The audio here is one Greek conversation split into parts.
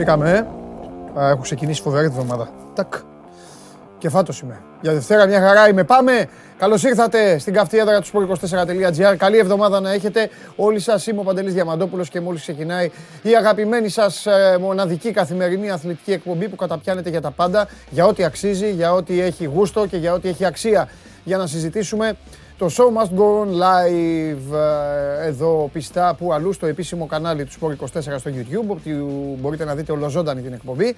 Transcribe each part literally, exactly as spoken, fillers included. Μπήκαμε. Α, έχω ξεκινήσει φοβερή τη βδομάδα. Τακ. Και φάτος είμαι. Για Δευτέρα μια χαρά είμαι. Πάμε. Καλώς ήρθατε στην καυτή έδρα του σπορ είκοσι τέσσερα τελεία τζι άρ. Καλή εβδομάδα να έχετε όλοι σας. Είμαι ο Παντελής Διαμαντόπουλος και μόλις ξεκινάει η αγαπημένη σας μοναδική καθημερινή αθλητική εκπομπή που καταπιάνεται για τα πάντα, για ό,τι αξίζει, για ό,τι έχει γούστο και για ό,τι έχει αξία. Για να συζητήσουμε το show must go on live εδώ πιστά που αλλού στο επίσημο κανάλι του σπορ είκοσι τέσσερα στο YouTube, όπου μπορείτε να δείτε ολοζώντανη την εκπομπή.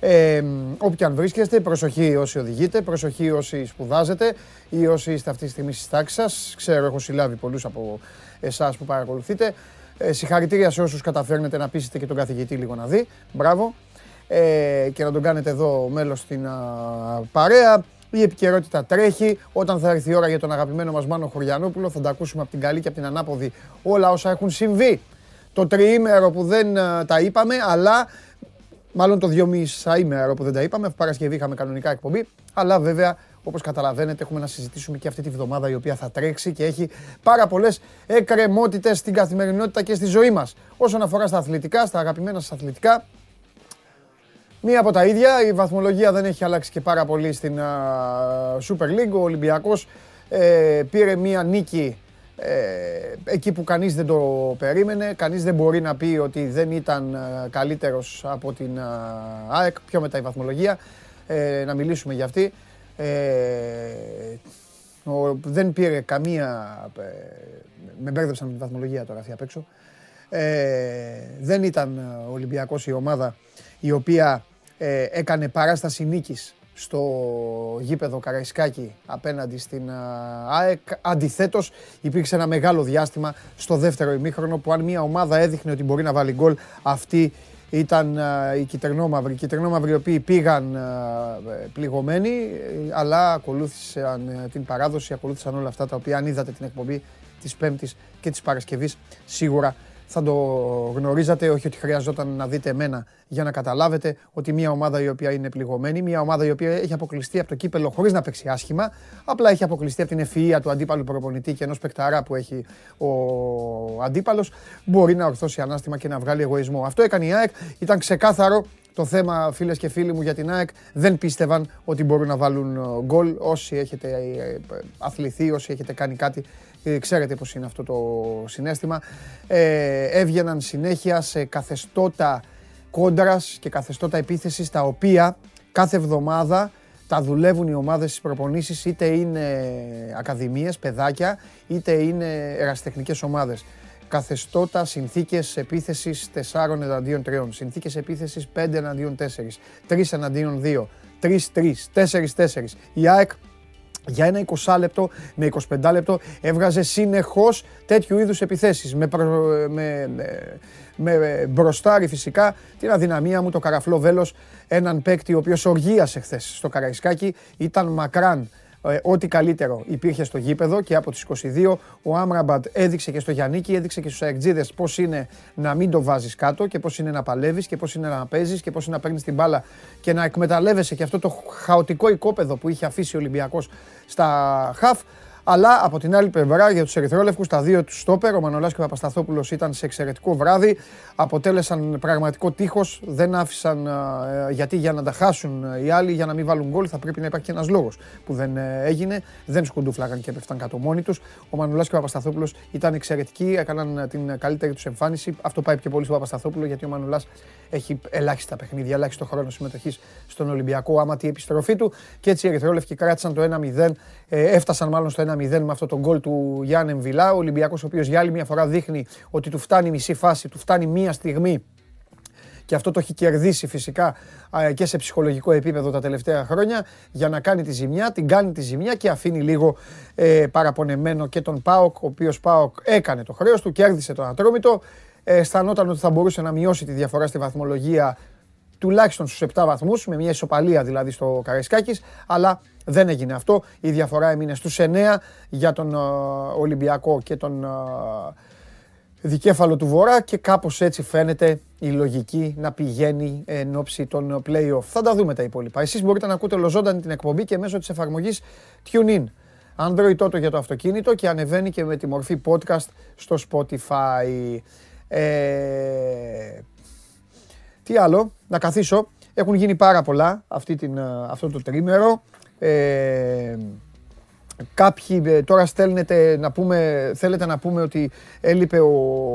Ε, όπου και αν βρίσκεστε, προσοχή όσοι οδηγείτε, προσοχή όσοι σπουδάζετε ή όσοι είστε αυτή τη στιγμή στις τάξεις σας. Ξέρω, έχω συλλάβει πολλούς από εσάς που παρακολουθείτε. Ε, συγχαρητήρια σε όσους καταφέρνετε να πείσετε και τον καθηγητή λίγο να δει. Μπράβο. Ε, και να τον κάνετε εδώ μέλος στην α, παρέα. Η επικαιρότητα τρέχει. Όταν θα έρθει η ώρα για τον αγαπημένο μας Μάνο Χουριανόπουλο, θα τα ακούσουμε από την καλή και από την ανάποδη όλα όσα έχουν συμβεί το τριήμερο που δεν α, τα είπαμε, αλλά. Μάλλον το δυόμισάήμερο που δεν τα είπαμε, Παρασκευή είχαμε κανονικά εκπομπή. Αλλά βέβαια, όπως καταλαβαίνετε, έχουμε να συζητήσουμε και αυτή τη βδομάδα η οποία θα τρέξει και έχει πάρα πολλές εκκρεμότητες στην καθημερινότητα και στη ζωή μας. Όσον αφορά στα αθλητικά, στα αγαπημένα σας αθλητικά, μία από τα ίδια. Η βαθμολογία δεν έχει αλλάξει και πάρα πολύ στην uh, Super League. Ο Ολυμπιακός ε, πήρε μία νίκη. Εκεί που κανείς δεν το περίμενε, κανείς δεν μπορεί να πει ότι δεν ήταν καλύτερος από την ΑΕΚ, πιο μετά η βαθμολογία, να μιλήσουμε για αυτή. Δεν πήρε καμία, με μπέρδεψαν με τη βαθμολογία τώρα αυτή απ' έξω, δεν ήταν ο Ολυμπιακός η ομάδα η οποία έκανε παράσταση νίκης στο γήπεδο Καραϊσκάκη απέναντι στην ΑΕΚ. Αντιθέτως, υπήρξε ένα μεγάλο διάστημα στο δεύτερο ημίχρονο που αν μια ομάδα έδειχνε ότι μπορεί να βάλει γκολ, αυτή ήταν η κιτρινόμαυρη. Οι κιτρινόμαυροι οι οποίοι πήγαν πληγωμένοι, αλλά ακολούθησαν την παράδοση, ακολούθησαν όλα αυτά τα οποία αν είδατε την εκπομπή της Πέμπτης και της Παρασκευής σίγουρα θα το γνωρίζατε, όχι ότι χρειαζόταν να δείτε εμένα για να καταλάβετε ότι μια ομάδα η οποία είναι πληγωμένη, μια ομάδα η οποία έχει αποκλειστεί από το κύπελλο χωρίς να παίξει άσχημα, απλά έχει αποκλειστεί από την ευφυΐα του αντίπαλου προπονητή και ενός παικταρά που έχει ο αντίπαλος, μπορεί να ορθώσει ανάστημα και να βγάλει εγωισμό. Αυτό έκανε η ΑΕΚ, ήταν ξεκάθαρο το θέμα, φίλες και φίλοι μου, για την ΑΕΚ. Δεν πίστευαν ότι μπορούν να βάλουν γκολ. Όσοι έχετε αθληθεί, όσοι έχετε κάνει κάτι, ξέρετε πως είναι αυτό το συναίσθημα. Ε, έβγαιναν συνέχεια σε καθεστώτα κόντρας και καθεστώτα επίθεσης, τα οποία κάθε εβδομάδα τα δουλεύουν οι ομάδες στις προπονήσεις, είτε είναι ακαδημίες, παιδάκια, είτε είναι ερασιτεχνικές ομάδες. Καθεστώτα, συνθήκες επίθεσης τέσσερα εναντίον τρία, συνθήκες επίθεσης πέντε εναντίον τέσσερα, τρία εναντίον δύο, τρία τρία, τέσσερα τέσσερα. Η ΑΕΚ για ένα είκοσι λεπτό με είκοσι πέντε λεπτό έβγαζε συνεχώς τέτοιου είδους επιθέσεις. Με, προ... με... με μπροστάρι φυσικά την αδυναμία μου, το καραφλό βέλος, έναν παίκτη ο οποίος οργίασε χθες στο Καραϊσκάκι, ήταν μακράν. Ό,τι καλύτερο υπήρχε στο γήπεδο και από τις είκοσι δύο ο Άμραμπατ έδειξε και στο Γιαννίκη, έδειξε και στους αεκτζίδες πώς είναι να μην το βάζεις κάτω και πώς είναι να παλεύεις και πώς είναι να παίζεις και πώς είναι να παίρνεις την μπάλα και να εκμεταλλεύεσαι και αυτό το χαοτικό οικόπεδο που είχε αφήσει ο Ολυμπιακός στα χαφ. Αλλά από την άλλη πλευρά για τους ερυθρόλευκους, τα δύο του στόπερ, ο Μανολάς και ο Παπασταθόπουλος ήταν σε εξαιρετικό βράδυ, αποτέλεσαν πραγματικό τείχος, δεν άφησαν, γιατί για να τα χάσουν οι άλλοι, για να μην βάλουν γκολ θα πρέπει να υπάρχει και ένας λόγος που δεν έγινε, δεν σκουντούφλαγαν και έπεφταν κάτω μόνοι τους. Ο Μανολάς και ο Παπασταθόπουλος ήταν εξαιρετικοί, έκαναν την καλύτερη τους εμφάνιση, αυτό πάει πιο πολύ στον Παπασταθόπουλο γιατί ο Μανολάς έχει ελάχιστα παιχνίδια, ελάχιστο χρόνο συμμετοχής στον Ολυμπιακό άμα τη επιστροφή του και έτσι οι ερυθρόλευκοι κράτησαν το ένα μηδέν, έφτασαν μάλλον στο ένα μηδέν με αυτό το γκολ του Γιάννη Εμβιλά. Ο Ολυμπιακός, ο οποίος για άλλη μια φορά δείχνει ότι του φτάνει η μισή φάση, του φτάνει μία στιγμή και αυτό το έχει κερδίσει φυσικά και σε ψυχολογικό επίπεδο τα τελευταία χρόνια για να κάνει τη ζημιά, την κάνει τη ζημιά και αφήνει λίγο ε, παραπονεμένο και τον ΠΑΟΚ, ο οποίος ΠΑΟΚ έκανε το χρέος του, κέρδισε τον Ατρόμητο, ε, αισθανόταν ότι θα μπορούσε να μειώσει τη διαφορά στη βαθμολογία τουλάχιστον στους επτά βαθμούς, με μια ισοπαλία δηλαδή στο Καραϊσκάκης, αλλά δεν έγινε αυτό. Η διαφορά έμεινε στους εννέα για τον Ολυμπιακό και τον δικέφαλο του Βορρά και κάπως έτσι φαίνεται η λογική να πηγαίνει εν ώψη των play-off. Θα τα δούμε τα υπόλοιπα. Εσείς μπορείτε να ακούτε ολοζώντανη την εκπομπή και μέσω της εφαρμογής TuneIn. Android τότε για το αυτοκίνητο και ανεβαίνει και με τη μορφή podcast στο Spotify. Ε... Τι άλλο, να καθίσω. Έχουν γίνει πάρα πολλά αυτή την, αυτό το τρίμερο. Ε, κάποιοι τώρα στέλνετε να πούμε, θέλετε να πούμε ότι έλειπε ο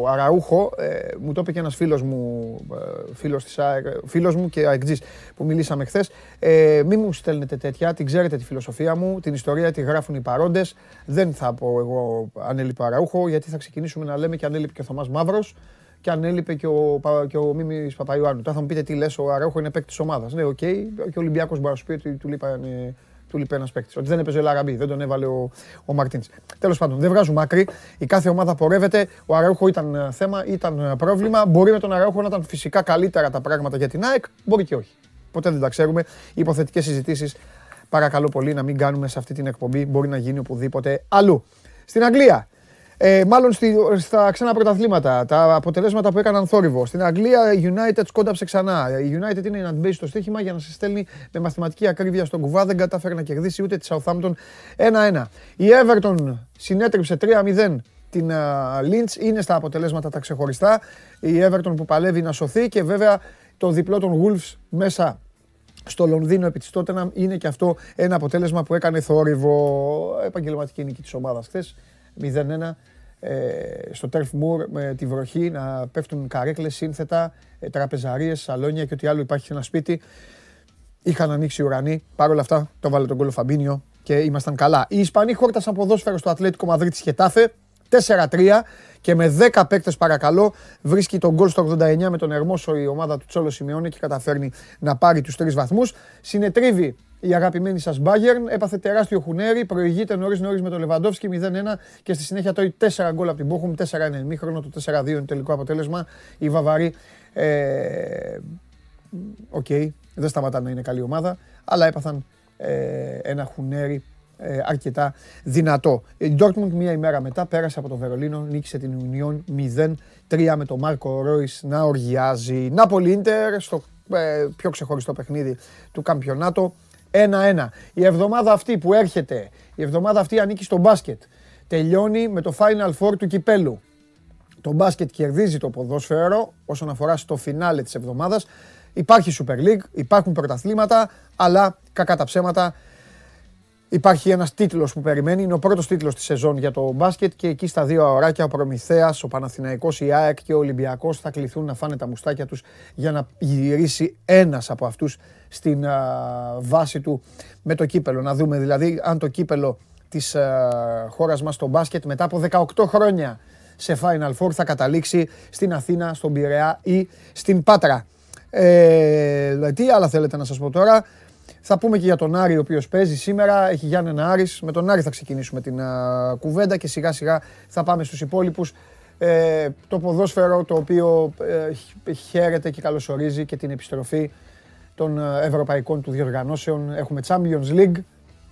Αραούχο. Ε, μου το είπε και ένας φίλος μου, φίλος, της, φίλος μου και αεξής που μιλήσαμε χθες. Ε, μην μου στέλνετε τέτοια, την ξέρετε τη φιλοσοφία μου, την ιστορία τη γράφουν οι παρόντες. Δεν θα πω εγώ αν έλειπε ο Αραούχο, γιατί θα ξεκινήσουμε να λέμε και αν έλειπε και ο Θωμάς Μαύρος. Και αν έλειπε και ο, και ο Μίμης Παπαϊωάννου. Τώρα θα μου πείτε τι λες, ο Αραούχο είναι παίκτης ομάδας. Ναι, οκ, okay. Και ο Ολυμπιακός μπορεί να σου πει ότι του λείπανε, του λείπε ένας παίκτης. Ότι δεν έπαιζε ο Λαραμπή, δεν τον έβαλε ο, ο Μαρτίνς. Τέλος πάντων, δεν βγάζουμε άκρη. Η κάθε ομάδα πορεύεται. Ο Αραούχο ήταν θέμα, ήταν πρόβλημα. Μπορεί με τον Αραούχο να ήταν φυσικά καλύτερα τα πράγματα για την ΑΕΚ, μπορεί και όχι. Ποτέ δεν τα ξέρουμε. Υποθετικές συζητήσεις, παρακαλώ πολύ, να μην κάνουμε σε αυτή την εκπομπή. Μπορεί να γίνει οπουδήποτε αλλού. Στην Αγγλία. Ε, μάλλον στη, στα ξένα πρωταθλήματα, τα αποτελέσματα που έκαναν θόρυβο. Στην Αγγλία η United σκόνταψε ξανά. Η United είναι έναν base στο στοίχημα για να σε στέλνει με μαθηματική ακρίβεια στον κουβά. Δεν κατάφερε να κερδίσει ούτε τη Southampton ένα ένα. Η Everton συνέτριψε τρία μηδέν την Lynch. Είναι στα αποτελέσματα τα ξεχωριστά. Η Everton που παλεύει να σωθεί και βέβαια το διπλό των Wolves μέσα στο Λονδίνο επί της Tottenham είναι και αυτό ένα αποτέλεσμα που έκανε θόρυβο. Επαγγελματική νίκη της ομάδας χθες. μηδέν ένα ε, στο Turf Moor με τη βροχή να πέφτουν καρέκλες, σύνθετα, ε, τραπεζαρίες, σαλόνια και ό,τι άλλο υπάρχει σε ένα σπίτι. Είχαν ανοίξει ουρανοί, παρόλα αυτά το βάλε τον γκολ ο Φαμπίνιο και ήμασταν καλά. Οι Ισπανοί χόρτασαν ποδόσφαιρο στο Ατλέτικο Μαδρίτης Χετάφε τέσσερα τρία και με δέκα παίκτες παρακαλώ βρίσκει τον γκολ στο ογδόντα εννιά με τον Ερμόσο η ομάδα του Τσόλο Σιμεώνε και καταφέρνει να πάρει τους τρεις βαθμούς. Συνετρίβει η αγαπημένη σας Bayern, έπαθε τεράστιο χουνέρι, προηγείται νωρίς νωρίς με τον Λεβαντόφσκι μηδέν ένα και στη συνέχεια τρώει τέσσερα γκολ από την Bochum, τέσσερα ένα ημίχρονο, το τέσσερα δύο είναι τελικό αποτέλεσμα. Οι Βαβαροί, ε, okay, δεν σταματάνε να είναι καλή ομάδα, αλλά έπαθαν ε, ένα χουνέρι ε, αρκετά δυνατό. Η Dortmund μία ημέρα μετά πέρασε από το Βερολίνο, νίκησε την Union μηδέν τρία με τον Μάρκο Ρόις να οργιάζει. Νάπολη Inter στο ε, πιο ξεχωριστό παιχνίδι του καμπιονάτο. ένα ένα. Η εβδομάδα αυτή που έρχεται, η εβδομάδα αυτή ανήκει στο μπάσκετ. Τελειώνει με το Final Four του Κυπέλλου. Το μπάσκετ κερδίζει το ποδόσφαιρο όσον αφορά στο φινάλε της εβδομάδας. Υπάρχει Super League, υπάρχουν πρωταθλήματα, αλλά κακά τα ψέματα. Υπάρχει ένας τίτλος που περιμένει, είναι ο πρώτος τίτλος της σεζόν για το μπάσκετ και εκεί στα δύο αωράκια ο Προμηθέας, ο Παναθηναϊκός, η ΑΕΚ και ο Ολυμπιακός θα κληθούν να φάνε τα μουστάκια τους για να γυρίσει ένας από αυτούς στην α, βάση του με το κύπελλο. Να δούμε δηλαδή αν το κύπελλο της α, χώρας μας στο μπάσκετ μετά από δεκαοκτώ χρόνια σε Final Four θα καταλήξει στην Αθήνα, στον Πειραιά ή στην Πάτρα. Ε, τι άλλα θέλετε να σας πω τώρα. Θα πούμε και για τον Άρη ο οποίος παίζει σήμερα, έχει Γιάννινα Άρης. Με τον Άρη θα ξεκινήσουμε την α, κουβέντα και σιγά σιγά θα πάμε στους υπόλοιπους. Ε, το ποδόσφαιρο το οποίο ε, χαίρεται και καλωσορίζει και την επιστροφή των ευρωπαϊκών του διοργανώσεων. Έχουμε Champions League,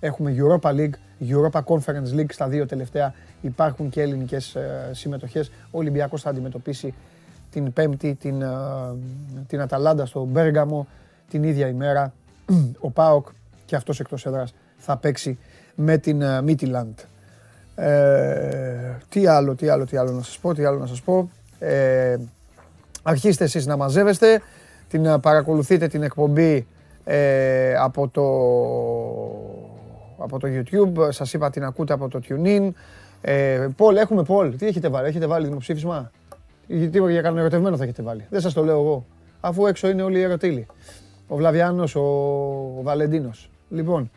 έχουμε Europa League, Europa Conference League. Στα δύο τελευταία υπάρχουν και ελληνικές ε, συμμετοχές. Ο Ολυμπιακός θα αντιμετωπίσει την Πέμπτη την, ε, την Αταλάντα στο Μπέργαμο την ίδια ημέρα. Ο ΠΑΟΚ και αυτός εκτός έδρας θα παίξει με την Μίτιλαντ. Ε, τι άλλο, τι άλλο, τι άλλο να σας πω, τι άλλο να σας πω. Ε, αρχίστε εσείς να μαζεύεστε, την, παρακολουθείτε την εκπομπή ε, από, το, από το YouTube, σας είπα την ακούτε από το TuneIn. Ε, poll, έχουμε poll, τι έχετε βάλει, έχετε βάλει δημοψήφισμα. Γιατί για κανένα ερωτευμένο θα έχετε βάλει, δεν σας το λέω εγώ, αφού έξω είναι όλοι οι ερωτήλοι. Ο Βλαβιάνος, ο, ο Βαλεντίνος. Λοιπόν,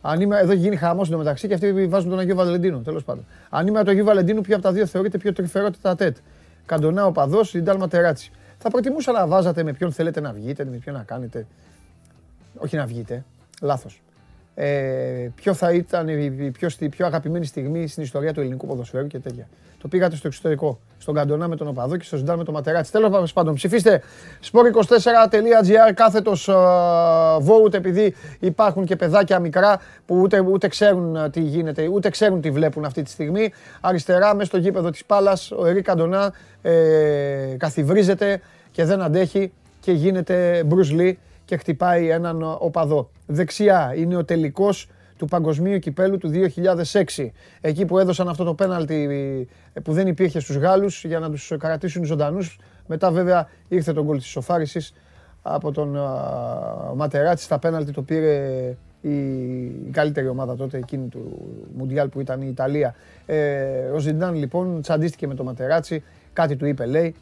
αν είμαι... εδώ γίνει χαμός εντωμεταξύ και αυτοί βάζουν τον Αγίου Βαλεντίνο. Τέλος πάντων. Αν είμαι από τον Αγίου Βαλεντίνο, ποιο από τα δύο θεωρείται πιο τρυφερό τετ-α-τετ. Καντονά ο Παδός, Σιντάλμα Τεράτσι. Θα προτιμούσα να βάζατε με ποιον θέλετε να βγείτε, με ποιον να κάνετε. Όχι να βγείτε. Λάθος. Ε, ποιο θα ήταν η πιο, πιο αγαπημένη στιγμή στην ιστορία του ελληνικού ποδοσφαίρου και τέτοια. Το πήγατε στο εξωτερικό. Στον Καντονά με τον Οπαδό και στο Ζιντάν με τον Ματεράτσι. Τέλος πάντων, ψηφίστε σπορ είκοσι τέσσερα τελεία τζι άρ κάθετος vote, επειδή υπάρχουν και παιδάκια μικρά που ούτε, ούτε ξέρουν τι γίνεται, ούτε ξέρουν τι βλέπουν αυτή τη στιγμή. Αριστερά, μέσα στο γήπεδο της Πάλας, ο Ερή Καντονά ε, καθιβρίζεται και δεν αντέχει και γίνεται Bruce Lee και χτυπάει έναν οπαδό. Δεξιά είναι ο τελικός του Παγκοσμίου Κυπέλλου του δύο χιλιάδες έξι. Εκεί που έδωσαν αυτό το πέναλτι που δεν υπήρχε στους Γάλλους για να τους κρατήσουν ζωντανούς. Μετά βέβαια ήρθε το γκολ της ισοφάρισης, από τον uh, Ματεράτσι στα πέναλτι, το πήρε η, η καλύτερη ομάδα τότε εκείνη του Μουντιάλ που ήταν η Ιταλία. Ε, ο Ζιντάν λοιπόν τσαντίστηκε με τον Ματεράτσι, κάτι του είπε λέει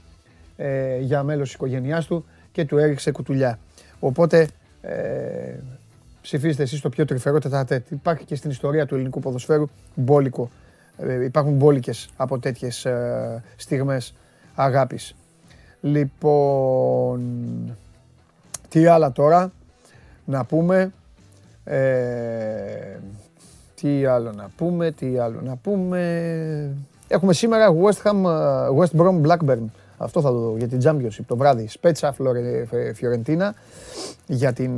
ε, για μέλος της οικογένειάς του και του έριξε κουτουλιά. Οπότε ε, ψηφίστε εσείς το πιο τρυφερό τετατέτ. Υπάρχει και στην ιστορία του ελληνικού ποδοσφαίρου μπόλικο. Ε, υπάρχουν μπόλικες από τέτοιες ε, στιγμές αγάπης. Λοιπόν, τι άλλα τώρα να πούμε, ε, τι άλλο να πούμε, τι άλλο να πούμε. Έχουμε σήμερα West Ham, West Brom Blackburn, αυτό θα το δω για την Championship το βράδυ. Spezia Fiorentina για, την,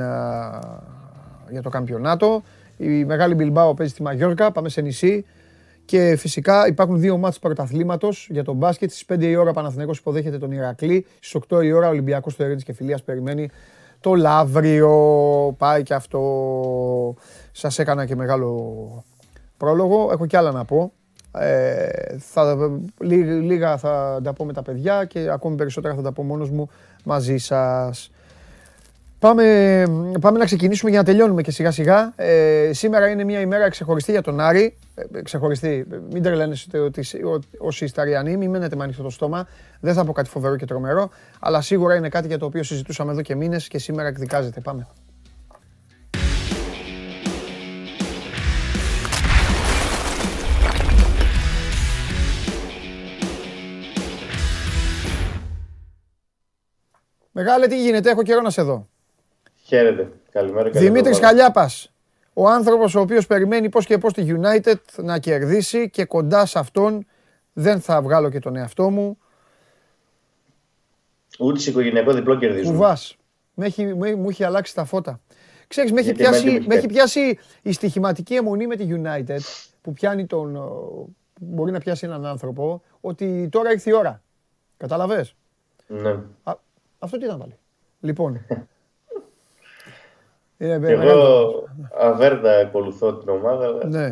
για το καμπιονάτο. Η μεγάλη Bilbao παίζει στη Μαγιόρκα, πάμε σε νησί. Και φυσικά υπάρχουν δύο μάτς πρωταθλήματος για τον μπάσκετ. Στις πέντε η ώρα Παναθηναϊκός υποδέχεται τον Ηρακλή. Στις οκτώ η ώρα Ολυμπιακός στο Ερήνης και Φιλίας περιμένει το Λαύριο. Πάει και αυτό. Σας έκανα και μεγάλο πρόλογο. Έχω κι άλλα να πω. Ε, θα, λίγα θα τα πω με τα παιδιά και ακόμη περισσότερα θα τα πω μόνος μου μαζί σας. Πάμε, πάμε να ξεκινήσουμε για να τελειώνουμε και σιγά σιγά. Ε, σήμερα είναι μια ημέρα ξεχωριστή για τον Άρη. Ε, ξεχωριστή. Μην τρελαίνεστε ότι όσοι Ισταριανοί, μην μένετε με ανοιχτό το στόμα. Δεν θα πω κάτι φοβερό και τρομερό. Αλλά σίγουρα είναι κάτι για το οποίο συζητούσαμε εδώ και μήνες και σήμερα εκδικάζεται. Πάμε. Μεγάλε, τι γίνεται, έχω καιρό να σε δω. Χαίρετε. Καλημέρα. Δημήτρης Χαλιάπας, ο άνθρωπος ο οποίος περιμένει πώς και πώς τη United να κερδίσει και κοντά σε αυτόν δεν θα βγάλω και τον εαυτό μου. Ούτε σε οικογενειακό διπλό κερδίζουμε. Κουβάς. Μου έχει αλλάξει τα φώτα. Ξέρεις, με έχει πιάσει, με έχει πιάσει η στοιχηματική αιμονή με τη United που πιάνει τον, μπορεί να πιάσει έναν άνθρωπο, ότι τώρα ήρθε η ώρα. Καταλαβες. Ναι. Α, αυτό τι ήταν πάλι. Λοιπόν... Εγώ αβέρτα ακολουθώ την ομάδα, αλλά ναι,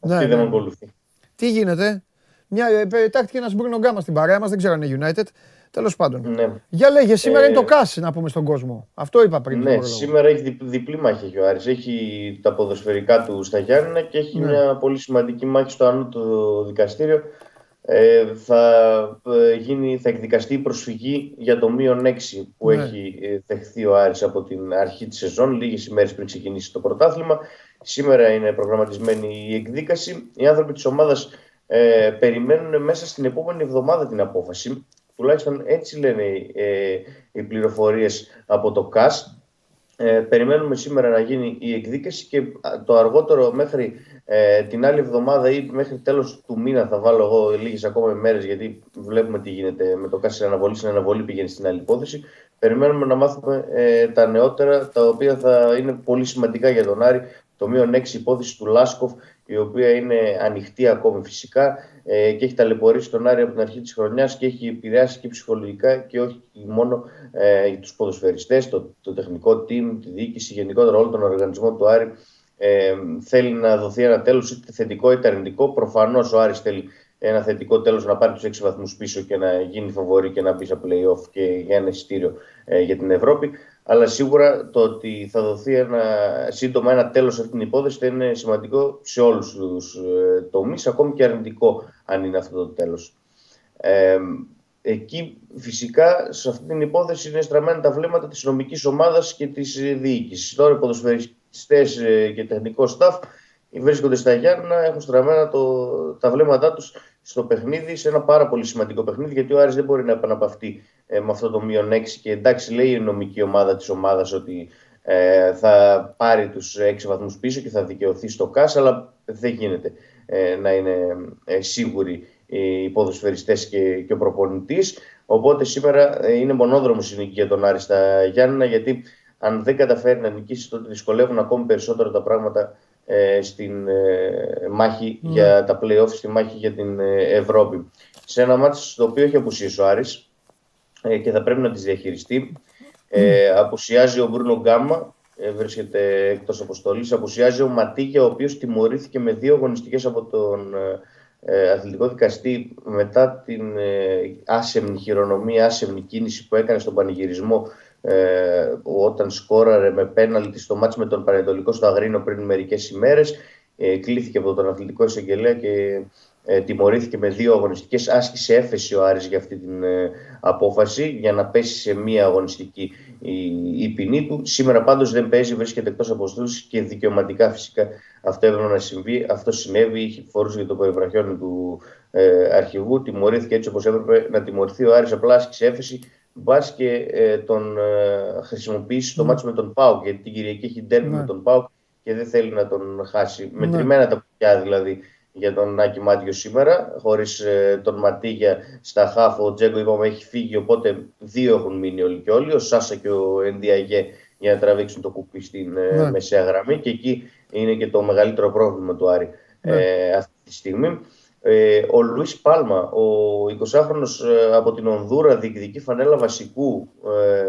αυτή ναι, δεν ναι. με ακολουθεί. Τι γίνεται, μια, πετάχτηκε ένας Μπρούνο Γκάμα στην παρέα μας, δεν ξέρω αν είναι United, τέλος πάντων. Ναι. Για λέγε, σήμερα ε... είναι το Κάσι να πούμε στον κόσμο, αυτό είπα πριν. Ναι, σήμερα έχει διπ, διπλή μάχη έχει ο Άρης, έχει τα ποδοσφαιρικά του στα Γιάννινα και έχει ναι. μια πολύ σημαντική μάχη στο ανώτατο δικαστήριο. Ε, θα, γίνει, θα εκδικαστεί η προσφυγή για το μείον έξι που ναι. έχει δεχθεί ο Άρης από την αρχή της σεζόν, λίγες ημέρες πριν ξεκινήσει το πρωτάθλημα. Σήμερα είναι προγραμματισμένη η εκδίκαση. Οι άνθρωποι της ομάδας ε, περιμένουν μέσα στην επόμενη εβδομάδα την απόφαση. Τουλάχιστον έτσι λένε ε, οι πληροφορίες από το ΚΑΣ. Ε, περιμένουμε σήμερα να γίνει η εκδίκαση και το αργότερο μέχρι ε, την άλλη εβδομάδα ή μέχρι τέλος του μήνα, θα βάλω εγώ λίγες ακόμα ημέρες γιατί βλέπουμε τι γίνεται με το κάθε αναβολή, στην αναβολή πηγαίνει στην άλλη υπόθεση. Περιμένουμε να μάθουμε ε, τα νεότερα, τα οποία θα είναι πολύ σημαντικά για τον Άρη. Το μείον έξι υπόθεση του Λάσκοφ, η οποία είναι ανοιχτή ακόμη φυσικά ε, και έχει ταλαιπωρήσει τον Άρη από την αρχή της χρονιάς και έχει επηρεάσει και ψυχολογικά και όχι μόνο ε, τους ποδοσφαιριστές, το, το τεχνικό team, τη διοίκηση, γενικότερα όλο τον οργανισμό του Άρη. Ε, θέλει να δοθεί ένα τέλος, είτε θετικό είτε αρνητικό. Προφανώς ο Άρης θέλει ένα θετικό τέλος, να πάρει τους έξι βαθμούς πίσω και να γίνει φοβορή και να μπει στα play-off και για ένα εισιτήριο ε, για την Ευρώπη. Αλλά σίγουρα το ότι θα δοθεί ένα, σύντομα ένα τέλος σε αυτήν την υπόθεση θα είναι σημαντικό σε όλους τους τομείς, ακόμη και αρνητικό αν είναι αυτό το τέλος. Ε, εκεί φυσικά σε αυτή την υπόθεση είναι στραμμένα τα βλέμματα της νομικής ομάδας και της διοίκησης. Τώρα οι ποδοσφαιριστές και τεχνικό staff βρίσκονται στα Γιάννενα, έχουν στραμμένα το, τα βλέμματά τους στο παιχνίδι, σε ένα πάρα πολύ σημαντικό παιχνίδι, γιατί ο Άρης δεν μπορεί να επαναπαυτεί ε, με αυτό το μείον έξι και εντάξει λέει η νομική ομάδα της ομάδας ότι ε, θα πάρει τους έξι βαθμούς πίσω και θα δικαιωθεί στο ΚΑΣ, αλλά δεν γίνεται ε, να είναι ε, σίγουροι οι ποδοσφαιριστές και, και ο προπονητής. Οπότε σήμερα είναι μονόδρομος η νίκη για τον Άρη στα Γιάννενα, γιατί αν δεν καταφέρει να νικήσει τότε δυσκολεύουν ακόμη περισσότερο τα πράγματα στην ε, μάχη mm. για τα play-off, στη μάχη για την ε, Ευρώπη. Σε ένα μάτς στο οποίο έχει απουσίες ο Άρης ε, και θα πρέπει να τις διαχειριστεί. Ε, απουσιάζει ο Μπρούνο Γκάμα, ε, βρίσκεται εκτός αποστολής. Απουσιάζει ο Ματίγια, ο οποίος τιμωρήθηκε με δύο αγωνιστικές από τον ε, αθλητικό δικαστή μετά την ε, άσεμνη χειρονομία, άσεμνη κίνηση που έκανε στον πανηγυρισμό ε, όταν σκόραρε με πέναλτι στο μάτς με τον Πανετολικό στο Αγρίνο πριν μερικές ημέρες. Ε, κλήθηκε από τον Αθλητικό Εισαγγελέα και ε, τιμωρήθηκε με δύο αγωνιστικές. Άσκησε έφεση ο Άρης για αυτή την ε, απόφαση για να πέσει σε μία αγωνιστική η, η ποινή του. Σήμερα πάντως δεν παίζει, βρίσκεται εκτός αποστολής και δικαιωματικά φυσικά αυτό έπρεπε να συμβεί. Αυτό συνέβη, είχε φορούσε για το περιβραχιόνι του ε, αρχηγού. Τιμωρήθηκε έτσι όπως έπρεπε να τιμωρηθεί ο Άρης. Απλά άσκησε έφεση. Μπας και ε, τον ε, χρησιμοποιήσει στο mm. μάτσο με τον ΠΑΟΚ, γιατί την Κυριακή έχει ντέρμπι mm. με τον ΠΑΟΚ και δεν θέλει να τον χάσει. Ναι. Μετρημένα τα κουκιά δηλαδή για τον Άκη Μάτιο σήμερα, χωρίς ε, τον Ματίγια στα χάφο. Ο Τζέγκο είπαμε έχει φύγει, οπότε δύο έχουν μείνει όλοι και όλοι, ο Σάσα και ο Ενδιαγέ, για να τραβήξουν το κουπί στην ε, ναι. μεσαία γραμμή, και εκεί είναι και το μεγαλύτερο πρόβλημα του Άρη ναι. ε, αυτή τη στιγμή. Ε, ο Λουίς Πάλμα, ο εικοσάχρονος ε, από την Ονδούρα, διεκδικεί φανέλα βασικού. Ε,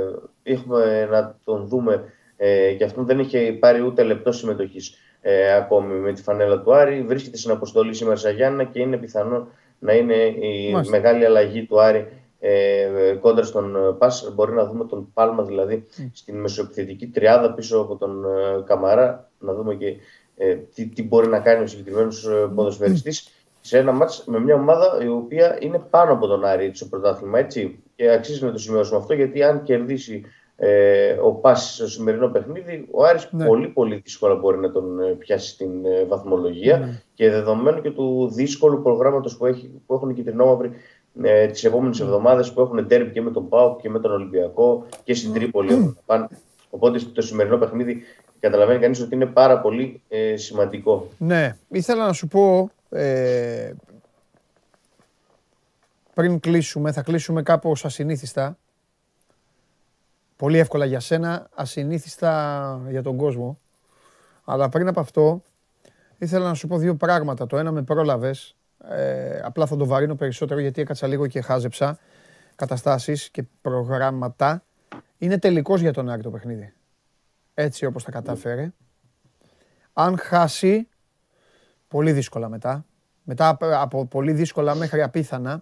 έχουμε να τον δούμε. Ε, και αυτόν δεν είχε πάρει ούτε λεπτό συμμετοχής ε, ακόμη με τη φανέλα του Άρη. Βρίσκεται στην αποστολή σήμερα στα Γιάννινα και είναι πιθανό να είναι η Μάλιστα. μεγάλη αλλαγή του Άρη ε, κόντρα στον Πάσ. Μπορεί να δούμε τον Πάλμα δηλαδή mm. στην μεσοεπιθετική τριάδα πίσω από τον ε, Καμαρά. Να δούμε και ε, τι, τι μπορεί να κάνει ο συγκεκριμένος mm. ποδοσφαιριστής σε ένα μάτς με μια ομάδα η οποία είναι πάνω από τον Άρη στο πρωτάθλημα. Έτσι. Και αξίζει να το σημειώσουμε αυτό, γιατί αν κερδίσει Ε, ο Πάσης στο σημερινό παιχνίδι, ο Άρης ναι. πολύ πολύ δύσκολα μπορεί να τον πιάσει στην βαθμολογία ναι. και δεδομένου και του δύσκολου προγράμματος που, έχει, που έχουν οι κυτρινόμαυροι ε, τις επόμενες ναι. εβδομάδες, που έχουν ντέρμπι και με τον ΠΑΟΚ και με τον Ολυμπιακό και στην Τρίπολη ναι. πάνε. Οπότε το σημερινό παιχνίδι καταλαβαίνει κανείς ότι είναι πάρα πολύ ε, σημαντικό. Ναι, ήθελα να σου πω ε, πριν κλείσουμε, θα κλείσουμε κάπως ασυνήθιστα. Πολύ εύκολα για σένα, ασυνήθιστα για τον κόσμο. Αλλά πριν από αυτό, ήθελα να σου πω δύο πράγματα. Το ένα με πρόλαβες, ε, απλά θα το βαρύνω περισσότερο γιατί έκατσα λίγο και χάζεψα καταστάσεις και προγράμματα. Είναι τελικός για τον Άρη το παιχνίδι. Έτσι όπως τα κατάφερε. Αν χάσει, πολύ δύσκολα μετά. Μετά από πολύ δύσκολα μέχρι απίθανα.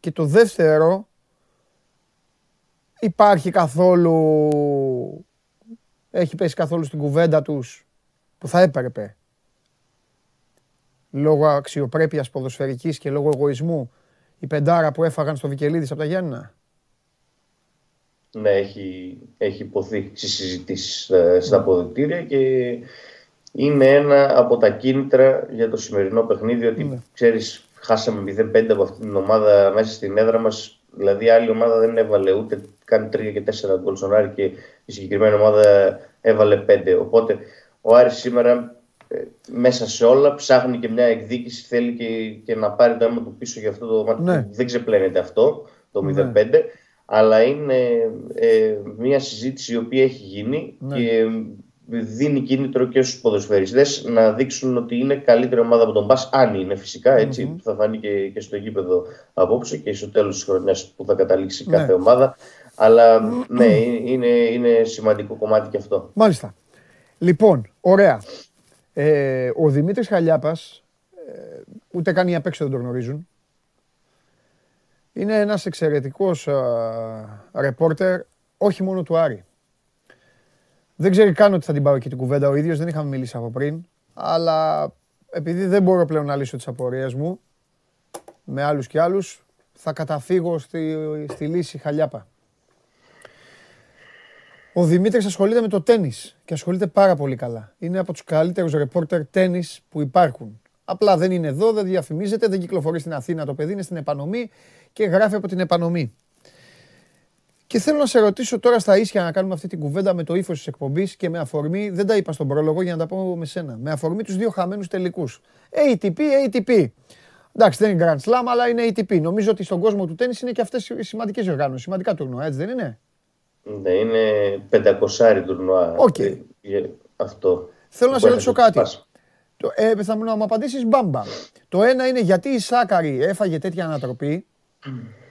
Και το δεύτερο, υπάρχει καθόλου, έχει πέσει καθόλου στην κουβέντα τους που θα έπρεπε, λόγω αξιοπρέπειας ποδοσφαιρικής και λόγω εγωισμού, η πεντάρα που έφαγαν στο Βικελίδης από τα Γιάννινα? Ναι, έχει, έχει υποθεί στις συζητήσεις στα αποδυτήρια και είναι ένα από τα κίνητρα για το σημερινό παιχνίδι, ότι ναι. ξέρεις, χάσαμε μηδέν πέντε από αυτήν την ομάδα μέσα στην έδρα μας. Δηλαδή, άλλη ομάδα δεν έβαλε ούτε καν τρία και τέσσερα γκολ στον Άρη και η συγκεκριμένη ομάδα έβαλε πέντε. Οπότε ο Άρης σήμερα ε, μέσα σε όλα ψάχνει και μια εκδίκηση. Θέλει και, και να πάρει το αίμα του πίσω για αυτό το μάτι. Ναι. Δεν ξεπλένεται αυτό το μηδέν πέντε. Ναι. Αλλά είναι ε, μια συζήτηση η οποία έχει γίνει ναι. και δίνει κίνητρο και στους ποδοσφαιριστές να δείξουν ότι είναι καλύτερη ομάδα από τον Πας, αν είναι φυσικά, έτσι, mm-hmm. θα φανεί και, και στο γήπεδο απόψε και στο τέλος της χρονιάς που θα καταλήξει ναι. κάθε ομάδα. Αλλά ναι, είναι, είναι σημαντικό κομμάτι και αυτό. Μάλιστα. Λοιπόν, ωραία. Ε, ο Δημήτρης Χαλιάπας, ε, ούτε καν οι απ' έξω δεν τον γνωρίζουν. Είναι ένας εξαιρετικός ρεπόρτερ, όχι μόνο του Άρη. Δεν ξέρει καν ότι θα την πάω εκεί την κουβέντα ο ίδιος, δεν είχαμε μιλήσει από πριν. Αλλά επειδή δεν μπορώ πλέον να λύσω τις απορίες μου με άλλους και άλλους, θα καταφύγω στη, στη λύση Χαλιάπα. Ο Δημήτρης ασχολείται με το τένις και ασχολείται πάρα πολύ καλά. Είναι από τους καλύτερους ρεπόρτερ τένις που υπάρχουν. Απλά δεν είναι εδώ, δεν διαφημίζεται, δεν κυκλοφορεί στην Αθήνα το παιδί, είναι στην επανομή και γράφει από την επανομή. Και θέλω να σε ρωτήσω τώρα στα ίσια, να κάνουμε αυτή την κουβέντα με το ύφος της εκπομπής και με αφορμή, δεν τα είπα στον πρόλογο για να τα πω με σένα, με αφορμή τους δύο χαμένους τελικούς. έι τι πι, έι τι πι. Εντάξει, δεν είναι Grand Slam, αλλά είναι έι τι πι. Νομίζω ότι στον κόσμο του τένις είναι και αυτές οι σημαντικές οργάνωσεις, σημαντικά τουρνουά, έτσι δεν είναι? Ναι, είναι πεντακόσια τουρνουά okay. αυτό. Θέλω να σε ρωτήσω κάτι. Το, ε, θα μου απαντήσεις μπάμπα. Το ένα είναι γιατί η Σάκαρη έφαγε τέτοια ανατροπή,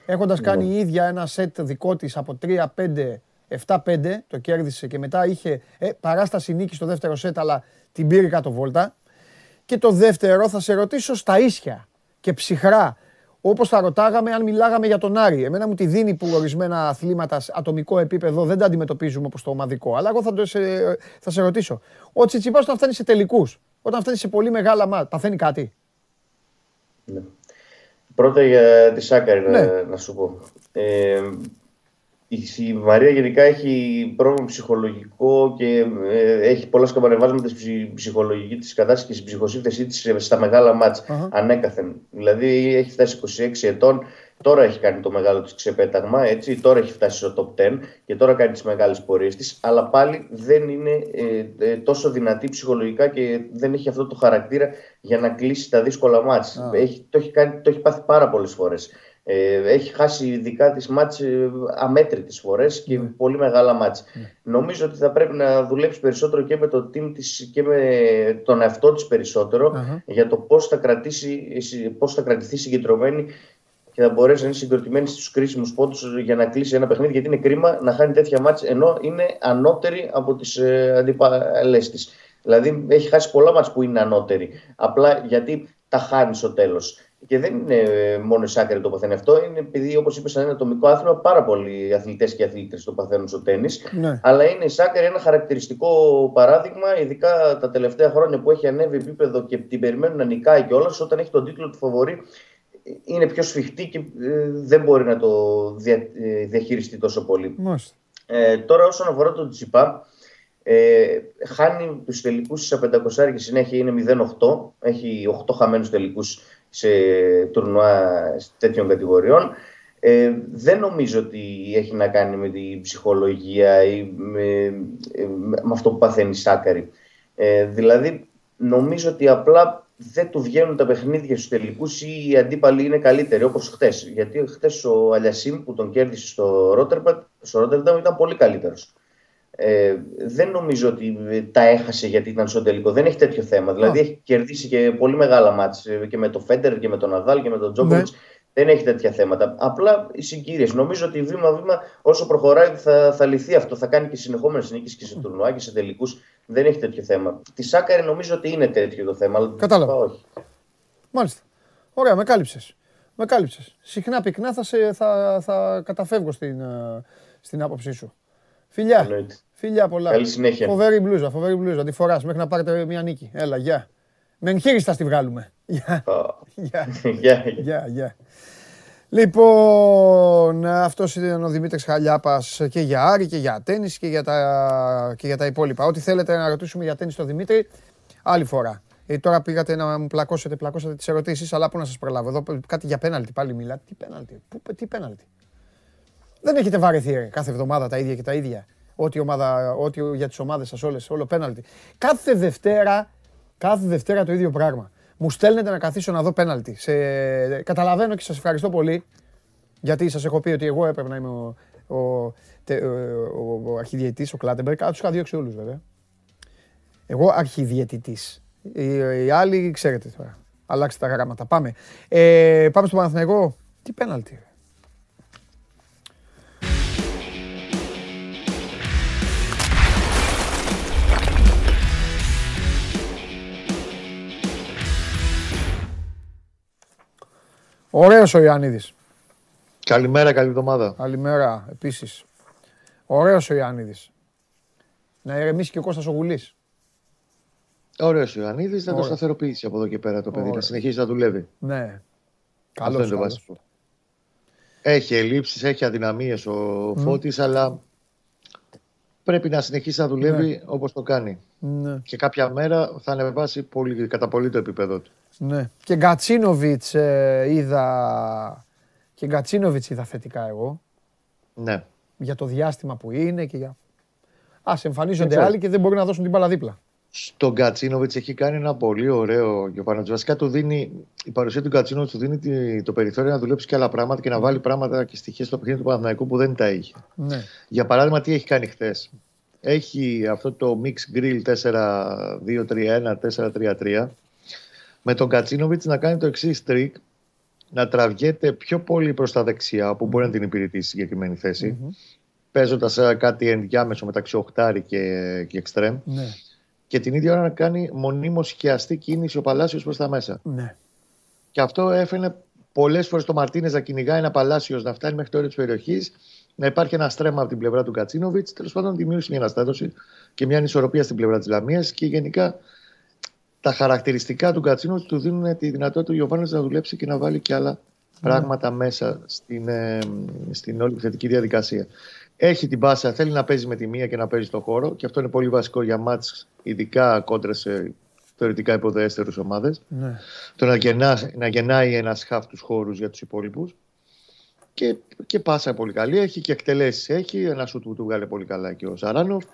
έχοντας κάνει η ίδια ένα σετ δικό της από τρία πέντε, επτά πέντε, το κέρδισε και μετά είχε ε, παράσταση νίκη στο δεύτερο σετ, αλλά την πήρε κάτω βόλτα. Και το δεύτερο θα σε ρωτήσω στα ίσια και ψυχρά. όπως θα ρωτάγαμε αν μιλάγαμε για τον Άρη. Εμένα μου τη δίνει που ορισμένα αθλήματα σε ατομικό επίπεδο δεν τα αντιμετωπίζουμε όπως το ομαδικό. Αλλά εγώ θα, το σε, θα σε ρωτήσω. Ο Τσιτσιπάς όταν φτάνει σε τελικούς, όταν φτάνει σε πολύ μεγάλα μάτς, παθαίνει κάτι? Ναι. Πρώτα για τη Σάκαρη, ναι. να, να σου πω. Ε, η Μαρία γενικά έχει πρόβλημα ψυχολογικό και ε, έχει πολλά σκαμπανεβάσματα στη ψυχολογική της κατάσταση και στην ψυχοσύνθεσή της στα μεγάλα μάτς, uh-huh. ανέκαθεν. Δηλαδή έχει φτάσει είκοσι έξι ετών, τώρα έχει κάνει το μεγάλο της ξεπέταγμα, έτσι, τώρα έχει φτάσει στο top δέκα και τώρα κάνει τις μεγάλες πορείες της, αλλά πάλι δεν είναι ε, ε, τόσο δυνατή ψυχολογικά και δεν έχει αυτό το χαρακτήρα για να κλείσει τα δύσκολα μάτς. Uh-huh. Έχει, το, έχει κάνει, το έχει πάθει πάρα πολλές φορές. Ε, έχει χάσει ειδικά τις μάτς ε, αμέτρητες φορές και mm. πολύ μεγάλα μάτς. Mm. Νομίζω ότι θα πρέπει να δουλέψει περισσότερο και με το team της και με τον εαυτό της περισσότερο uh-huh. για το πώς θα, κρατήσει, πώς θα κρατηθεί συγκεντρωμένη και θα μπορέσει να είναι συγκεντρωμένη στους κρίσιμους πόντους για να κλείσει ένα παιχνίδι, γιατί είναι κρίμα να χάνει τέτοια μάτς ενώ είναι ανώτερη από τις ε, αντιπαλές της. Δηλαδή έχει χάσει πολλά μάτς που είναι ανώτερη απλά γιατί τα χάνει στο τέλος. Και δεν είναι μόνο η Σάκαρη το παθαίνει αυτό, είναι επειδή, όπως είπες, σαν ένα ατομικό άθλημα, πάρα πολλοί αθλητές και αθλήτρες το παθαίνουν στο τένις. Ναι. Αλλά είναι η Σάκαρη ένα χαρακτηριστικό παράδειγμα, ειδικά τα τελευταία χρόνια που έχει ανέβει επίπεδο και την περιμένουν να νικάει κιόλας. Όταν έχει τον τίτλο του φαβορί, είναι πιο σφιχτή και δεν μπορεί να το διαχειριστεί τόσο πολύ. Ε, τώρα, όσον αφορά τον Τσιπά. Ε, χάνει τους τελικούς στα πεντακόσια και συνέχεια είναι μηδέν οκτώ. Έχει οκτώ χαμένους τελικούς σε τουρνουά τέτοιων κατηγοριών. Ε, δεν νομίζω ότι έχει να κάνει με την ψυχολογία ή με, με, με αυτό που παθαίνει η Σάκαρη. Ε, δηλαδή νομίζω ότι απλά δεν του βγαίνουν τα παιχνίδια στους τελικούς ή οι αντίπαλοι είναι καλύτεροι, όπως χτες. Γιατί χτες ο Αλιασίμ που τον κέρδισε στο Ρότερνταμ ήταν πολύ καλύτερος. Ε, δεν νομίζω ότι τα έχασε γιατί ήταν στο τελικό. Δεν έχει τέτοιο θέμα. Δηλαδή oh. έχει κερδίσει και πολύ μεγάλα μάτς και με τον Φέντερ και με τον Ναδάλ και με τον Τζόκοβιτς. Yeah. Δεν έχει τέτοια θέματα. Απλά οι συγκύριες. Νομίζω ότι βήμα-βήμα όσο προχωράει θα, θα λυθεί αυτό. Θα κάνει και συνεχόμενες νίκες και σε τουρνουά και σε τελικούς. Δεν έχει τέτοιο θέμα. Τη Σάκαρη νομίζω ότι είναι τέτοιο το θέμα. Αλλά κατάλαβα. Όχι. Μάλιστα. Ωραία, με κάλυψες. Με κάλυψες. Συχνά πυκνά θα, σε, θα, θα καταφεύγω στην, στην άποψή σου. Φιλιά. Φιλιά πολλά. Καλή συνέχεια. Φοβερή μπλούζα, φοβερή μπλούζα. Αντιφοράς μέχρι να πάρετε μια νίκη. Έλα, γεια. Με εγχείρηστα στη βγάλουμε. Γεια. Γεια, γεια. Λοιπόν, αυτός ήταν ο Δημήτρης Χαλιάπας και για Άρη και για τένις και για τα, και για τα υπόλοιπα. Ό,τι θέλετε να ρωτήσουμε για τένις τον Δημήτρη, άλλη φορά. Ε, τώρα πήγατε να μου πλακώσετε, πλακώσατε τις ερωτήσεις, αλλά πού να σας προλάβω. Εδώ κάτι για πέναλτι πάλι μιλάτε. Τι πέναλτι, πού, τι πέναλτι. Δεν έχετε βαρεθεί κάθε εβδομάδα τα ίδια και τα ίδια. Ό,τι, ομάδα, ό,τι για τις ομάδες σας όλες, όλο πέναλτι. Κάθε Δευτέρα, κάθε Δευτέρα το ίδιο πράγμα. Μου στέλνετε να καθίσω να δω πέναλτι. Σε... Καταλαβαίνω και σας ευχαριστώ πολύ, γιατί σας έχω πει ότι εγώ έπρεπε να είμαι ο, ο, ο, ο, ο αρχιδιαιτητής, ο Κλάτεμπερκ. Α, τους είχα διώξει όλους βέβαια. Εγώ αρχιδιαιτητής. Οι, οι άλλοι ξέρετε τώρα. Αλλάξτε τα γράμματα. Πάμε. Ε, πάμε στο Παναθηναϊκό. Τι πέναλτι. Ωραίος ο Ιωαννίδης. Καλημέρα, καλή εβδομάδα. Καλημέρα, επίσης. Ωραίος ο Ιωαννίδης. Να ηρεμήσει και ο Κώστας ο Γουλής. Ωραίος ο Ιωαννίδης, να το σταθεροποιήσει από εδώ και πέρα το παιδί, να συνεχίσει να δουλεύει. Ναι. Καλό είναι το βασικό. Έχει ελλείψεις, έχει αδυναμίες ο Φώτης, mm. αλλά πρέπει να συνεχίσει να δουλεύει ναι. όπως το κάνει. Ναι. Και κάποια μέρα θα ανεβάσει πολύ, κατά πολύ το επίπεδο του. Ναι. Και Γκατσίνοβιτς ε, είδα... Και Γκατσίνοβιτς είδα θετικά εγώ. Ναι. Για το διάστημα που είναι και για... Ας εμφανίζονται άλλοι και δεν μπορούν να δώσουν την μπάλα δίπλα. Στον Γκατσίνοβιτς έχει κάνει ένα πολύ ωραίο... Και ο Παναγιώτης βασικά του δίνει... Η παρουσία του Γκατσίνοβιτς του δίνει το περιθώριο να δουλέψει και άλλα πράγματα και να βάλει πράγματα και στοιχεία στο παιχνίδι του Παναθηναϊκού που δεν τα είχε. Ναι. Για παράδειγμα, τι έχει κάνει χθες. Έχει αυτό το mix grill τέσσερα δύο τρία ένα τέσσερα τρία τρία. Με τον Κατσίνοβιτς να κάνει το εξής τρίκ, να τραβιέται πιο πολύ προς τα δεξιά, που μπορεί να την υπηρετήσει στη συγκεκριμένη θέση, mm-hmm. παίζοντας κάτι ενδιάμεσο μεταξύ οχτάρι και εξτρέμ, και, ναι. και την ίδια ώρα να κάνει μονίμως σκιαστή κίνηση ο Παλάσιος προς τα μέσα. Ναι. Και αυτό έφερε Πολλές φορές το Μαρτίνες να κυνηγάει ένα Παλάσιος να φτάνει μέχρι το όριο της περιοχής, να υπάρχει ένα στρέμα από την πλευρά του Κατσίνοβιτς. Τέλος πάντων, δημιούργησε μια αναστάτωση και μια ανισορροπία στην πλευρά της Λαμίας και γενικά τα χαρακτηριστικά του Κατσίνοβιτς του δίνουν τη δυνατότητα του Γιωβάνης να δουλέψει και να βάλει και άλλα mm. πράγματα μέσα στην, ε, στην όλη επιθετική διαδικασία. Έχει την πάσα, θέλει να παίζει με τη μία και να παίζει στον χώρο και αυτό είναι πολύ βασικό για μάτς, ειδικά κόντρα σε θεωρητικά υποδέστερους ομάδες. Ναι. Το να, γεννά, να γεννάει ένας χαφ τους χώρους για τους υπόλοιπους. Και, και πάσα πολύ καλή έχει και εκτελέσεις έχει. Ένα σουτ που του βγάλε πολύ καλά και ο Σαράνοφ.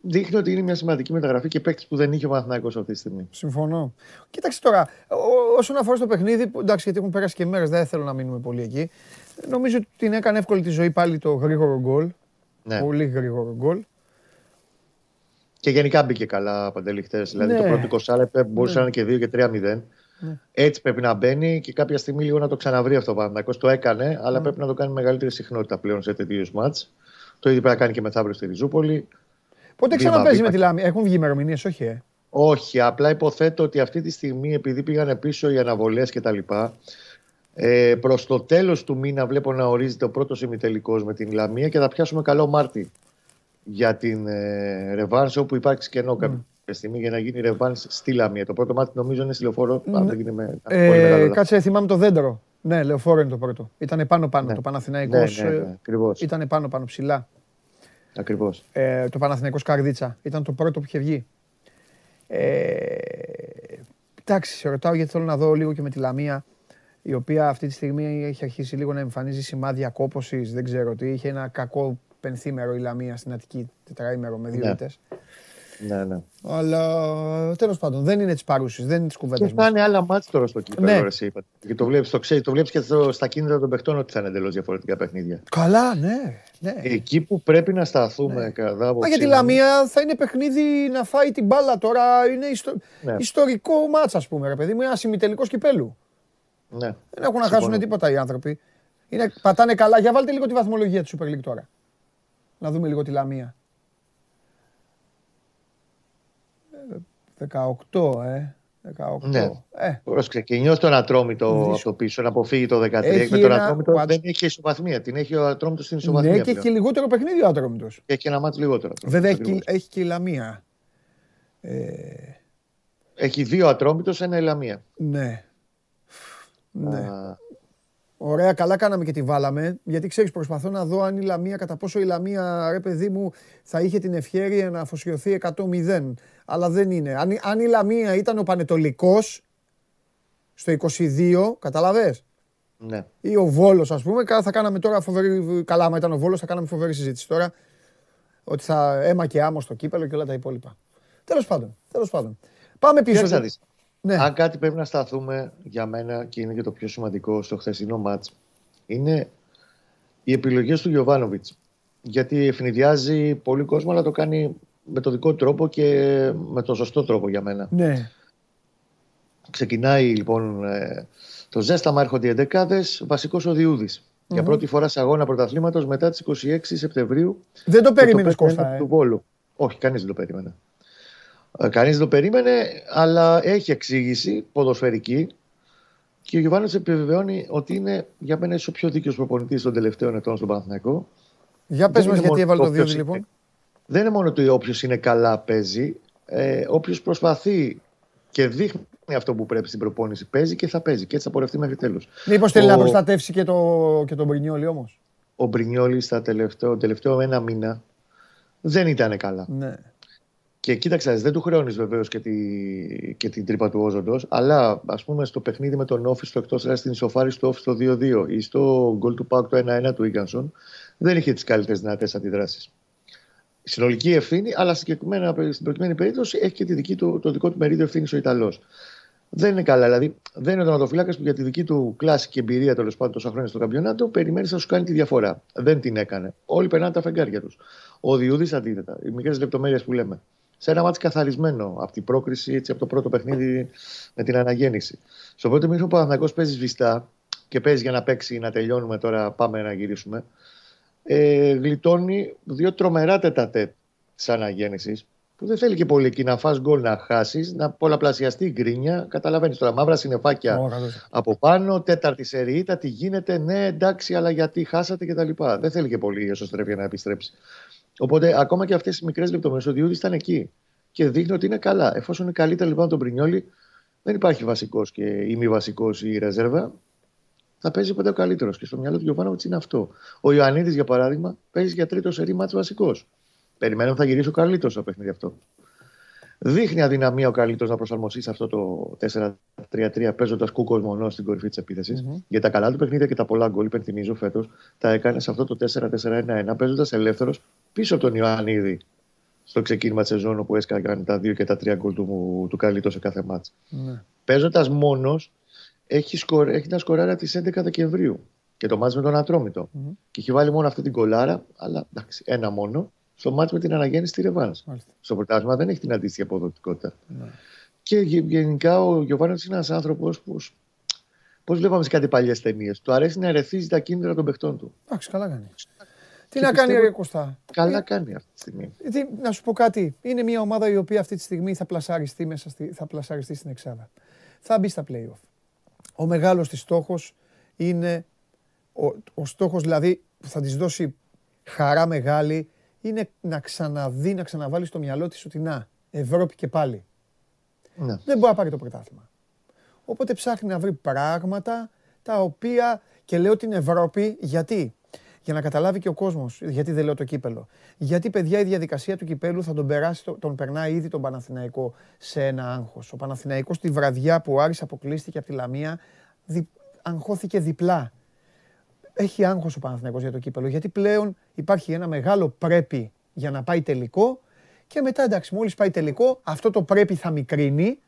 Δείχνει ότι είναι μια σημαντική μεταγραφή και παίκτης που δεν είχε ο Παναθηναϊκός αυτή τη στιγμή. Συμφωνώ. Κοίταξε τώρα, ό, όσον αφορά στο παιχνίδι, εντάξει, γιατί έχουν πέρασει και μέρες, δεν θέλω να μείνουμε πολύ εκεί. Νομίζω ότι την έκανε εύκολη τη ζωή πάλι το γρήγορο γκολ. Ναι. Πολύ γρήγορο γκολ. Και γενικά μπήκε καλά, Παντελή, χθες. Δηλαδή ναι. το πρώτο είκοσι λεπτό μπορούσε ναι. να είναι και δύο και τρία μηδέν. Ναι. Έτσι πρέπει να μπαίνει και κάποια στιγμή λίγο να το ξαναβρει αυτό ο Παναθηναϊκός. Το έκανε, αλλά ναι. πρέπει να το κάνει μεγαλύτερη συχνότητα πλέον σε τέτοιους μάτς. Το ίδιο πρέπει να κάνει και μεθαύριο στη Ριζούπολη. Πότε ξαναπέζει με τη Λάμια, έχουν βγει ημερομηνίες, όχι. Ε? Όχι, απλά υποθέτω ότι αυτή τη στιγμή επειδή πήγαν πίσω οι αναβολές κτλ. Ε, προς το τέλος του μήνα βλέπω να ορίζεται ο πρώτος ημιτελικός με την Λαμία και θα πιάσουμε καλό Μάρτι για την ε, ρεβάνς όπου υπάρξει κενό κάποια mm. στιγμή για να γίνει ρεβάνς στη Λαμία. Το πρώτο Μάρτι νομίζω είναι στη Λεωφόρο. Mm. Αν δεν γίνει με, ε, πολύ μεγάλο. Κάτσε, θυμάμαι το δέντρο. Ναι, Λεωφόρο είναι το πρώτο. Ήταν πάνω-πάνω. Ναι. Το Παναθηναϊκός ναι, ναι, ναι, ήταν πάνω-πάνω ψηλά. Ακριβώς. Ε, το Παναθηναϊκός Καρδίτσα. Ήταν το πρώτο που είχε βγει. Εντάξει, σε ρωτάω γιατί θέλω να δω λίγο και με τη Λαμία, η οποία αυτή τη στιγμή έχει αρχίσει λίγο να εμφανίζει σημάδια κόπωσης, δεν ξέρω τι. Είχε ένα κακό πενθήμερο η Λαμία στην Αττική, τετραήμερο με δύο ήττες. Ναι, ναι. Αλλά τέλος πάντων, δεν είναι της παρούσης, δεν είναι της κουβέντας. Και θα είναι άλλα μάτς τώρα στο Κύπελλο, εσύ είπατε. Και το βλέπεις, το ξέρεις, το βλέπεις και στα κίνητρα των παιχτών ότι θα είναι εντελώς διαφορετικά παιχνίδια. Καλά, ναι. ναι. Εκεί που πρέπει να σταθούμε, ναι. κατά άποψη. Μα για τη Λαμία θα είναι παιχνίδι να φάει την μπάλα τώρα. Είναι ιστο... ναι. ιστορικό μάτς, ας πούμε, ρε παιδί μου, ένα ημιτελικό κυπέλλου. Ναι. Δεν έχουν να χάσουν τίποτα οι άνθρωποι. Είναι, πατάνε καλά. Για βάλτε λίγο τη βαθμολογία του Super League τώρα. Να δούμε λίγο τη Λαμία. δεκαοκτώ, ε. δεκαοκτώ. Ναι. Ε. Ξεκινιώ τον Ατρόμητο από πίσω, να αποφύγει το δεκατρία. Έχει με τον ένα... Ατρόμητο Πάτ... δεν έχει ισοβαθμία. Την έχει ο Ατρόμητος στην ισοβαθμία. Ναι, και πλέον. Έχει λιγότερο παιχνίδι ο Ατρόμητος. Έχει ένα μάτι λιγότερο. Βέβαια έχει, έχει και η Λαμία. Ε... Έχει δύο Ατρόμητος, ένα η Λαμία. Ναι. Ναι. Uh... Ωραία, καλά κάναμε και τη βάλαμε. Γιατί ξέρεις, προσπαθώ να δω αν η Λαμία, κατά πόσο η Λαμία, ρε παιδί μου, θα είχε την ευχέρεια να αφοσιωθεί εκατό μηδέν. Αλλά δεν είναι. Αν, αν η Λαμία ήταν ο Πανετολικός στο είκοσι δύο, καταλαβες. Ναι. Ή ο Βόλος, ας πούμε, θα κάναμε τώρα φοβερή. Καλά, άμα ήταν ο Βόλος, θα κάναμε φοβερή συζήτηση τώρα. Ότι θα αίμα και άμμο στο κύπελλο και όλα τα υπόλοιπα. Τέλος πάντων, τέλος πάντων. Πάμε πίσω. Ναι. Αν κάτι πρέπει να σταθούμε για μένα και είναι και το πιο σημαντικό στο χθεσινό μάτς, είναι οι επιλογές του Γιοβάνοβιτς. Γιατί ευνηδιάζει πολύ κόσμο, αλλά το κάνει με το δικό τρόπο και με το σωστό τρόπο για μένα. Ναι. Ξεκινάει λοιπόν το ζέσταμα, έρχονται οι εντεκάδες, βασικός ο Διούδης. Mm-hmm. Για πρώτη φορά σε αγώνα πρωταθλήματος μετά τις είκοσι έξι Σεπτεμβρίου. Δεν το περίμενες, Κώστα, ε? Του Βόλου. Όχι, κανείς δεν το περίμενε. Κανείς δεν το περίμενε, αλλά έχει εξήγηση ποδοσφαιρική και ο Γιωβάνης επιβεβαιώνει ότι είναι για μένα ο πιο δίκαιος προπονητής των τελευταίων ετών στον Παναθηναϊκό. Για πες μας γιατί έβαλε το δύο λοιπόν. Δεν είναι μόνο ότι όποιος είναι καλά παίζει, ε, όποιος προσπαθεί και δείχνει αυτό που πρέπει στην προπόνηση παίζει και θα παίζει και έτσι θα πορευτεί μέχρι τέλος. Μήπως θέλει ο... να προστατεύσει και, το... και τον Μπρινιόλι όμως. Ο Μπρινιόλι στα τελευταίο, τελευταίο ένα μήνα δεν ήταν καλά. Ναι. Και κοίταξε, δεν του χρεώνει βεβαίως και, τη, και την τρύπα του όζοντος, αλλά ας πούμε στο παιχνίδι με τον Όφη στο εκτός έδρας, στην ισοφάριση του Όφη στο δύο δύο ή στο γκολ του ΠΑΟΚ το ένα ένα του Ίγκανσον, δεν είχε τις καλύτερες δυνατές αντιδράσεις. Συνολική ευθύνη, αλλά συγκεκριμένα στην προκειμένη περίπτωση έχει και τη δική του, το δικό του μερίδιο ευθύνη ο Ιταλός. Δεν είναι καλά, δηλαδή δεν είναι ο τερματοφυλάκας που για τη δική του κλάση και εμπειρία τέλος πάντων τόσα χρόνια στο καμπιονάτο περιμένει να σου κάνει τη διαφορά. Δεν την έκανε. Όλοι περνάνε τα φεγγάρια τους. Ο Διούδης αντίθετα, οι μικρές λεπτομέρειες που λέμε. Σε ένα μάτς καθαρισμένο από την πρόκριση, έτσι, από το πρώτο παιχνίδι με την αναγέννηση. Στο πρώτο μήχρονο ο Παναθηναϊκός παίζει σβηστά και παίζει για να παίξει, να τελειώνουμε τώρα, πάμε να γυρίσουμε. Ε, γλιτώνει δύο τρομερά τετατέτ της αναγέννησης. που δεν θέλει και πολύ εκεί να φας γκολ, να χάσεις, να πολλαπλασιαστεί η γκρίνια. Καταλαβαίνεις τώρα, μαύρα συννεφάκια από πάνω, τέταρτη σεριήτα, τι γίνεται, ναι, εντάξει, αλλά γιατί χάσατε κτλ. Δεν θέλει και πολύ η εσωστρέφεια να επιστρέψει. Οπότε ακόμα και αυτές οι μικρές λεπτομέρειες, ο Διούδης ήταν εκεί και δείχνει ότι είναι καλά. Εφόσον είναι καλύτερα λοιπόν τον Πρινιόλι, δεν υπάρχει βασικός και ή μη βασικός ή ρεζέρβα. Θα παίζει ποτέ ο καλύτερος. Και στο μυαλό του Γιωβάνοβιτς είναι αυτό. Ο Ιωαννίδης, για παράδειγμα, παίζει για τρίτο σερί μάτς βασικός. Περιμένω θα γυρίσει ο καλύτερος στο παιχνίδι αυτό. Δείχνει αδυναμία ο καλύτερος να προσαρμοστεί σε αυτό το τέσσερα τρία τρία, παίζοντας κούκος μονός στην κορυφή της επίθεσης. Mm-hmm. Για τα καλά του παιχνίδια και τα πολλά γκολ, υπενθυμίζω φέτος, τα έκανε σε αυτό το τέσσερα τέσσερα ένα ένα, παίζοντας ελεύθερος πίσω από τον Ιωαννίδη στο ξεκίνημα της σεζόν, όπου έσκαγαν τα δύο και τα τρία γκολ του, του καλύτερου σε κάθε μάτς. Mm-hmm. Παίζοντας μόνος, έχει, σκορ, έχει να σκοράρει από τις έντεκα Δεκεμβρίου και το μάτς με τον Ατρόμητο. Mm-hmm. Και έχει βάλει μόνο αυτή την κολάρα, αλλά εντάξει, ένα μόνο. Στο μάτς με την αναγέννηση τη Ρεβάνς. Στο πρωτάθλημα δεν έχει την αντίστοιχη αποδοτικότητα. Ναι. Και γενικά ο Γιωβάνοβιτς είναι ένας άνθρωπος που, πώς βλέπαμε σε κάτι παλιές ταινίες, του αρέσει να ερεθίζει τα κίνητρα των παιχτών του. Εντάξει, καλά κάνει. Τι να κάνει, Ρε Κωστά. Καλά κάνει αυτή τη στιγμή. Γιατί, να σου πω κάτι. Είναι μια ομάδα η οποία αυτή τη στιγμή θα πλασαριστεί, μέσα στη, θα πλασαριστεί στην Εξάδα. Θα μπει στα play-off. Ο μεγάλος της στόχος είναι. Ο, ο στόχος δηλαδή που θα της δώσει χαρά μεγάλη. Είναι να ξαναδεί, να ξαναβάλει στο μυαλό της ότι να, Ευρώπη και πάλι. Ναι. Δεν μπορεί να πάρει το πρωτάθλημα. Οπότε ψάχνει να βρει πράγματα τα οποία, και λέω την Ευρώπη, γιατί. Για να καταλάβει και ο κόσμος, γιατί δεν λέω το κύπελλο. Γιατί, παιδιά, η διαδικασία του κυπέλλου θα τον περάσει, τον περνάει ήδη τον Παναθηναϊκό σε ένα άγχος. Ο Παναθηναϊκός τη βραδιά που ο Άρης αποκλείστηκε από τη Λαμία, δι, αγχώθηκε διπλά. Έχει άγχος ο Παναθηναϊκός για το κύπελλο, γιατί πλέον υπάρχει ένα μεγάλο πρέπει για να πάει τελικό και μετά, εντάξει, μόλις πάει τελικό, αυτό το πρέπει θα μικρύνει,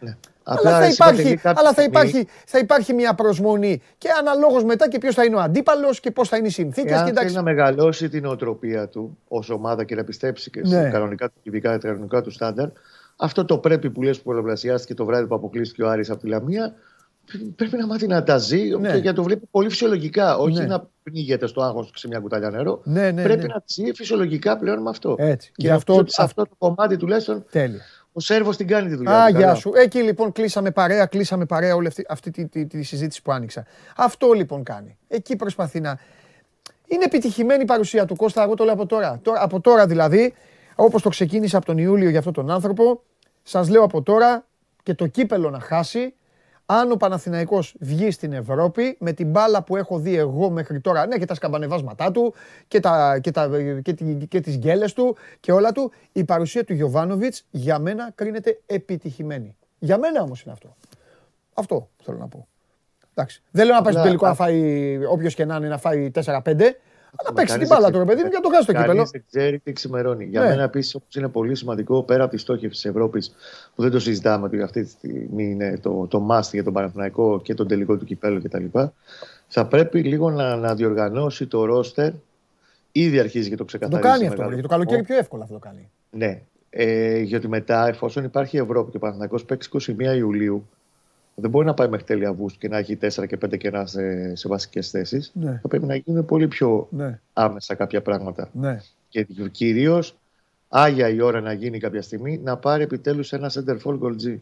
ναι. Αλλά, θα υπάρχει, αλλά θα, υπάρχει, θα υπάρχει μια προσμονή και αναλόγως μετά και ποιος θα είναι ο αντίπαλος και πώς θα είναι οι συνθήκες. Εάν και εντάξει, θέλει να μεγαλώσει την οτροπία του ως ομάδα και να πιστέψει και ναι. Κανονικά, ειδικά, κανονικά του στάνταρ, αυτό το πρέπει που λες που πολλαπλασιάστηκε το βράδυ που αποκλείστηκε ο Άρης από τη Λαμία, πρέπει να μάθει να τα ζει ναι. Και να το βλέπει πολύ φυσιολογικά. Όχι ναι. Να πνίγεται στο άγχος σε μια κουταλιά νερό. Ναι, ναι, πρέπει ναι. Να ζει φυσιολογικά πλέον με αυτό. Έτσι. Και, και αυτό, αυτό, αυτό, αυτό το κομμάτι τουλάχιστον. Τέλει. Ο Σέρβος την κάνει τη δουλειά. Α, γεια σου. Εκεί λοιπόν κλείσαμε παρέα, κλείσαμε παρέα όλη αυτή, αυτή τη, τη, τη, τη συζήτηση που άνοιξα. Αυτό λοιπόν κάνει. Εκεί προσπαθεί να. Είναι επιτυχημένη η παρουσία του Κώστα, εγώ το λέω από τώρα. τώρα από τώρα δηλαδή, όπως το ξεκίνησα από τον Ιούλιο για αυτόν τον άνθρωπο, σας λέω από τώρα και το κύπελλο να χάσει. Αν ο Παναθηναϊκός βγει στην Ευρώπη με την μπάλα που έχω δει εγώ μέχρι τώρα, ναι, και τα σκαμπανεβάσματά του και, τα, και, τα, και, τη, και τις γκέλες του και όλα του, η παρουσία του Γιωβάνοβιτς για μένα κρίνεται επιτυχημένη. Για μένα όμως είναι αυτό. Αυτό θέλω να πω. Εντάξει. Δεν λέω να πάει στο τελικό να φάει όποιος και να είναι να φάει τέσσερα πέντε, αλλά παίξει την μπάλα του ρε παιδί μου και να το χάσει το κύπελλο. Κανείς δεν ξέρει τι ξημερώνει. Για μένα επίσης είναι πολύ σημαντικό πέρα από τη στόχευση της Ευρώπης που δεν το συζητάμε, ότι αυτή τη στιγμή είναι το, το μάστι για τον Παναθηναϊκό και τον τελικό του κυπέλλου κτλ. Θα πρέπει λίγο να, να διοργανώσει το ρόστερ. Ήδη αρχίζει και το ξεκαθαρίζει. Το κάνει αυτό. Για το καλοκαίρι πιο εύκολα θα το κάνει. Ναι. Ε, γιατί μετά, εφόσον υπάρχει Ευρώπη και ο Παναθηναϊκός παίξει είκοσι μία Ιουλίου. Δεν μπορεί να πάει μέχρι τέλη Αυγούστου και να έχει τέσσερα και πέντε κενά σε, σε βασικές θέσεις. Ναι. Θα πρέπει να γίνουν πολύ πιο ναι. άμεσα κάποια πράγματα. Ναι. Και κυρίως, άγια η ώρα να γίνει κάποια στιγμή, να πάρει επιτέλους ένα center for goal G.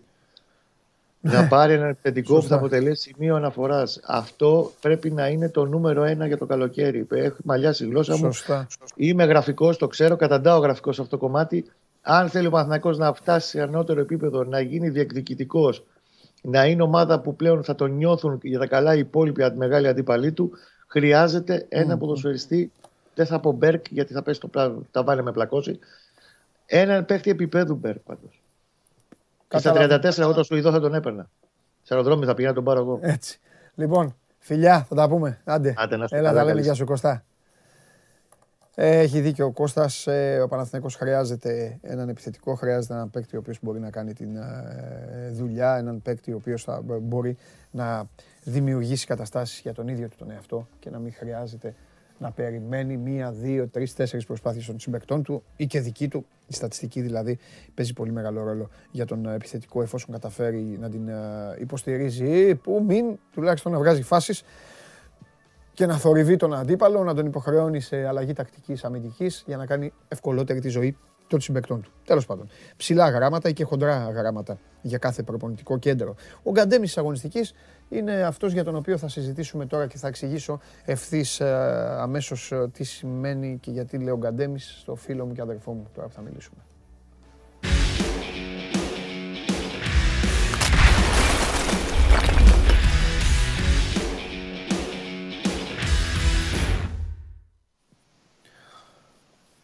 Ναι. Να πάρει ένα επιθετικό που θα αποτελέσει σημείο αναφοράς. Αυτό πρέπει να είναι το νούμερο ένα για το καλοκαίρι. Έχει μαλλιάσει η γλώσσα μου. Σωστά. Είμαι γραφικός, το ξέρω, καταντάω γραφικός σε αυτό το κομμάτι. Αν θέλει ο Παναθηναϊκός να φτάσει σε ανώτερο επίπεδο, να γίνει διεκδικητικός, να είναι ομάδα που πλέον θα τον νιώθουν για τα καλά οι υπόλοιποι μεγάλοι αντίπαλοι του, χρειάζεται ένα mm. ποδοσφαιριστή, δεν θα πω Μπέρκ γιατί θα πέσει το πλάνο, τα βάλε με πλακώσει, έναν παίχτη επίπεδου Μπέρκ πάντως. Στα τριάντα τέσσερα όταν σου ειδώ θα τον έπαιρνα. Σε αεροδρόμιο θα πήγα να τον πάρω εγώ. Έτσι. Λοιπόν, φιλιά, θα τα πούμε. Άντε, Άντε να έλα τα λέμε, γεια σου Κώστα. Έχει δίκιο ο Κώστας, ο Παναθηναϊκός χρειάζεται έναν επιθετικό, χρειάζεται έναν παίκτη ο οποίος μπορεί να κάνει τη δουλειά, έναν παίκτη ο οποίος θα μπορεί να δημιουργήσει καταστάσεις για τον ίδιο του τον εαυτό και να μην χρειάζεται να περιμένει μία, δύο, τρεις, τέσσερις προσπάθειες των συμπαικτών του ή και δική του. Η στατιστική δηλαδή παίζει πολύ μεγάλο ρόλο για τον επιθετικό εφόσον καταφέρει να την υποστηρίζει που μην τουλάχιστον να βγάζει φάσεις και να θορυβεί τον αντίπαλο, να τον υποχρεώνει σε αλλαγή τακτικής αμυντικής για να κάνει ευκολότερη τη ζωή των συμπαικτών του. Τέλος πάντων. Ψηλά γράμματα και χοντρά γράμματα για κάθε προπονητικό κέντρο. Ο γκαντέμις της αγωνιστικής είναι αυτός για τον οποίο θα συζητήσουμε τώρα και θα εξηγήσω ευθύς αμέσως τι σημαίνει και γιατί λέω γκαντέμις στο φίλο μου και αδερφό μου. Τώρα θα μιλήσουμε.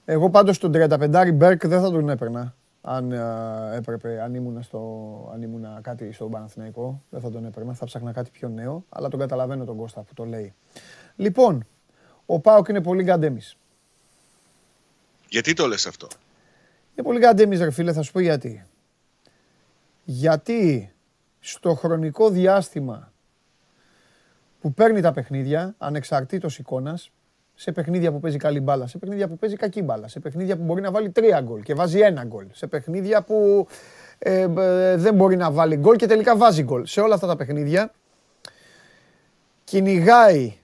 Εγώ πάντως τον τριανταπεντάρι Μπέρκ δεν θα τον έπαιρνα, αν έπρεπε, αν ήμουνα, στο, αν ήμουνα κάτι στο Παναθηναϊκό, δεν θα τον έπαιρνα, θα ψάχνα κάτι πιο νέο, αλλά τον καταλαβαίνω τον Κώστα που το λέει. Λοιπόν, ο ΠΑΟΚ είναι πολύ γκαντέμις. Γιατί το λες αυτό? Είναι πολύ γκαντέμις ρε φίλε, θα σου πω γιατί. Γιατί στο χρονικό διάστημα που παίρνει τα παιχνίδια, ανεξαρτήτως εικόνας, σε παιχνίδια που παίζει καλή μπάλα, σε παιχνίδια που παίζει κακή μπάλα, σε παιχνίδια που μπορεί να βάλει τρία γκολ και βάζει ένα γκολ, σε παιχνίδια που ε, ε, δεν μπορεί να βάλει γκολ και τελικά βάζει γκολ. Σε όλα αυτά τα παιχνίδια κυνηγάει,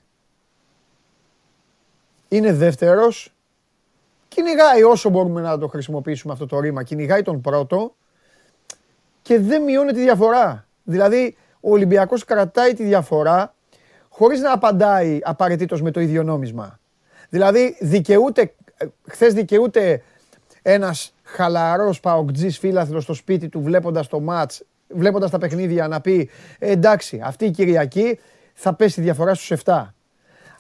είναι δεύτερος, κυνηγάει όσο μπορούμε να το χρησιμοποιήσουμε αυτό το ρήμα, κυνηγάει τον πρώτο και δεν μειώνει τη διαφορά. Δηλαδή ο Ολυμπιακός κρατάει τη διαφορά χωρίς να απαντάει απαραίτητος με το ίδιο νόμισμα. Δηλαδή, δικαιούται, χθες δικαιούται ένας χαλαρός παοκτζής φίλαθλος στο σπίτι του βλέποντας το μάτς, βλέποντας τα παιχνίδια να πει ε, εντάξει, αυτή η Κυριακή θα πέσει η διαφορά στους εφτά.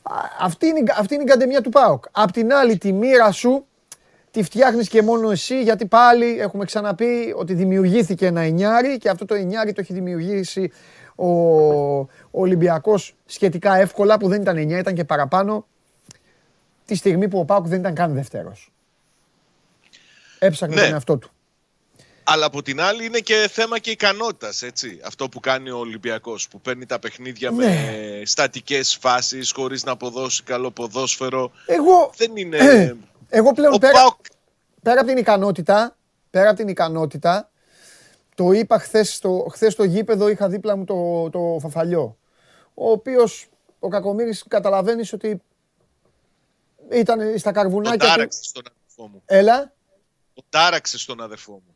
Α, αυτή είναι, αυτή είναι η γκαντεμιά του ΠΑΟΚ. Απ' την άλλη τη μοίρα σου τη φτιάχνεις και μόνο εσύ, γιατί πάλι έχουμε ξαναπεί ότι δημιουργήθηκε ένα εννιάρι και αυτό το εννιάρι το έχει δημιουργήσει ο Ολυμπιακός σχετικά εύκολα, που δεν ήταν εννιά, ήταν και παραπάνω, τη στιγμή που ο ΠΑΟΚ δεν ήταν καν δεύτερος. Έψαχνε ναι. τον εαυτό του. Αλλά από την άλλη είναι και θέμα και ικανότητας, έτσι, αυτό που κάνει ο Ολυμπιακός, που παίρνει τα παιχνίδια ναι. με στατικές φάσεις, χωρίς να αποδώσει καλό ποδόσφαιρο. Εγώ, δεν είναι... ε, εγώ πλέον πέρα, ΠΑΟΚ... πέρα από την ικανότητα, πέρα από την ικανότητα, το είπα χθες στο, χθες στο γήπεδο, είχα δίπλα μου το, το Φαφαλιό, ο οποίος, ο Κακομοίρης, καταλαβαίνεις ότι ήταν στα καρβουνάκια του. Τον τάραξε στον αδερφό μου. Έλα. Τον τάραξε στον αδερφό μου.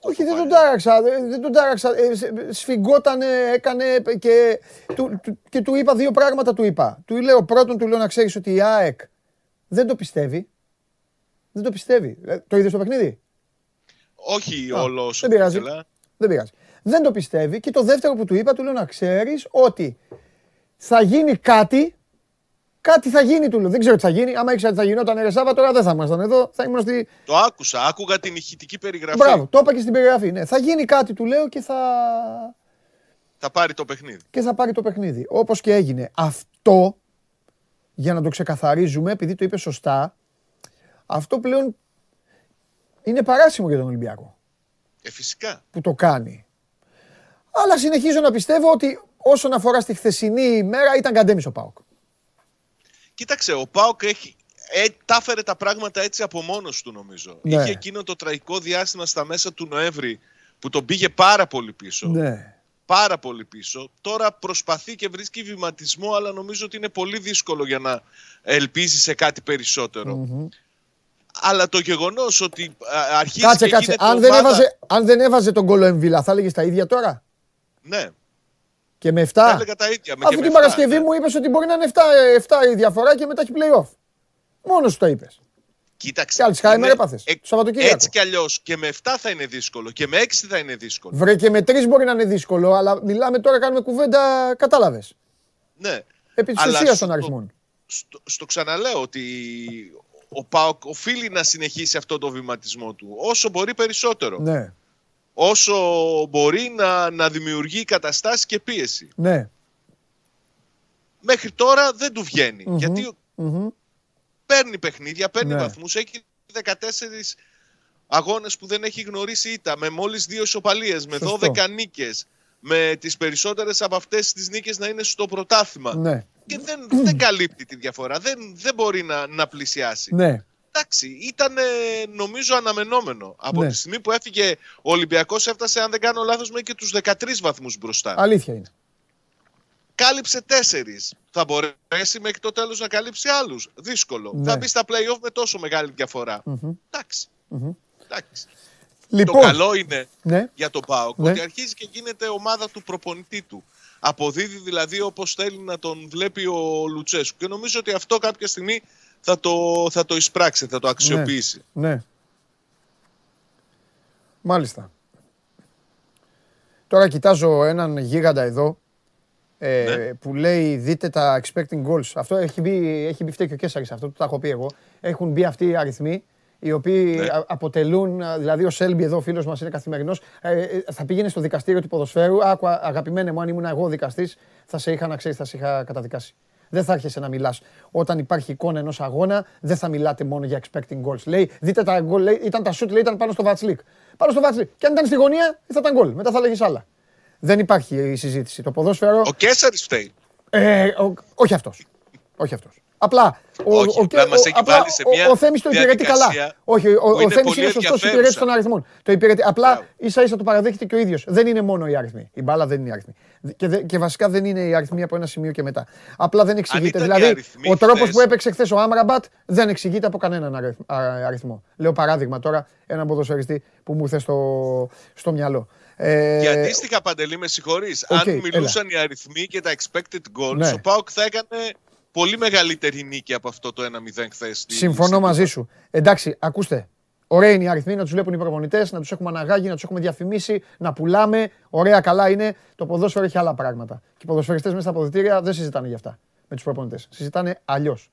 Όχι, δεν τον τάραξα, δεν τον τάραξα. Σφιγγότανε, έκανε και του, του, και του είπα δύο πράγματα, του είπα. Του λέω πρώτον, του λέω να ξέρεις ότι η ΑΕΚ δεν το πιστεύει. Δεν το πιστεύει. Το είδες στο παιχνίδι? Όχι όλο όσο ήθελα. Δεν πειράζει. Δεν το πιστεύει. Και το δεύτερο που του είπα, του λέω να ξέρεις ότι θα γίνει κάτι. Κάτι θα γίνει, του λέω. Δεν ξέρω τι θα γίνει. Άμα ήξερα τι θα γινόταν ερε Σάββατο, τώρα δεν θα ήμασταν εδώ. Θα ήμουν στη... Το άκουσα. Άκουγα την ηχητική περιγραφή. Μπράβο. Το είπα και στην περιγραφή. Ναι. Θα γίνει κάτι, του λέω, και θα. Θα πάρει το παιχνίδι. Και θα πάρει το παιχνίδι. Όπως και έγινε. Αυτό, για να το ξεκαθαρίζουμε, επειδή το είπε σωστά, αυτό πλέον. Είναι παράσημο για τον Ολυμπιακό. Ε, φυσικά. Που το κάνει. Αλλά συνεχίζω να πιστεύω ότι όσον αφορά στη χθεσινή ημέρα ήταν γκαντέμις ο ΠΑΟΚ. Κοίταξε, ο ΠΑΟΚ έχει, ε, τάφερε τα πράγματα έτσι από μόνος του νομίζω. Ναι. Είχε εκείνο το τραγικό διάστημα στα μέσα του Νοέμβρη που τον πήγε πάρα πολύ πίσω. Ναι. Πάρα πολύ πίσω. Τώρα προσπαθεί και βρίσκει βηματισμό, αλλά νομίζω ότι είναι πολύ δύσκολο για να ελπίζει σε κάτι περισσότερο. Mm-hmm. Αλλά το γεγονός ότι αρχίζει κάτσε, και κάτσε. Αν, δεν έβαζε, αν δεν έβαζε τον κόλλο Εμβίλα, θα έλεγες τα ίδια τώρα? Ναι. Και με εφτά. Θα έλεγα τα ίδια. Αφού την Παρασκευή ναι. μου είπες ότι μπορεί να είναι εφτά, εφτά η διαφορά και μετά έχει play-off. Μόνος σου το είπες. Κοίταξε. Κι άλλες έπαθες. Έτσι κι αλλιώς και με εφτά θα είναι δύσκολο και με έξι θα είναι δύσκολο. Βρε, και με τρία μπορεί να είναι δύσκολο, αλλά μιλάμε τώρα, κάνουμε κουβέντα, κατάλαβες. Ναι. Επί της ουσίας των αριθμών. Στο, στο ξαναλέω ότι... Ο ΠΑΟΚ οφείλει να συνεχίσει αυτό το βηματισμό του, όσο μπορεί περισσότερο. Ναι. Όσο μπορεί να, να δημιουργεί καταστάσεις και πίεση. Ναι. Μέχρι τώρα δεν του βγαίνει, mm-hmm. γιατί mm-hmm. παίρνει παιχνίδια, παίρνει ναι. βαθμούς, έχει δεκατέσσερις αγώνες που δεν έχει γνωρίσει ήττα, με μόλις δύο ισοπαλίες, με Σωστό. δώδεκα νίκες, με τις περισσότερες από αυτές τις νίκες να είναι στο πρωτάθλημα. Ναι. Και δεν, δεν καλύπτει τη διαφορά. Δεν, δεν μπορεί να, να πλησιάσει. Ναι. Εντάξει, ήταν νομίζω αναμενόμενο. Από ναι. τη στιγμή που έφυγε ο Ολυμπιακός, έφτασε, αν δεν κάνω λάθος, με και τους δεκατρείς βαθμούς μπροστά. Αλήθεια είναι. Κάλυψε τέσσερις. Θα μπορέσει μέχρι το τέλος να καλύψει άλλους. Δύσκολο. Ναι. Θα μπει στα play-off με τόσο μεγάλη διαφορά. Mm-hmm. Εντάξει. Mm-hmm. Εντάξει. Λοιπόν, το καλό είναι ναι. για τον ΠΑΟΚ ναι. ότι αρχίζει και γίνεται ομάδα του προπονητή του. Αποδίδει δηλαδή όπως θέλει να τον βλέπει ο Λουτσέσκου. Και νομίζω ότι αυτό κάποια στιγμή θα το, θα το εισπράξει, θα το αξιοποιήσει. Ναι. ναι. Μάλιστα. Τώρα κοιτάζω έναν γίγαντα εδώ ε, ναι. που λέει δείτε τα expecting goals. Αυτό έχει μπει, έχει μπει φταίει και ο Κέσσαρης, αυτό το τα έχω πει εγώ. Έχουν μπει αυτοί οι αριθμοί οι οποίοι ναι. αποτελούν, δηλαδή ο Σέλμπι εδώ ο φίλος μας είναι καθημερινός, ε, θα πήγαινε στο δικαστήριο του ποδοσφαίρου. Άκουα αγαπημένε μου, αν ήμουν εγώ δικαστής θα σε είχα, να ξέρεις, θα σε είχα καταδικάσει. Δεν θα άρχισε να μιλάς. Όταν υπάρχει εικόνα ενός αγώνα, δεν θα μιλάτε μόνο για expecting goals. Λέει, δείτε τα goal, λέει, ήταν τα shoot, λέει, ήταν πάνω στο Βατσλίκ. Πάνω στο Βατσλίκ. Και αν ήταν στη γωνία, θα ήταν goal. Μετά θα λέγεις άλλα. Δεν υπάρχει η συζήτηση. Το ποδόσφαιρο. Ο Κέσσαρης φταίει. Ε, όχι αυτός. Όχι αυτός. Απλά ο, όχι, ο, απλά ο, μας απλά, έχει σε μια ο, ο Θέμης το υπηρετεί καλά. Όχι, ο, ο Θέμης είναι σωστός υπηρέτης των αριθμών. Το υπηρετεί. Απλά yeah. ίσα ίσα το παραδέχεται και ο ίδιος. Δεν είναι μόνο οι αριθμοί. Η μπάλα δεν είναι οι αριθμοί. Και, δε, και βασικά δεν είναι οι αριθμοί από ένα σημείο και μετά. Απλά δεν εξηγείται. Δηλαδή αριθμοί, ο τρόπος που έπαιξε χθες ο Άμραμπατ δεν εξηγείται από κανέναν αριθμό. Λέω παράδειγμα τώρα έναν ποδοσφαιριστή που μου ήρθε στο, στο μυαλό. Ε... Και αντίστοιχα, Παντελή, με συγχωρείς. Okay, αν μιλούσαν έλα. οι αριθμοί και τα expected goals, ο ΠΑΟΚ θα έκανε πολύ μεγαλύτερη νίκη από αυτό το ένα μηδέν χθες. Συμφωνώ μαζί σου. Εντάξει, ακούστε. Ωραία είναι οι αριθμοί, να τους βλέπουν οι προπονητές, να τους έχουμε αναγάγει, να τους έχουμε διαφημίσει, να πουλάμε. Ωραία, καλά είναι. Το ποδόσφαιρο έχει άλλα πράγματα. Και οι ποδοσφαιριστές μέσα στα αποδυτήρια δεν συζητάνε για αυτά με τους προπονητές. Συζητάνε αλλιώς.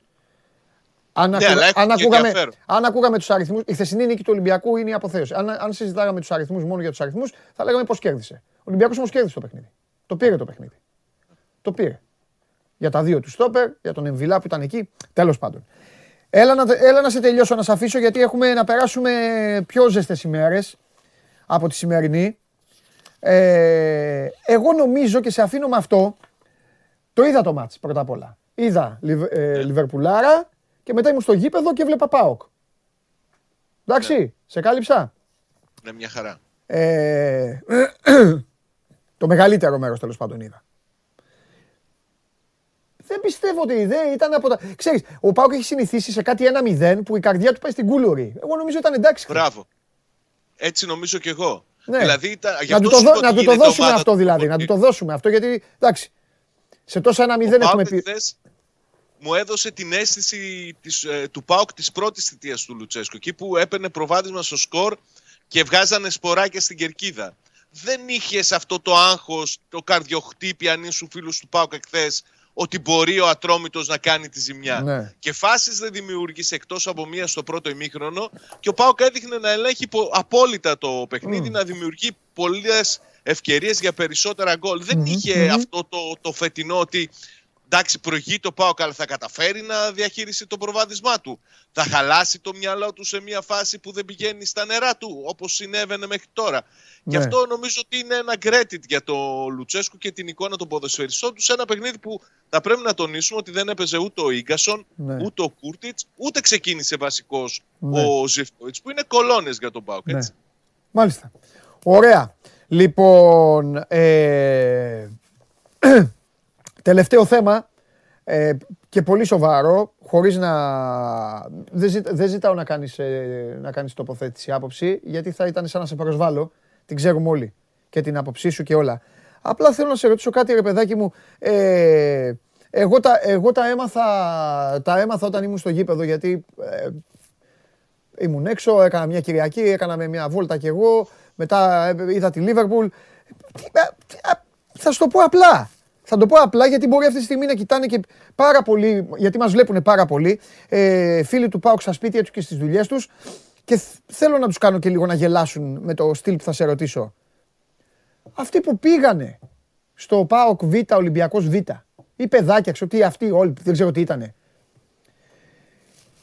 Αν, ναι, ακου... αν, ακούγαμε... αν ακούγαμε τους αριθμούς, η χθεσινή νίκη του Ολυμπιακού είναι η αποθέωση. Αν, αν συζητάγαμε τους αριθμούς μόνο για τους αριθμούς, θα λέγαμε πώς κέρδισε. Ο Ολυμπιακός όμως κέρδισε το παιχνίδι. Το πήρε το παιχνίδι. Το πήρε. Για τα δύο του στόπερ, για τον Εμβιλά που ήταν εκεί, τέλος πάντων. Έλα να, έλα να σε τελειώσω, να σε αφήσω, γιατί έχουμε να περάσουμε πιο ζεστές ημέρες από τη σημερινή. Ε, εγώ νομίζω και σε αφήνω με αυτό, το είδα το μάτς πρώτα απ' όλα. Είδα Λιβ, ε, Λιβερπουλάρα και μετά ήμουν στο γήπεδο και έβλεπα ΠΑΟΚ. Εντάξει, ναι. σε κάλυψα. Ναι, μια χαρά. Ε, το μεγαλύτερο μέρος τέλος πάντων είδα. Δεν πιστεύω ότι η ιδέα ήταν από τα. Ξέρεις, ο ΠΑΟΚ έχει συνηθίσει σε κάτι ένα μηδέν που η καρδιά του πάει στην κούλουρη. Εγώ νομίζω ήταν εντάξει. Μπράβο. Έτσι νομίζω κι εγώ. Ναι. Δηλαδή, ήταν... να του το, δω... να το, το δώσουμε αυτό δηλαδή. Να του το δώσουμε αυτό γιατί. Εντάξει. Σε τόσα ένα μηδέν έχουμε πει. Χθες μου έδωσε την αίσθηση της, του ΠΑΟΚ της πρώτης θητείας του Λουτσέσκου. Εκεί που έπαιρνε προβάδισμα στο σκορ και βγάζανε σποράκια στην κερκίδα. Δεν είχες αυτό το άγχος, το καρδιοχτύπι αν ήσουν φίλος του ΠΑΟΚ εχθές. Ότι μπορεί ο Ατρόμητος να κάνει τη ζημιά. Ναι. Και φάσεις δεν δημιούργησε εκτός από μία στο πρώτο ημίχρονο και ο ΠΑΟΚ έδειχνε να ελέγχει απόλυτα το παιχνίδι, mm. να δημιουργεί πολλές ευκαιρίες για περισσότερα γκολ. Mm. Δεν είχε mm. αυτό το, το φετινό ότι εντάξει προηγεί το ΠΑΟΚ αλλά θα καταφέρει να διαχείρισει το προβάδισμά του. Θα χαλάσει το μυαλό του σε μία φάση που δεν πηγαίνει στα νερά του όπως συνέβαινε μέχρι τώρα. Ναι. Και αυτό νομίζω ότι είναι ένα credit για το Λουτσέσκου και την εικόνα των ποδοσφαιριστών του. Ένα παιχνίδι που θα πρέπει να τονίσουμε ότι δεν έπαιζε ούτε ο Ίγκασον, ναι. ούτε ο Κούρτιτς, ούτε ξεκίνησε βασικός ναι. ο Ζιφκοβιτς, που είναι κολώνες για τον ΠΑΟΚ. Ναι. Μάλιστα. Ωραία. Λοιπόν, ε... τελευταίο θέμα ε, και πολύ σοβαρό, χωρίς να... Δεν, ζη... δεν ζητάω να κάνεις, ε, να κάνεις τοποθέτηση άποψη, γιατί θα ήταν σαν να σε προσβάλλω. Την ξέρουμε όλοι και την άποψή σου και όλα. Απλά θέλω να σε ρωτήσω κάτι ρε παιδάκι μου. Ε, εγώ, τα, εγώ τα, έμαθα, τα έμαθα όταν ήμουν στο γήπεδο γιατί ε, ήμουν έξω, έκανα μια Κυριακή, έκανα μια βόλτα κι εγώ, μετά ε, είδα τη Λίβερπουλ. Θα σου το πω απλά. Θα το πω απλά γιατί μπορεί αυτή τη στιγμή να κοιτάνε και πάρα πολλοί, γιατί μας βλέπουν πάρα πολλοί, ε, φίλοι του ΠΑΟΚ στα σπίτια τους και στις δουλειές τους. Και θέλω να τους κάνω και λίγο να γελάσουν με το στυλ που θα σε ρωτήσω. Αυτοί που πήγανε στο ΠΑΟΚ Β, Ολυμπιακός Β, ή παιδάκια, ξέρω τι αυτοί όλοι, δεν ξέρω τι ήτανε.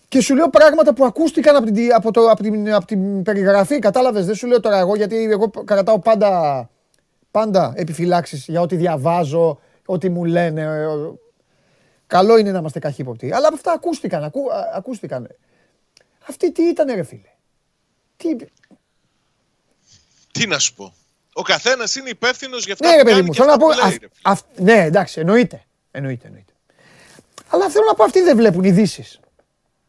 Και σου λέω πράγματα που ακούστηκαν από την, από το, από την, από την περιγραφή, κατάλαβες, δεν σου λέω τώρα εγώ, γιατί εγώ κρατάω πάντα, πάντα επιφυλάξεις για ό,τι διαβάζω, ό,τι μου λένε. Καλό είναι να είμαστε καχύποπτοι. Αλλά αυτά ακούστηκαν, ακού, ακούστηκαν. Αυτή τι ήτανε ρε φίλε. Τι... τι να σου πω. Ο καθένας είναι υπεύθυνος για αυτά ναι, που κάνει μου, και αυτά που λέει, ρε, αυ... Ναι εντάξει εννοείται. εννοείται. εννοείται. Αλλά θέλω να πω αυτοί δεν βλέπουν ειδήσεις.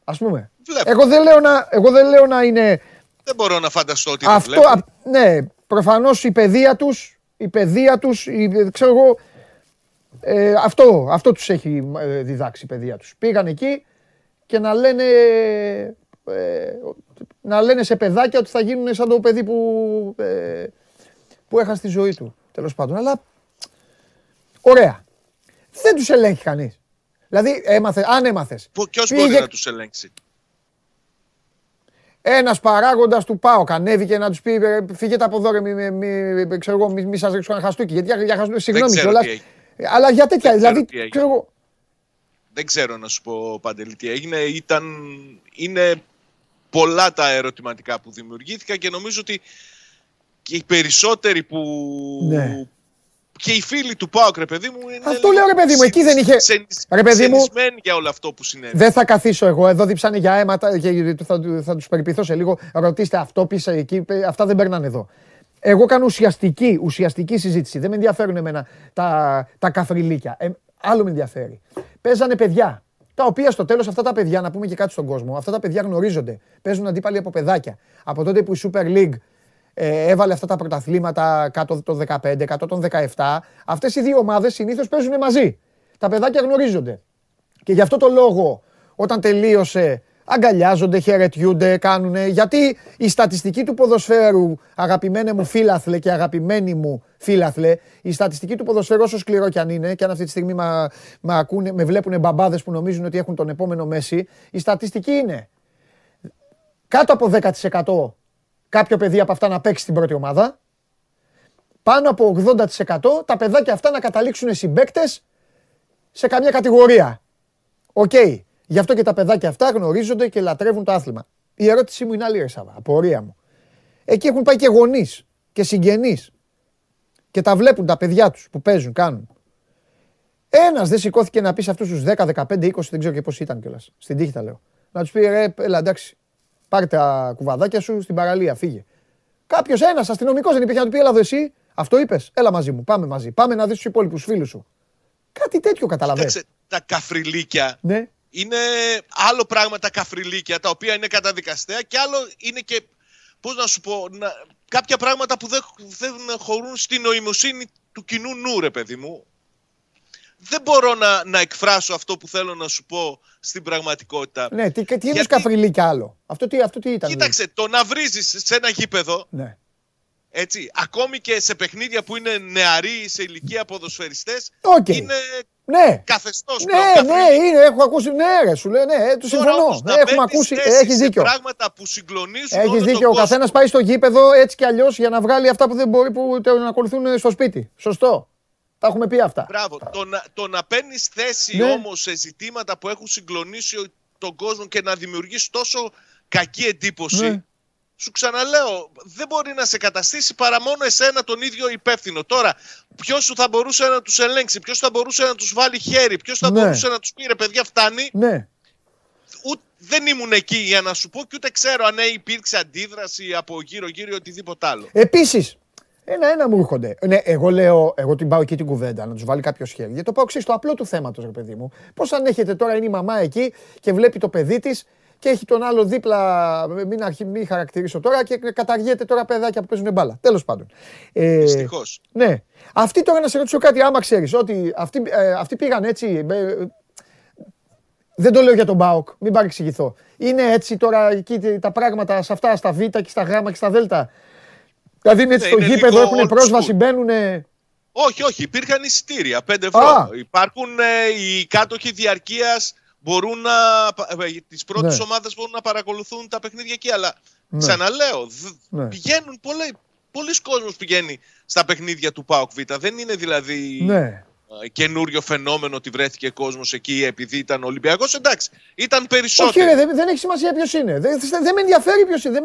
Ας πούμε. Βλέπω. Εγώ δεν λέω να, εγώ δεν λέω να είναι Δεν μπορώ να φανταστώ ότι αυτό, το βλέπουν. Ναι, προφανώς η παιδεία τους, η παιδεία τους, η, ξέρω εγώ, ε, αυτό, αυτό τους έχει ε, διδάξει η παιδεία τους. Πήγαν εκεί και να λένε, ε, να λένε σε παιδάκια ότι θα γίνουν σαν το παιδί που, ε, που έχασε τη ζωή του, τέλος πάντων. Αλλά, ωραία. Δεν τους ελέγχει κανείς. Δηλαδή, έμαθε, αν έμαθες... Ποιος πήγε... μπορεί να τους ελέγξει. Ένας παράγοντας του ΠΑΟΚ ανέβηκε να τους πει φύγετε από εδώ, μη, μη, ξέρω εγώ, μη, μη σας ρίξω ένα χαστούκι. Γιατί για, για χαστούκι, συγγνώμη κιόλας. Αλλά για τέτοια, δεν δηλαδή, ξέρω, ξέρω εγώ... Δεν ξέρω να σου πω, Παντελή, τι έγινε. Ήταν... Είναι πολλά τα ερωτηματικά που δημιουργήθηκαν και νομίζω ότι και οι περισσότεροι που... Ναι. Και οι φίλοι του ΠΑΟΚ, ρε παιδί μου, είναι. Αυτό λέω, ρε παιδί μου, εκεί δεν είχε. Ξενισμένοι για όλο αυτό που συνέβη. Δεν θα καθίσω εγώ. Εδώ διψάνε για αίματα και θα, θα τους περιποιηθώ σε λίγο. Ρωτήστε αυτό, πίσω εκεί. Αυτά δεν περνάνε εδώ. Εγώ κάνω ουσιαστική, ουσιαστική συζήτηση. Δεν με ενδιαφέρουν εμένα τα, τα καφριλίκια. Ε, άλλο με ενδιαφέρει. Παίζανε παιδιά. Τα οποία στο τέλος αυτά τα παιδιά, να πούμε και κάτι στον κόσμο, αυτά τα παιδιά γνωρίζονται. Παίζουν αντίπαλοι από παιδάκια. Από τότε που η Super League. Ε, έβαλε αυτά τα πρωταθλήματα κάτω των δεκαπέντε, κάτω των δεκαεπτά. Αυτές οι δύο ομάδες συνήθως παίζουν μαζί. Τα παιδάκια γνωρίζονται. Και γι' αυτό το λόγο, όταν τελείωσε, αγκαλιάζονται, χαιρετιούνται, κάνουνε. Γιατί η στατιστική του ποδοσφαίρου, αγαπημένε μου φίλαθλε και αγαπημένη μου φίλαθλε, η στατιστική του ποδοσφαίρου, όσο σκληρό κι αν είναι, και αν αυτή τη στιγμή με, με, ακούνε, με βλέπουν μπαμπάδες που νομίζουν ότι έχουν τον επόμενο Μέση, η στατιστική είναι κάτω από δέκα τοις εκατό. Κάποιο παιδί από αυτά να παίξει στην πρώτη ομάδα, πάνω από ογδόντα τοις εκατό τα παιδάκια αυτά να καταλήξουν συμπαίκτες σε καμιά κατηγορία. Οκ. Okay. Γι' αυτό και τα παιδάκια αυτά γνωρίζονται και λατρεύουν το άθλημα. Η ερώτησή μου είναι άλλη, ρε Σάβα, απορία μου. Εκεί έχουν πάει και γονείς και συγγενείς και τα βλέπουν τα παιδιά τους που παίζουν, κάνουν. Ένας δεν σηκώθηκε να πει σε αυτούς τους δέκα, δεκαπέντε, είκοσι, δεν ξέρω και πώς ήταν κιόλας, στην τύχη τα λέω, να τους πει ρε, έλα εντάξει. Πάρε τα κουβαδάκια σου στην παραλία, φύγε. Κάποιος, ένας αστυνομικός δεν υπήρχε να του πει έλα εδώ εσύ, αυτό είπες, έλα μαζί μου, πάμε μαζί, πάμε να δεις τους υπόλοιπους φίλους σου. Κάτι τέτοιο καταλαβαίνεις. Τα καφριλίκια ναι. Είναι άλλο πράγμα τα καφριλίκια, τα οποία είναι καταδικαστέα και άλλο είναι και, πώς να σου πω, να, κάποια πράγματα που δεν, δεν χωρούν στη νοημοσύνη του κοινού νου, ρε παιδί μου. Δεν μπορώ να, να εκφράσω αυτό που θέλω να σου πω στην πραγματικότητα. Ναι, τι, τι είδους καφριλί κι άλλο. Αυτό τι, αυτό τι ήταν. Κοίταξε, λέει. Το να βρίζεις σε ένα γήπεδο, ναι. Έτσι, ακόμη και σε παιχνίδια που είναι νεαροί, σε ηλικία ποδοσφαιριστές, okay. Είναι ναι. Καθεστώς. Ναι, ναι, ναι, είναι, έχω ακούσει, ναι ρε, σου λέω, ναι, του συμφωνώ. Ναι, έχουμε ακούσει, έχεις δίκιο. Πράγματα που συγκλονίζουν έχεις δίκιο, ο καθένας πάει στο γήπεδο έτσι κι αλλιώς για να βγάλει αυτά που δεν μπορεί που να ακολουθούν στο σπίτι. Σωστό. Τα έχουμε πει αυτά. Μπράβο. Το να, το να παίρνεις θέση ναι. Όμως σε ζητήματα που έχουν συγκλονίσει τον κόσμο και να δημιουργείς τόσο κακή εντύπωση, ναι. Σου ξαναλέω, δεν μπορεί να σε καταστήσει παρά μόνο εσένα τον ίδιο υπεύθυνο. Τώρα, ποιος θα μπορούσε να τους ελέγξει, ποιος θα μπορούσε να τους βάλει χέρι, ποιος θα ναι. Μπορούσε να τους πει ρε παιδιά, φτάνει. Ναι. Ούτε, δεν ήμουν εκεί για να σου πω και ούτε ξέρω αν υπήρξε αντίδραση από γύρω-γύρω ή οτιδήποτε άλλο. Επίσης. Ένα-ένα μου έρχονται. Ναι, εγώ λέω, εγώ την πάω εκεί την κουβέντα, να τους βάλει κάποιο χέρι. Γιατί το πάω ξέρεις, το απλό του θέματος, ρε παιδί μου. Πώς ανέχεται τώρα, είναι η μαμά εκεί και βλέπει το παιδί της και έχει τον άλλο δίπλα. Μην, αρχι, μην χαρακτηρίσω τώρα και καταργέται τώρα παιδάκια που παίζουν μπάλα. Τέλος πάντων. Ε, Δυστυχώς. Ναι. Αυτή τώρα να σε ρωτήσω κάτι, άμα ξέρεις ότι αυτοί, ε, αυτοί πήγαν έτσι. Ε, ε, δεν το λέω για τον ΠΑΟΚ, μην παρεξηγηθώ. Είναι έτσι τώρα εκεί τα πράγματα σε αυτά, στα Β και στα Γ και στα Δ. Δηλαδή είναι έτσι στο γήπεδο, έχουν πρόσβαση, μπαίνουν. Όχι, όχι, υπήρχαν εισιτήρια, πέντε ευρώ. Υπάρχουν οι κάτοχοι διαρκείας, μπορούν να. Τις πρώτες ομάδες μπορούν να παρακολουθούν τα παιχνίδια εκεί. Αλλά ξαναλέω, πηγαίνουν πολλοί κόσμος πηγαίνει στα παιχνίδια του ΠΑΟΚ Β. Δεν είναι δηλαδή καινούριο φαινόμενο ότι βρέθηκε κόσμος εκεί επειδή ήταν Ολυμπιακός. Εντάξει, ήταν περισσότερο. Όχι, δεν έχει σημασία ποιος είναι. Δεν με ενδιαφέρει ποιος είναι.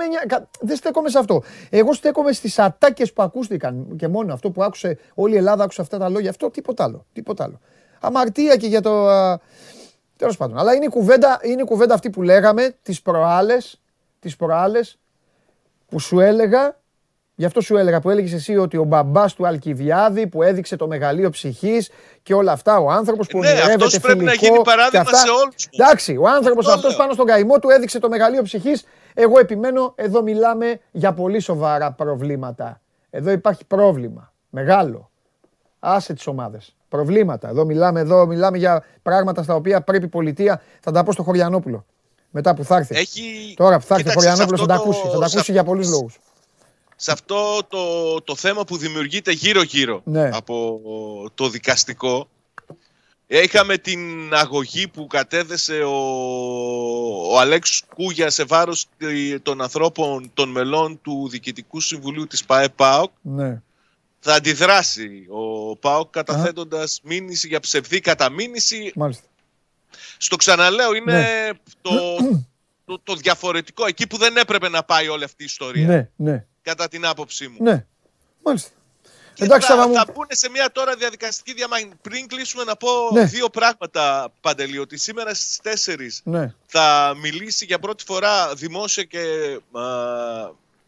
Δεν στέκομαι σε αυτό. Εγώ στέκομαι στις ατάκες που ακούστηκαν και μόνο αυτό που άκουσε όλη η Ελλάδα, άκουσε αυτά τα λόγια. Αυτό τίποτα άλλο. Τίποτα άλλο. Αμαρτία και για το. Τέλος πάντων. Αλλά είναι η κουβέντα, είναι η κουβέντα αυτή που λέγαμε τις προάλλες, τις προάλλες που σου έλεγα Γι' αυτό σου έλεγα που έλεγες εσύ ότι ο μπαμπάς του Αλκιβιάδη που έδειξε το μεγαλείο ψυχής και όλα αυτά, ο άνθρωπος που ονειρεύεται φιλικό... Ναι, αυτός πρέπει να γίνει παράδειγμα σε όλους. Εντάξει, ο άνθρωπος αυτός πάνω στον καημό του έδειξε το μεγαλείο ψυχής. Εγώ επιμένω, εδώ μιλάμε για πολύ σοβαρά προβλήματα. Εδώ υπάρχει πρόβλημα, μεγάλο. Άσε τις ομάδες. Προβλήματα. Εδώ μιλάμε, εδώ μιλάμε για πράγματα στα οποία πρέπει η πολιτεία. Θα τα πω στο Χωριανόπουλο. Μετά που θα έρθει. Έχει... Τώρα που θα έρθει ο Χωριανόπουλος θα τα ακούσει. Το... Θα τα ακούσει σε... για πολλούς λόγους. Σε αυτό το, το θέμα που δημιουργείται γύρω-γύρω ναι. από το δικαστικό. Είχαμε την αγωγή που κατέδεσε ο, ο Αλέξης Κούγια σε βάρος των ανθρώπων των μελών του Διοικητικού Συμβουλίου της ΠΑΕ-ΠΑΟΚ. Ναι. Θα αντιδράσει ο ΠΑΟΚ καταθέτοντας Α. μήνυση για ψευδή καταμήνυση. Μάλιστα. Στο ξαναλέω είναι ναι. το, το, το διαφορετικό. Εκεί που δεν έπρεπε να πάει όλη αυτή η ιστορία. Ναι, ναι. Κατά την άποψή μου. Ναι, μάλιστα. Και εντάξει, θα, θα, μου... θα πούνε σε μια τώρα διαδικαστική διαμάχη. Πριν κλείσουμε να πω ναι. δύο πράγματα, Παντελή. Ότι σήμερα στις τέσσερις ναι. θα μιλήσει για πρώτη φορά δημόσια και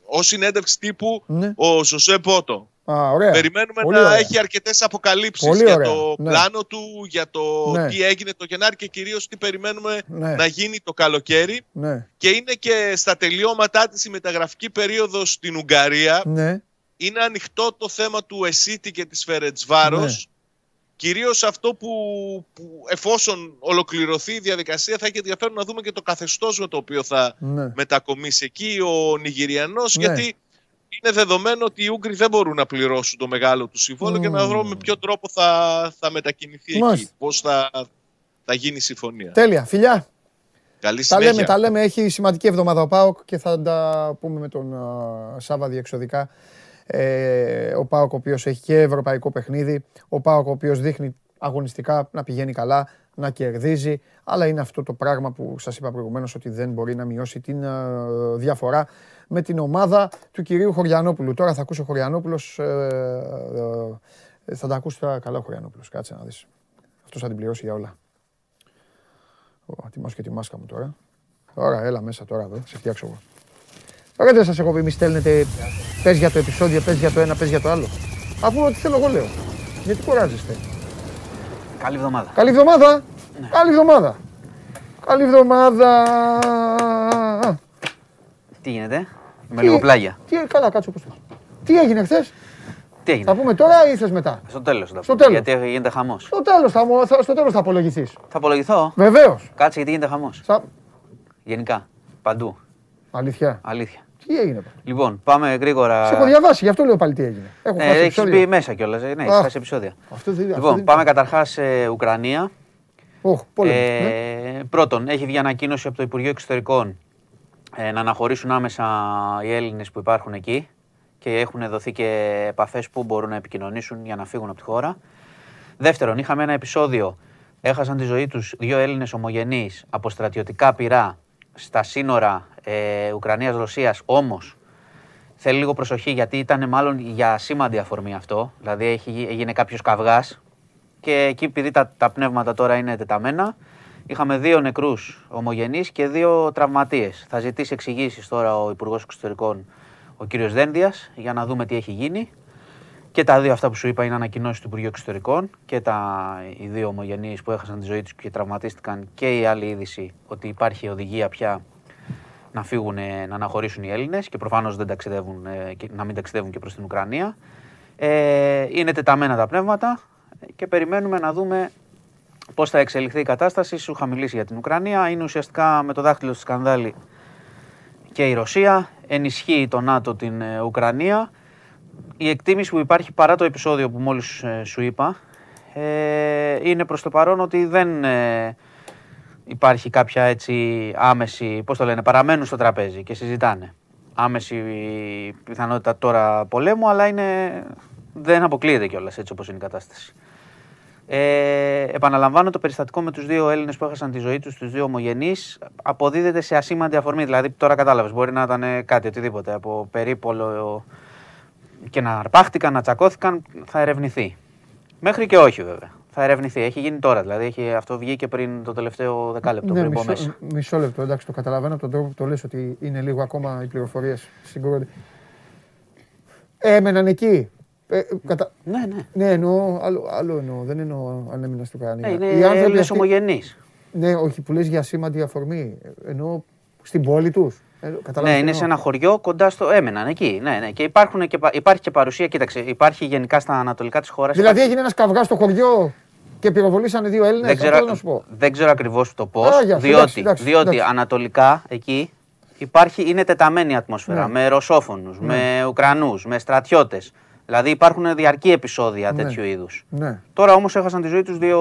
ως συνέντευξη τύπου ναι. ο Ζωζέ Μπότο. Α, ωραία. Περιμένουμε πολύ να ωραία. έχει αρκετές αποκαλύψεις πολύ για το ναι. πλάνο του, για το ναι. τι έγινε το Γενάρη και κυρίως τι περιμένουμε ναι. να γίνει το καλοκαίρι. Ναι. Και είναι και στα τελειώματά της η μεταγραφική περίοδος στην Ουγγαρία. Ναι. Είναι ανοιχτό το θέμα του Εσίτη και της Φερετσβάρος. Ναι. Κυρίως αυτό που, που εφόσον ολοκληρωθεί η διαδικασία θα έχει ενδιαφέρον να δούμε και το καθεστώς με το οποίο θα ναι. μετακομίσει εκεί ο Νιγηριανός. Ναι. Γιατί είναι δεδομένο ότι οι Ούγγροι δεν μπορούν να πληρώσουν το μεγάλο του συμβόλαιο mm. και να βρούμε με ποιο τρόπο θα, θα μετακινηθεί Μάλιστα. εκεί, πώς θα, θα γίνει η συμφωνία. Τέλεια, φιλιά. Καλή συνέχεια. Τα λέμε, τα λέμε. Έχει σημαντική εβδομάδα ο ΠΑΟΚ και θα τα πούμε με τον uh, Σάβα διεξοδικά. Ε, ο ΠΑΟΚ ο οποίος έχει και ευρωπαϊκό παιχνίδι, ο ΠΑΟΚ ο οποίος δείχνει αγωνιστικά να πηγαίνει καλά, να κερδίζει, αλλά είναι αυτό το πράγμα που σας είπα προηγουμένως ότι δεν μπορεί να μειώσει την uh, διαφορά με την ομάδα του κυρίου Χωριανόπουλου. Τώρα θα ακούσει ο Χωριανόπουλος, ε, ε, θα τα ακούσει τα καλά ο Χωριανόπουλος, κάτσε να δεις. Αυτός θα την πληρώσει για όλα. Ετοιμάσου και τη μάσκα μου τώρα. Τώρα, έλα μέσα τώρα, εδώ, σε φτιάξω εγώ. Τώρα δεν σας έχω πει, μη στέλνετε, πες για το επεισόδιο, πες για το ένα, πες για το άλλο. Αφού ό,τι θέλω εγώ λέω. Γιατί κουράζεστε. Καλή εβδομάδα. Καλή εβδομάδα. Ναι. Καλή εβδομάδα. Καλή εβδομάδα. Τι γίνεται, με λίγο πλάγια. Τι, καλά, κάτσε όπως θες. Τι έγινε χθες, τι έγινε. Θα πούμε τώρα ή ήθες μετά. Στο τέλος θα στο πούμε, τέλος. Γιατί γίνεται χαμός. Στο τέλος θα, στο τέλος θα απολογηθείς. Θα απολογηθώ. Βεβαίως. Κάτσε γιατί γίνεται χαμός. Σα... Γενικά, παντού. Αλήθεια. Αλήθεια. Τι έγινε πάλι. Λοιπόν, πάμε γρήγορα. Σε έχω διαβάσει, γι' αυτό λέω πάλι τι έγινε. Έχω ναι, έχεις πει μέσα κιόλας, ναι, έχεις χάσει επεισόδια. Αυτό δεν, λοιπόν, αυτό δεν... πάμε καταρχάς ε, Ουκρανία. Oh, πολύ, ε, ναι. Πρώτον, έχει βγει ανακοίνωση από το Υπουργείο Εξωτερικών ε, να αναχωρήσουν άμεσα οι Έλληνες που υπάρχουν εκεί και έχουν δοθεί και επαφές που μπορούν να επικοινωνήσουν για να φύγουν από τη χώρα. Δεύτερον, είχαμε ένα επεισόδιο. Έχασαν τη ζωή τους δύο Έλληνες ομογενείς από στρατιωτικά πυρά στα σύνορα ε, Ουκρανίας-Ρωσίας, όμως θέλει λίγο προσοχή γιατί ήταν μάλλον για σήμαντη αφορμή αυτό. Δηλαδή έχει, έγινε κάποιος καυγάς και εκεί επειδή τα, τα πνεύματα τώρα είναι τεταμένα, είχαμε δύο νεκρούς ομογενείς και δύο τραυματίες. Θα ζητήσει εξηγήσεις τώρα ο Υπουργός Εξωτερικών, ο κύριος Δένδιας, για να δούμε τι έχει γίνει. Και τα δύο αυτά που σου είπα είναι ανακοινώσεις του Υπουργείου Εξωτερικών και τα, οι δύο ομογενείς που έχασαν τη ζωή τους και τραυματίστηκαν και η άλλη είδηση ότι υπάρχει οδηγία πια να φύγουν, να αναχωρήσουν οι Έλληνες και προφανώς δεν ταξιδεύουν, να μην ταξιδεύουν και προς την Ουκρανία. Ε, είναι τεταμένα τα πνεύματα και περιμένουμε να δούμε πώς θα εξελιχθεί η κατάσταση. Σου είχα μιλήσει για την Ουκρανία, είναι ουσιαστικά με το δάχτυλο στη σκανδάλι και η Ρωσία, ενισχύει το ΝΑΤΟ την Ουκρανία. Η εκτίμηση που υπάρχει παρά το επεισόδιο που μόλις ε, σου είπα ε, είναι προς το παρόν ότι δεν ε, υπάρχει κάποια έτσι άμεση, πώς το λένε, παραμένουν στο τραπέζι και συζητάνε. Άμεση πιθανότητα τώρα πολέμου, αλλά είναι, δεν αποκλείεται κιόλας έτσι όπως είναι η κατάσταση. Ε, επαναλαμβάνω το περιστατικό με τους δύο Έλληνες που έχασαν τη ζωή τους, τους δύο ομογενείς, αποδίδεται σε ασήμαντη αφορμή, δηλαδή τώρα κατάλαβες, μπορεί να ήταν κάτι, οτιδήποτε, από περίπολο... και να αρπάχτηκαν, να τσακώθηκαν, θα ερευνηθεί. Μέχρι και όχι βέβαια. Θα ερευνηθεί. Έχει γίνει τώρα. Δηλαδή έχει, αυτό βγήκε πριν το τελευταίο δεκάλεπτο. Ναι, πριν μισό, μέσα. Μισό λεπτό. Εντάξει, το καταλαβαίνω από τον τρόπο που το λες ότι είναι λίγο ακόμα οι πληροφορίες συγκρούονται. Έμεναν εκεί. Ε, κατα... Ναι, ναι. Ναι, εννοώ, άλλο, άλλο εννοώ. Δεν εννοώ αν έμειναν στο Καναδά. Ναι, είναι Έλληνες ομογενείς. Ναι, όχι, που λες για σήμαντη αφορμή. Εννοώ στην πόλη τους. Ναι, είναι σε ένα χωριό κοντά στο. Έμεναν εκεί. Ναι, ναι. Και, υπάρχουν και υπάρχει και παρουσία. Κοίταξε, υπάρχει γενικά στα ανατολικά της χώρας. Δηλαδή υπάρχει... έγινε ένας καυγάς στο χωριό και πυροβολήσανε δύο Έλληνες. Δεν ξέρω, δεν ξέρω ακριβώς το πώς. Διότι, εντάξει, εντάξει, διότι εντάξει. Ανατολικά εκεί υπάρχει, είναι τεταμένη ατμόσφαιρα. Ναι. Με ρωσόφωνους, ναι. Με Ουκρανούς, με στρατιώτες. Δηλαδή υπάρχουν διαρκή επεισόδια ναι. τέτοιου είδους. Ναι. Τώρα όμως έχασαν τη ζωή τους δύο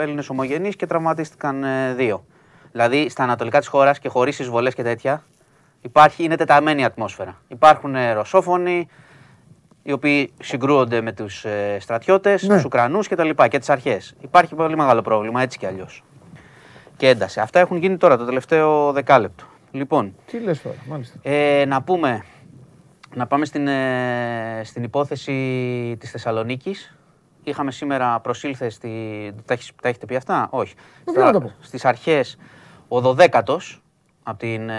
Έλληνες ομογενείς και τραυματίστηκαν δύο. Δηλαδή στα ανατολικά της χώρας και χωρίς εισβολές και τέτοια, υπάρχει, είναι τεταμένη ατμόσφαιρα. Υπάρχουν ρωσόφωνοι, οι οποίοι συγκρούονται με τους ε, στρατιώτες, ναι. τους Ουκρανούς και τα λοιπά και τις αρχές. Υπάρχει πολύ μεγάλο πρόβλημα έτσι κι αλλιώς. Και ένταση. Αυτά έχουν γίνει τώρα, το τελευταίο δεκάλεπτο. Λοιπόν, τι λες τώρα, μάλιστα. Ε, να πούμε, να πάμε στην, ε, στην υπόθεση της Θεσσαλονίκης. Είχαμε σήμερα προσήλθε, στη... τα, έχεις, τα έχετε πει αυτά, όχι. Στα, στις αρχές ο δωδέκατος, από την,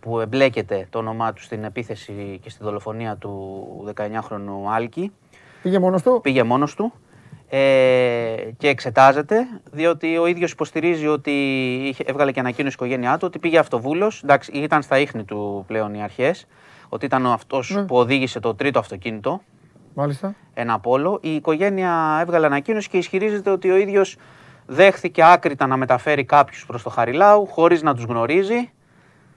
που εμπλέκεται το όνομά του στην επίθεση και στη δολοφονία του δεκαεννιάχρονου Άλκη. Πήγε μόνος του. Πήγε μόνος του ε, και εξετάζεται, διότι ο ίδιος υποστηρίζει ότι είχε, έβγαλε και ανακοίνωση η οικογένειά του, ότι πήγε αυτοβούλος, εντάξει, ήταν στα ίχνη του πλέον οι αρχές, ότι ήταν αυτός ναι. που οδήγησε το τρίτο αυτοκίνητο. Μάλιστα. Ένα πόλο. Η οικογένεια έβγαλε ανακοίνωση και ισχυρίζεται ότι ο ίδιος δέχθηκε άκρητα να μεταφέρει κάποιους προς το Χαριλάου χωρίς να τους γνωρίζει.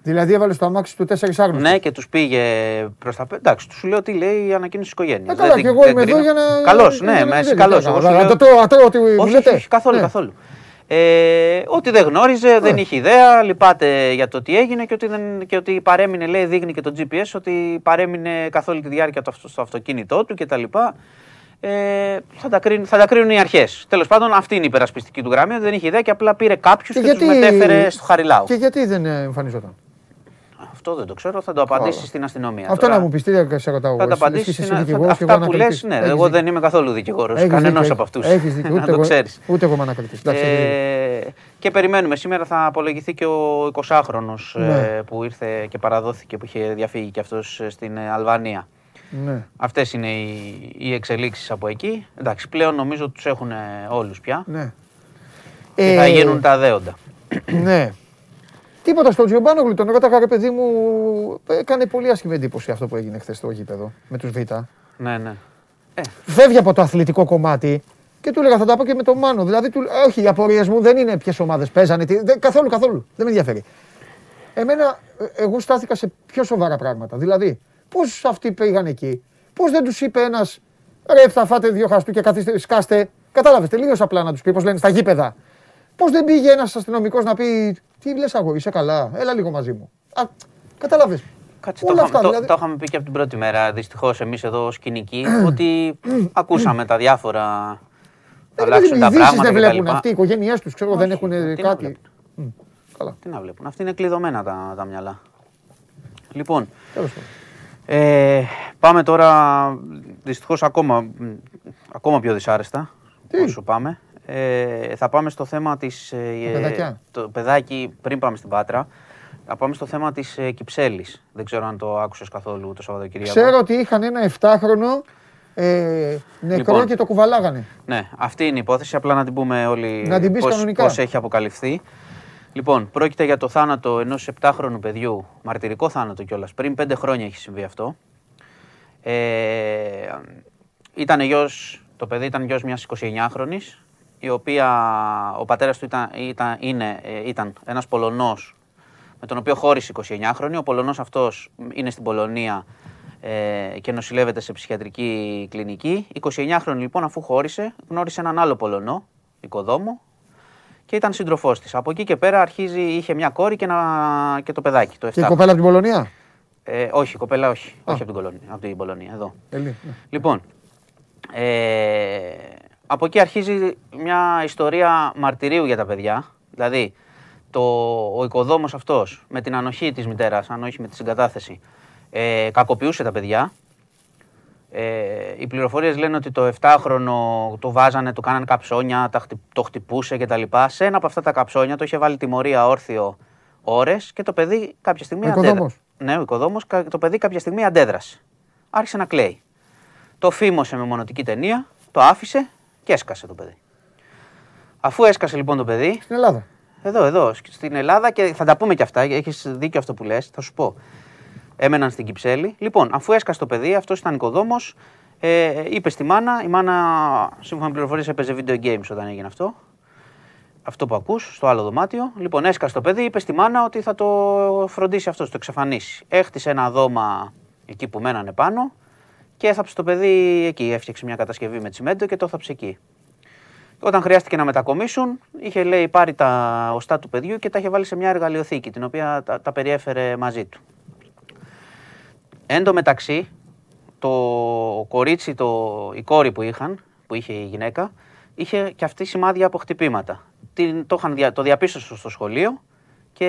Δηλαδή έβαλε στο αμάξι του τέσσερις άγνωστους. Ναι, και τους πήγε προς τα πέντε. Εντάξει, του λέει τι λέει η ανακοίνωση της οικογένειας. Καλά, και εγώ είμαι εδώ για να. Καλώς, ναι, εσύ καλώς. Όχι, καθόλου, καθόλου. Ότι δεν γνώριζε, δεν είχε ιδέα, λυπάται για το τι έγινε και ότι παρέμεινε, λέει, δείχνει και το τζι πι ες ότι παρέμεινε καθ' όλη τη διάρκεια στο αυτοκίνητό του κτλ. Ε, θα, τα κρίνουν, θα τα κρίνουν οι αρχές. Τέλος πάντων, αυτή είναι η υπερασπιστική του γραμμή. Δεν είχε ιδέα και απλά πήρε κάποιους και, και γιατί... τους μετέφερε στο Χαριλάου. Και γιατί δεν εμφανιζόταν. Αυτό δεν το ξέρω, θα το απαντήσει oh. στην αστυνομία. Αυτό τώρα. Να μου πει, τι θα σε ρωτάω. Θα το απαντήσει στην αστυνομία. Αυτά που λες, ναι, έχεις εγώ δίκιο. Δεν είμαι καθόλου δικηγόρος. Κανένας από αυτούς. Έχεις δίκιο, ούτε, ούτε, ούτε εγώ είμαι ανακριτής. Ε, και περιμένουμε. Σήμερα θα απολογηθεί και ο εικοσάχρονος ναι. που ήρθε και παραδόθηκε, που είχε διαφύγει και αυτός στην Αλβανία. Ναι. Αυτές είναι οι, οι εξελίξεις από εκεί. Εντάξει, πλέον νομίζω τους έχουν όλους πια. Ναι. Και ε... θα γίνουν τα δέοντα. Ναι. Τίποτα στον Τζιομπάνογλου, τον ρώταγα ρε παιδί μου, έκανε πολύ άσχημη εντύπωση αυτό που έγινε χθες στο γήπεδο με τους Β. Ναι, ναι. Ε. Φεύγει από το αθλητικό κομμάτι και του έλεγα θα τα πω και με τον Μάνο. Δηλαδή, του, όχι, οι απορίες μου δεν είναι ποιες ομάδες παίζανε, τι, δεν, καθόλου, καθόλου. Δεν με ενδιαφέρει. Εμένα, εγώ στάθηκα σε πιο σοβαρά πράγματα. Δηλαδή, πώς αυτοί πήγαν εκεί, πώς δεν τους είπε ένας ρε, θα φάτε δύο χαστού και καθίστε, σκάστε. Κατάλαβε, τελείως απλά να τους πει, πώς λένε στα γήπεδα. Πώς δεν πήγε ένας αστυνομικός να πει. Τι λες αγόρι, είσαι καλά, έλα λίγο μαζί μου. Κατάλαβες. Κάτσε, το, δηλαδή... το είχαμε πει και από την πρώτη μέρα. Δυστυχώς εμείς εδώ ως κοινικοί ότι ακούσαμε τα διάφορα. Θα αλλάξουν τα πράγματα. Δεν βλέπουν αυτοί οι οικογένειές τους, ξέρω, δεν έχουν κάτι. Τι να βλέπουν. Αυτοί είναι κλειδωμένα τα μυαλά. Λοιπόν. Πάμε τώρα δυστυχώς ακόμα πιο δυσάρεστα. Όσο πάμε. Ε, θα πάμε στο θέμα της, ε, το παιδάκι, πριν πάμε στην Πάτρα, θα πάμε στο θέμα της ε, Κυψέλης. Δεν ξέρω αν το άκουσες καθόλου το Σαββατοκύριακο. Ξέρω ότι είχαν ένα εφτάχρονο ε, νεκρό λοιπόν, και το κουβαλάγανε. Ναι, αυτή είναι η υπόθεση, απλά να την πούμε όλοι να την πεις πώς, πώς έχει αποκαλυφθεί. Λοιπόν, πρόκειται για το θάνατο ενός επτάχρονου παιδιού, μαρτυρικό θάνατο κιόλας, πριν πέντε χρόνια έχει συμβεί αυτό. Ε, ήταν γιος, το παιδί ήταν γιος μιας εικοσιεννιάχρονης, η οποία ο πατέρας του ήταν, ήταν, είναι, ήταν ένας Πολωνός με τον οποίο χώρισε εικοσιεννιάχρονη. Ο Πολωνός αυτός είναι στην Πολωνία ε, και νοσηλεύεται σε ψυχιατρική κλινική. εικοσιεννιάχρονη λοιπόν αφού χώρισε γνώρισε έναν άλλο Πολωνό, οικοδόμο και ήταν σύντροφός της. Από εκεί και πέρα αρχίζει, είχε μια κόρη και, ένα, και το παιδάκι. Το εφτά. Και η κοπέλα από την Πολωνία. Ε, όχι, η κοπέλα όχι. Α. Όχι από την Πολωνία, από την Πολωνία εδώ. Ελή. Λοιπόν, ε, από εκεί αρχίζει μια ιστορία μαρτυρίου για τα παιδιά. Δηλαδή, το, ο οικοδόμος αυτός με την ανοχή της μητέρας, αν όχι με τη συγκατάθεση, ε, κακοποιούσε τα παιδιά. Ε, οι πληροφορίες λένε ότι το εφτάχρονο το βάζανε, το κάνανε καψόνια, τα, το χτυπούσε κτλ. Σε ένα από αυτά τα καψόνια το είχε βάλει τιμωρία όρθιο ώρες και το παιδί κάποια στιγμή αντέδρασε. Ναι, ο οικοδόμος, το παιδί κάποια στιγμή αντέδρασε. άρχισε να κλαίει. Το φήμωσε με μονοτική ταινία, το άφησε και έσκασε το παιδί. Αφού έσκασε λοιπόν το παιδί. Στην Ελλάδα. Εδώ, εδώ, στην Ελλάδα, και θα τα πούμε και αυτά. Έχεις δίκιο αυτό που λες, θα σου πω. Έμεναν στην Κυψέλη. Λοιπόν, αφού έσκασε το παιδί, αυτός ήταν οικοδόμος, ε, είπε στη μάνα. Η μάνα, σύμφωνα με πληροφορίες, έπαιζε video games όταν έγινε αυτό. Αυτό που ακούς, στο άλλο δωμάτιο. Λοιπόν, έσκασε το παιδί, είπε στη μάνα ότι θα το φροντίσει αυτός, το εξαφανίσει. Έχτισε ένα δώμα εκεί που μένανε πάνω και έθαψε το παιδί εκεί. Έφτιαξε μια κατασκευή με τσιμέντο και το έθαψε εκεί. Όταν χρειάστηκε να μετακομίσουν, είχε, λέει, πάρει τα οστά του παιδιού και τα είχε βάλει σε μια εργαλειοθήκη, την οποία τα, τα περιέφερε μαζί του. Εν τω μεταξύ, το κορίτσι, το, η κόρη που είχαν, που είχε η γυναίκα, είχε και αυτή σημάδια από χτυπήματα. Την, το, είχαν, το διαπίστωσε στο σχολείο και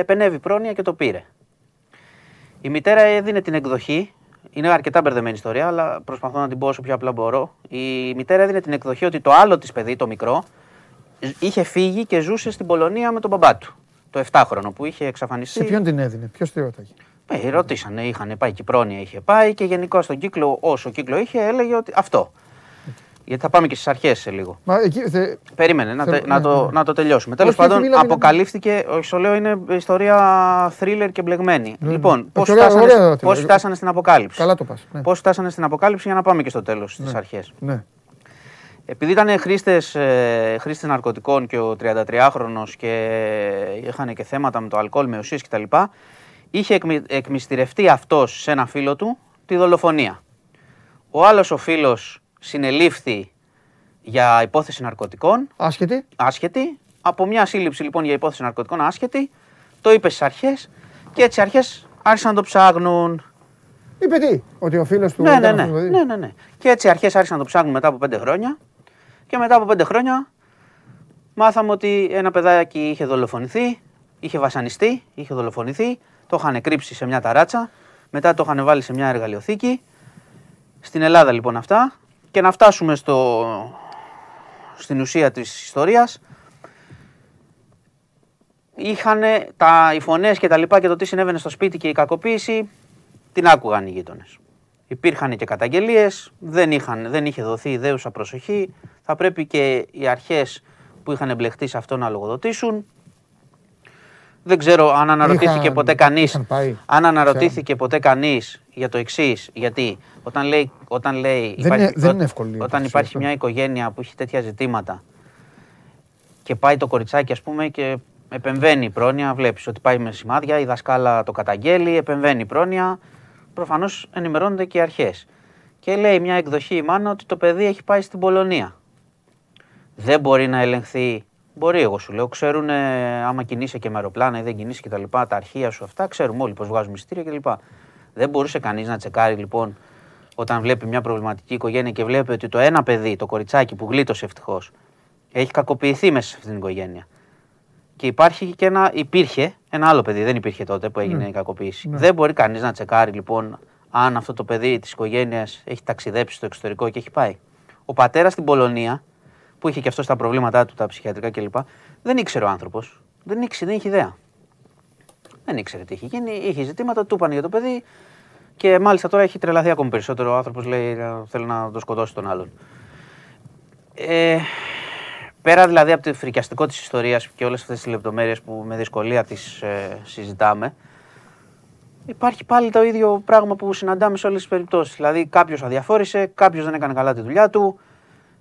επενεύει πρόνοια και το πήρε. Η μητέρα έδινε την εκδοχή. Είναι αρκετά μπερδεμένη ιστορία, αλλά προσπαθώ να την πω όσο πιο απλά μπορώ. Η μητέρα έδινε την εκδοχή ότι το άλλο της παιδί, το μικρό, είχε φύγει και ζούσε στην Πολωνία με τον μπαμπά του. Το εφτάχρονο που είχε εξαφανιστεί. Σε ποιον την έδινε, ποιος τη ρώταγε? Ε, ρωτήσανε, είχαν πάει και πρόνοια, είχε πάει και γενικώ στον κύκλο, όσο κύκλο είχε, έλεγε ότι αυτό. Γιατί θα πάμε και στις αρχές σε λίγο. Μα, εκεί, θε... Περίμενε θε... να, θε... Να, το, ναι. να το τελειώσουμε. Τέλος πάντων, μιλά, αποκαλύφθηκε, όχι στο λέω, είναι ιστορία θρίλερ και μπλεγμένη. Ναι, λοιπόν, ναι. Πώς φτάσανε, ωραία, πώς φτάσανε στην αποκάλυψη. Καλά το πας. Ναι. Πώς φτάσανε στην αποκάλυψη, για να πάμε και στο τέλος, στις ναι. αρχές. Ναι. Επειδή ήταν χρήστες, χρήστες ναρκωτικών και ο τριαντατριάχρονος και είχαν και θέματα με το αλκοόλ, με ουσίες κτλ. Είχε εκμυστηρευτεί αυτός σε ένα φίλο του τη δολοφονία. Ο άλλος ο φίλος συνελήφθη για υπόθεση ναρκωτικών. Άσχετη. Άσχετη. Από μια σύλληψη λοιπόν για υπόθεση ναρκωτικών, άσχετη. Το είπε στις αρχές και έτσι οι αρχές άρχισαν να το ψάχνουν. Είπε τι, ότι ο φίλος του. Ναι, ναι, ναι. ναι, ναι, ναι. Και έτσι οι αρχές άρχισαν να το ψάχνουν μετά από πέντε χρόνια. Και μετά από πέντε χρόνια μάθαμε ότι ένα παιδάκι είχε δολοφονηθεί, είχε βασανιστεί, είχε δολοφονηθεί. Το είχαν κρύψει σε μια ταράτσα. Μετά το είχαν βάλει σε μια εργαλειοθήκη. Στην Ελλάδα λοιπόν αυτά. Και να φτάσουμε στο, στην ουσία της ιστορίας, είχαν οι φωνές και τα λοιπά και το τι συνέβαινε στο σπίτι και η κακοποίηση, την άκουγαν οι γείτονες. Υπήρχαν και καταγγελίες, δεν, είχαν, δεν είχε δοθεί ιδέουσα προσοχή, θα πρέπει και οι αρχές που είχαν εμπλεχτεί σε αυτό να λογοδοτήσουν. Δεν ξέρω αν αναρωτήθηκε, είχαν, ποτέ, κανείς, αν αναρωτήθηκε ποτέ κανείς για το εξής, γιατί όταν, λέει, όταν, λέει, δεν υπάρχει, είναι, δεν είναι εύκολη, όταν υπάρχει αυτό. Μια οικογένεια που έχει τέτοια ζητήματα και πάει το κοριτσάκι, ας πούμε, και επεμβαίνει η πρόνοια, βλέπεις ότι πάει με σημάδια, η δασκάλα το καταγγέλει, επεμβαίνει η πρόνοια, προφανώς ενημερώνονται και οι αρχές. Και λέει μια εκδοχή η μάνα ότι το παιδί έχει πάει στην Πολωνία. Δεν μπορεί να ελεγχθεί. Μπορεί, εγώ σου λέω, ξέρουν ε, άμα κινείσαι και με αεροπλάνα ή δεν κινείσαι και τα λοιπά, τα αρχεία σου αυτά, ξέρουμε όλοι πώς βγάζουμε εισιτήρια κτλ. Δεν μπορούσε κανείς να τσεκάρει λοιπόν, όταν βλέπει μια προβληματική οικογένεια και βλέπει ότι το ένα παιδί, το κοριτσάκι που γλίτωσε ευτυχώς, έχει κακοποιηθεί μέσα σε αυτήν την οικογένεια. Και υπάρχει και ένα, υπήρχε ένα άλλο παιδί, δεν υπήρχε τότε που έγινε mm. η κακοποίηση. Mm. Δεν μπορεί κανείς να τσεκάρει λοιπόν αν αυτό το παιδί της οικογένειας έχει ταξιδέψει στο εξωτερικό και έχει πάει. Ο πατέρας στην Πολωνία, που είχε και αυτό τα προβλήματά του, τα ψυχιατρικά κλπ. Δεν ήξερε ο άνθρωπος. Δεν ήξερε, δεν είχε ιδέα. Δεν ήξερε τι είχε γίνει. Είχε ζητήματα, του είπαν για το παιδί και μάλιστα τώρα έχει τρελαθεί ακόμη περισσότερο. Ο άνθρωπος λέει: θέλω να το σκοτώσει τον άλλον. Ε, πέρα δηλαδή από το φρικιαστικό της ιστορίας και όλες αυτές τις λεπτομέρειες που με δυσκολία τις ε, συζητάμε, υπάρχει πάλι το ίδιο πράγμα που συναντάμε σε όλες τις περιπτώσεις. Δηλαδή, κάποιος αδιαφόρησε, κάποιος δεν έκανε καλά τη δουλειά του.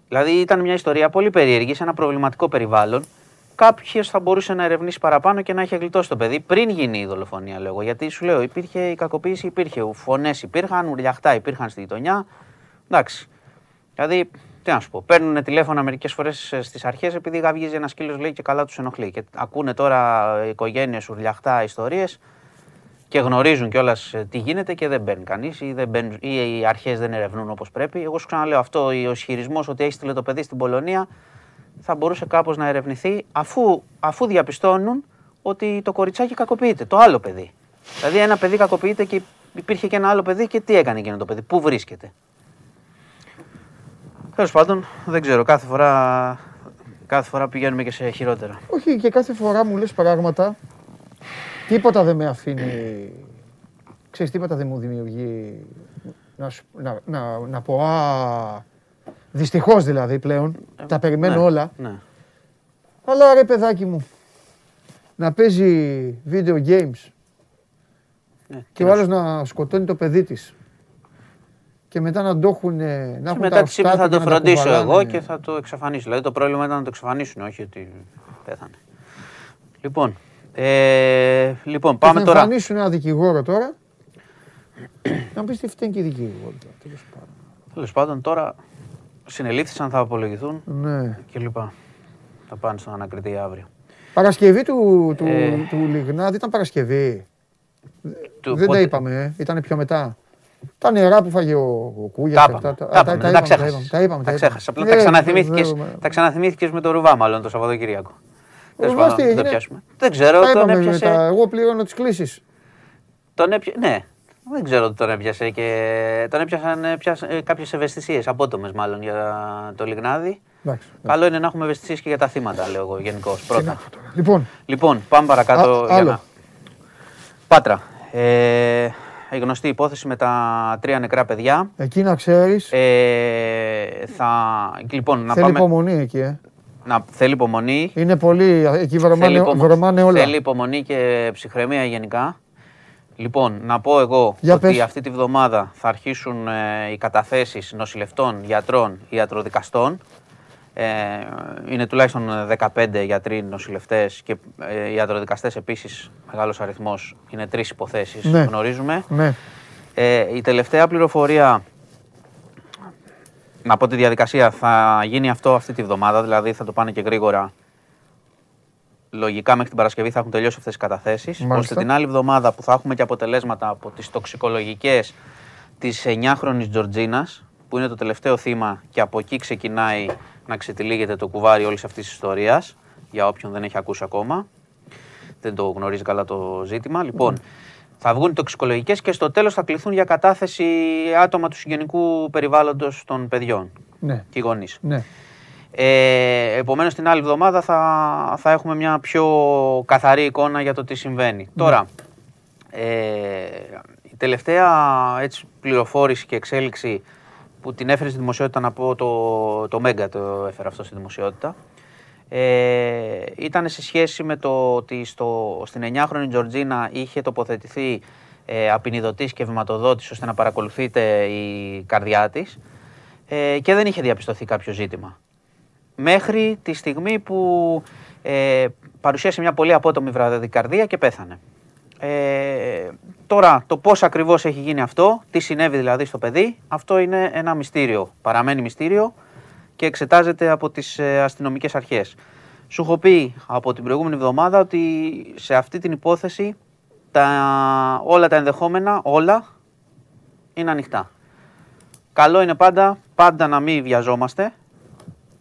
Δηλαδή ήταν μια ιστορία πολύ περίεργη, σε ένα προβληματικό περιβάλλον. Κάποιος θα μπορούσε να ερευνήσει παραπάνω και να είχε γλιτώσει το παιδί πριν γίνει η δολοφονία, λέγω. Γιατί σου λέω, υπήρχε η κακοποίηση, υπήρχε. Φωνές υπήρχαν, ουρλιαχτά υπήρχαν στη γειτονιά. Εντάξει. Δηλαδή, τι να σου πω, παίρνουν τηλέφωνα μερικές φορές στις αρχές επειδή γαυγίζει ένα σκύλος, λέει, και καλά τους ενοχλεί. Και ακούνε τώρα οικογένειες ουρλιαχτά ιστορίες και γνωρίζουν κιόλας τι γίνεται και δεν μπαίνει κανείς ή, ή οι αρχές δεν ερευνούν όπως πρέπει. Εγώ σου ξαναλέω, αυτό ο ισχυρισμός ότι έχει στείλει το παιδί στην Πολωνία θα μπορούσε κάπως να ερευνηθεί αφού, αφού διαπιστώνουν ότι το κοριτσάκι κακοποιείται, το άλλο παιδί. Δηλαδή ένα παιδί κακοποιείται και υπήρχε και ένα άλλο παιδί και τι έκανε εκείνο το παιδί, πού βρίσκεται. Τέλος πάντων, δεν ξέρω, κάθε φορά, κάθε φορά πηγαίνουμε και σε χειρότερα. Όχι, και κάθε φορά μου λες πράγματα. Τίποτα δεν με αφήνει Ξέρεις, τίποτα δεν μου δημιουργεί να, σου, να, να, να πω α, δυστυχώς δηλαδή πλέον, ε, τα περιμένω, ναι, όλα. Ναι. Αλλά ρε παιδάκι μου, να παίζει video games, ναι, και ο άλλος να σκοτώνει το παιδί της και μετά να το έχουν, να έχουν τα μετά της είπε θα το φροντίσω εγώ και θα το εξαφανίσω. Δηλαδή το πρόβλημα ήταν να το εξαφανίσουν, όχι ότι πέθανε. Λοιπόν, ε, λοιπόν πάμε θα τώρα. Θα εμφανίσουν ένα δικηγόρο τώρα. Να πεις τι φταίνει και οι δικηγόροι. Τέλος πάντων, τώρα συνελήφθησαν, θα απολογηθούν, ναι, και λοιπά. Θα πάνε στον ανακριτή αύριο. Παρασκευή του, του, ε... του, του Λιγνάδη ήταν Παρασκευή. Του, δεν πότε... τα είπαμε, ε. Ήταν πιο μετά. Τα νερά που φάγε ο, ο Κούγιας. Τα, τα, τα, τα, τα, τα ξέχασες. Τα, είπαμε, τα, τα ξέχασες. Απλά τα ξαναθυμήθηκες, τα ξαναθυμήθηκες με το Ρουβά μάλλον το Σαββατοκύριακο. Δεν ξέρω, τον έπιασε. Εγώ πληρώνω τις κλήσεις. Τον έπιασε, ναι. Δεν ξέρω ότι τον έπιασε και τον έπιασαν ε, κάποιες ευαισθησίες, απότομες μάλλον, για το Λιγνάδι. Εντάξει, καλό είναι να έχουμε ευαισθησίες και για τα θύματα, λέω εγώ γενικώς. Πρώτα. Λοιπόν, λοιπόν, πάμε παρακάτω. Α, για να... Πάτρα. Ε, η γνωστή υπόθεση με τα τρία νεκρά παιδιά. Εκεί να ξέρεις. Ε, θα... λοιπόν, θέλει να πάμε... υπομονή εκεί, ε. Να, θέλει υπομονή. Είναι πολύ. Εκεί βρωμάνε, υπομ... βρωμάνε όλα. Θέλει υπομονή και ψυχραιμία γενικά. Λοιπόν, να πω εγώ για ότι πες. Αυτή τη βδομάδα θα αρχίσουν ε, οι καταθέσεις νοσηλευτών, γιατρών, ιατροδικαστών. Ε, είναι τουλάχιστον δεκαπέντε γιατροί, νοσηλευτές και ε, ιατροδικαστές επίσης, μεγάλος αριθμός. Είναι τρεις υποθέσεις, ναι, γνωρίζουμε. Ναι. Ε, η τελευταία πληροφορία, να πω τη διαδικασία, θα γίνει αυτό αυτή τη βδομάδα, δηλαδή θα το πάνε και γρήγορα. Λογικά μέχρι την Παρασκευή θα έχουν τελειώσει αυτές οι καταθέσεις. Μάλιστα. Ώστε την άλλη εβδομάδα που θα έχουμε και αποτελέσματα από τις τοξικολογικές της εννιάχρονης Τζορτζίνας, που είναι το τελευταίο θύμα και από εκεί ξεκινάει να ξετυλίγεται το κουβάρι όλης αυτής της ιστορίας, για όποιον δεν έχει ακούσει ακόμα, δεν το γνωρίζει καλά το ζήτημα. Λοιπόν, mm. θα βγουν τοξικολογικές και στο τέλος θα κληθούν για κατάθεση άτομα του συγγενικού περιβάλλοντος των παιδιών, ναι, και οι γονείς. Ναι. Ε, επομένως την άλλη εβδομάδα θα, θα έχουμε μια πιο καθαρή εικόνα για το τι συμβαίνει. Mm. Τώρα, ε, η τελευταία έτσι, πληροφόρηση και εξέλιξη που την έφερε στη δημοσιότητα, να πω το, το Μέγκα το έφερε αυτό στη δημοσιότητα, ε, ήταν σε σχέση με το ότι στο, στην εννιάχρονη Τζορτζίνα είχε τοποθετηθεί ε, απεινιδωτής και βηματοδότης ώστε να παρακολουθείται η καρδιά της ε, και δεν είχε διαπιστωθεί κάποιο ζήτημα. Μέχρι τη στιγμή που ε, παρουσίασε μια πολύ απότομη βραδυκαρδία και πέθανε. Ε, τώρα, το πώς ακριβώς έχει γίνει αυτό, τι συνέβη δηλαδή στο παιδί, αυτό είναι ένα μυστήριο. Παραμένει μυστήριο και εξετάζεται από τις ε, αστυνομικές αρχές. Σου έχω πει από την προηγούμενη εβδομάδα ότι σε αυτή την υπόθεση τα, όλα τα ενδεχόμενα, όλα είναι ανοιχτά. Καλό είναι πάντα, πάντα να μην βιαζόμαστε.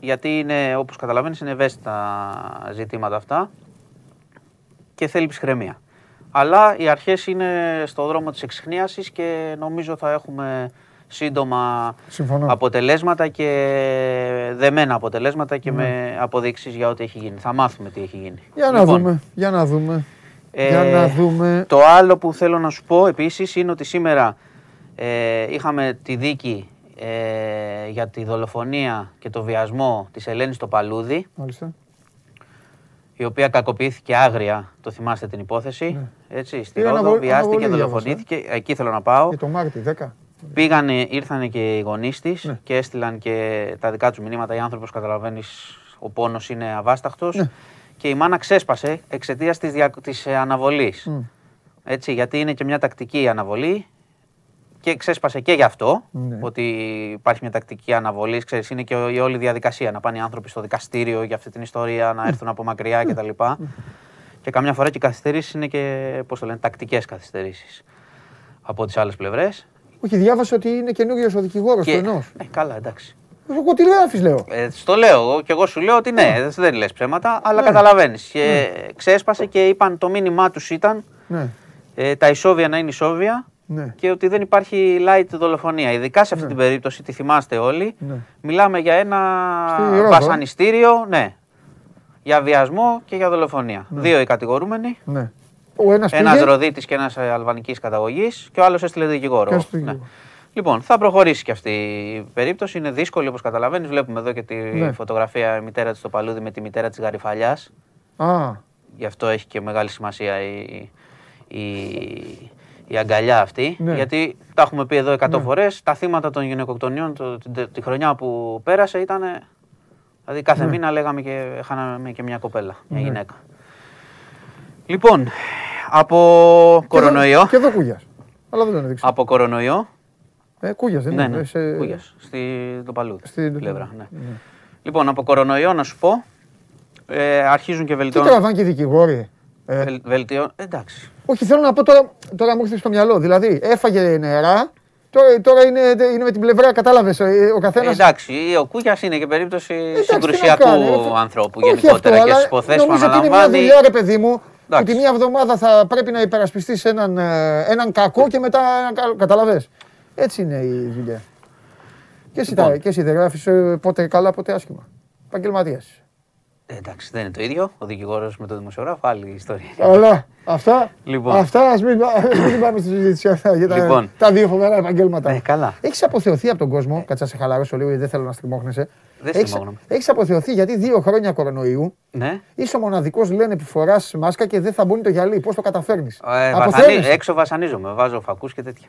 Γιατί είναι, όπως καταλαβαίνεις, είναι ευαίσθητα ζητήματα αυτά και θέλει ψυχραιμία. Αλλά οι αρχές είναι στο δρόμο της εξιχνίασης και νομίζω θα έχουμε σύντομα, συμφωνώ, αποτελέσματα και δεμένα αποτελέσματα και mm. με αποδείξεις για ό,τι έχει γίνει. Θα μάθουμε τι έχει γίνει. Για να λοιπόν, δούμε, για να δούμε, ε, για να δούμε. Το άλλο που θέλω να σου πω επίσης είναι ότι σήμερα ε, είχαμε τη δίκη Ε, για τη δολοφονία και το βιασμό της Ελένης στο Παλούδι, μάλιστα, η οποία κακοποιήθηκε άγρια, το θυμάστε την υπόθεση, ναι, έτσι, στη Ρόδο, αναβολ, βιάστηκε, δολοφονήθηκε, ε. εκεί θέλω να πάω. Και το Μάρτι, δέκα. Πήγανε, ήρθανε και οι γονείς της, ναι, και έστειλαν και τα δικά τους μηνύματα, οι άνθρωπος καταλαβαίνεις, ο πόνος είναι αβάσταχτος, ναι, και η μάνα ξέσπασε εξαιτίας της, δια, της αναβολής, mm. έτσι, γιατί είναι και μια τακτική αναβολή. Και ξέσπασε και γι' αυτό, ναι, ότι υπάρχει μια τακτική αναβολή. Ξέρεις, είναι και η όλη διαδικασία να πάνε οι άνθρωποι στο δικαστήριο για αυτή την ιστορία, να έρθουν από μακριά κτλ. Και, και καμιά φορά και οι καθυστερήσεις είναι και, πώς το λένε, τακτικές καθυστερήσεις από τις άλλες πλευρές. Όχι, διάβασα ότι είναι καινούριος ο δικηγόρος του ενός. Ε, καλά, εντάξει. Εγώ τι γράφεις, λέω. Ε, στο λέω, και εγώ σου λέω ότι ναι, yeah. δεν λες ψέματα, αλλά yeah. καταλαβαίνεις. Yeah. Ξέσπασε και είπαν το μήνυμά τους ήταν yeah. ε, τα ισόβια να είναι ισόβια. Ναι. Και ότι δεν υπάρχει light δολοφονία. Ειδικά σε αυτή ναι. την περίπτωση, τη θυμάστε όλοι, ναι. μιλάμε για ένα βασανιστήριο, ναι, για βιασμό και για δολοφονία. Ναι. Δύο οι κατηγορούμενοι, ναι. Ένας Ροδίτης και ένας αλβανικής καταγωγής και ο άλλος έστειλε δικηγόρο. Ναι. Λοιπόν, θα προχωρήσει και αυτή η περίπτωση. Είναι δύσκολη, όπως καταλαβαίνεις. Βλέπουμε εδώ και τη ναι. φωτογραφία η μητέρα της το παλούδι με τη μητέρα της γαριφαλιάς. Α. Γι' αυτό έχει και μεγάλη σημασία η, η, η αγκαλιά αυτή. Ναι. Γιατί τα έχουμε πει εδώ εκατό ναι. φορές. Τα θύματα των γυναικοκτονιών το, τη, τη χρονιά που πέρασε ήταν. Δηλαδή κάθε ναι. μήνα λέγαμε και χάναμε και μια κοπέλα, μια ναι. γυναίκα. Λοιπόν, από και κορονοϊό. Εδώ, και εδώ Κούγιας. Αλλά δεν τον έδειξα. Από κορονοϊό. Ε, Κούγιας, δεν ναι, είναι. Ναι. Σε... Κούγιας, στο παλούδι. Στην πλευρά. Ναι. Ναι. Λοιπόν, από κορονοϊό να σου πω. Ε, αρχίζουν και βελτιώνουν. Τι τραβάνε και οι δικηγόροι. Ε. Βελ, βελτιών... Εντάξει. Όχι, θέλω να πω τώρα, τώρα μου έρχεται στο μυαλό. Δηλαδή, έφαγε νερά. Τώρα, τώρα είναι, είναι με την πλευρά, κατάλαβες, ο καθένας. Εντάξει, ο Κούγιας είναι και περίπτωση εντάξει, συγκρουσιακού ανθρώπου γενικότερα αυτό, και στις υποθέσεις που αναλαμβάνει. Νομίζω ότι είναι μια δουλειά, ρε παιδί μου, εντάξει. Ότι μια εβδομάδα θα πρέπει να υπερασπιστείς έναν, έναν κακό και μετά έναν καλό, καταλαβες. Έτσι είναι η δουλειά. Και εσύ, λοιπόν. τα, και εσύ δεν γράφεις πότε καλά, πότε άσχημα. Επαγγελματίας. Εντάξει, δεν είναι το ίδιο. Ο δικηγόρος με τον δημοσιογράφο, άλλη ιστορία. Όλα. Αυτά. Λοιπόν. Αυτά, ας μην, μην πάμε στη συζήτηση αυτά για τα, λοιπόν. τα δύο φοβερά επαγγέλματα. Ε, καλά. Έχεις αποθεωθεί από τον κόσμο. Κάτσε να σε χαλαρώσω λίγο, γιατί δεν θέλω να στριμώχνεσαι. Δεν στριμώχνομαι. Έχεις αποθεωθεί γιατί δύο χρόνια κορονοϊού ναι. είσαι ο μοναδικός, λένε, που φοράς μάσκα και δεν θα μπουν το γυαλί. Πώς το καταφέρνεις. Ε, βασανί, έξω βασανίζομαι. Βάζω φακούς και τέτοια.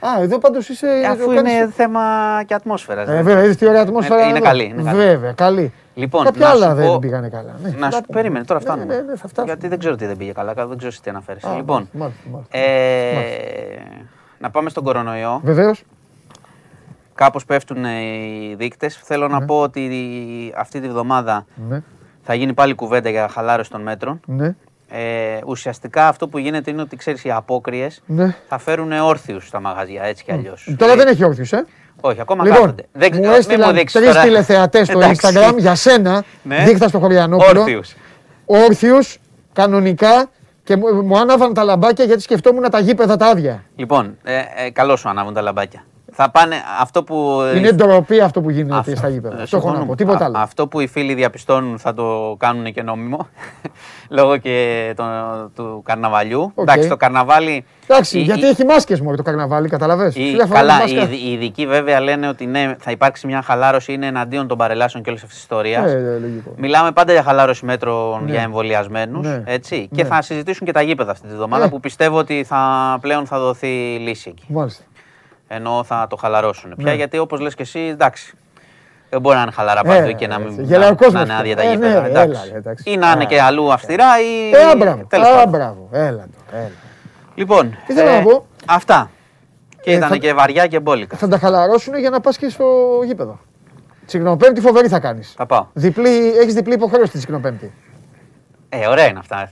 Α, εδώ πάντως είσαι. Ε, αφού είναι κάνεις... θέμα και ατμόσφαιρας. Ε, βέβαια, είδες τι ωραία ατμόσφαιρα. Ε, είναι καλή. Είναι καλή. Βέβαια, καλή. Λοιπόν, κάποια άλλα δεν πω... πήγανε καλά. Ναι, να σου περίμενε, τώρα φτάνουμε. Ναι, ναι, ναι, θα γιατί δεν ξέρω τι δεν πήγε καλά, δεν ξέρω τι αναφέρεσαι. Α, λοιπόν, μάλιστα, μάλιστα, ε... μάλιστα. να πάμε στον κορονοϊό. Βεβαίως. Κάπως πέφτουν οι δείκτες. Θέλω ναι. να πω ότι αυτή τη βδομάδα ναι. θα γίνει πάλι κουβέντα για χαλάρωση των μέτρων. Ναι. Ε, ουσιαστικά αυτό που γίνεται είναι ότι ξέρεις, οι απόκριες ναι. θα φέρουν όρθιους στα μαγαζιά, έτσι κι αλλιώς. Mm. Τώρα δεν έχει όρθιους, ε. Όχι, ακόμα λοιπόν, κάθονται. Δεν ξέρω. Μου έστειλαν τρεις τηλεθεατές στο Instagram για σένα, ναι. δείχτα στο Χωριανόπουλο. Όρθιους. Όρθιους, κανονικά, και μου, μου άναβαν τα λαμπάκια γιατί σκεφτόμουν τα γήπεδα τα άδεια. Λοιπόν, ε, ε, καλώς σου ανάβουν τα λαμπάκια. Θα πάνε αυτό που... Είναι ντροπή αυτό που γίνεται αυτό. Στα γήπεδα. Το έχω να πω. Τίποτα άλλο. Αυτό που οι φίλοι διαπιστώνουν θα το κάνουν και νόμιμο. Λόγω και το, του καρναβαλιού. Okay. Εντάξει, το καρναβάλι... Εντάξει, η, γιατί η... έχει μάσκες μόνο το καρναβάλι, καταλαβες. Η... Καλά, οι, οι ειδικοί βέβαια λένε ότι ναι, θα υπάρξει μια χαλάρωση, είναι εναντίον των παρελάσεων και όλης αυτής της ιστορίας. Ε, Μιλάμε πάντα για χαλάρωση μέτρων ναι. για εμβολιασμένους. Ναι. Έτσι. Ναι. Και θα συζητήσουν και τα γήπεδα αυτή τη βδομάδα ε. που πιστεύω ότι θα, πλέον θα δοθεί λύση εκεί. Μάλιστα. Ενώ θα το χαλαρώσουν πια, ναι. γιατί όπως λες και εσύ, εντάξει, δεν μπορεί να είναι χαλαρά παντού ε, και να μην να, να είναι άδεια τα γήπεδα, ε, ναι, εντάξει. Έλα, εντάξει. Ή να είναι και αλλού αυστηρά ή... Ε, μπράβο, α, μπράβο, έλα το, έλα. Λοιπόν, τι θέλω ε, να πω. Αυτά. Και ε, ήταν θα... και βαριά και μπόλικα. Θα τα χαλαρώσουν για να πας και στο γήπεδο. Τσικνοπέμπτη φοβερή θα κάνεις. Θα πάω. Διπλή, έχεις διπλή υποχρέωση τη Τσικνοπέμπτη. Ε, ωραία είναι αυτά.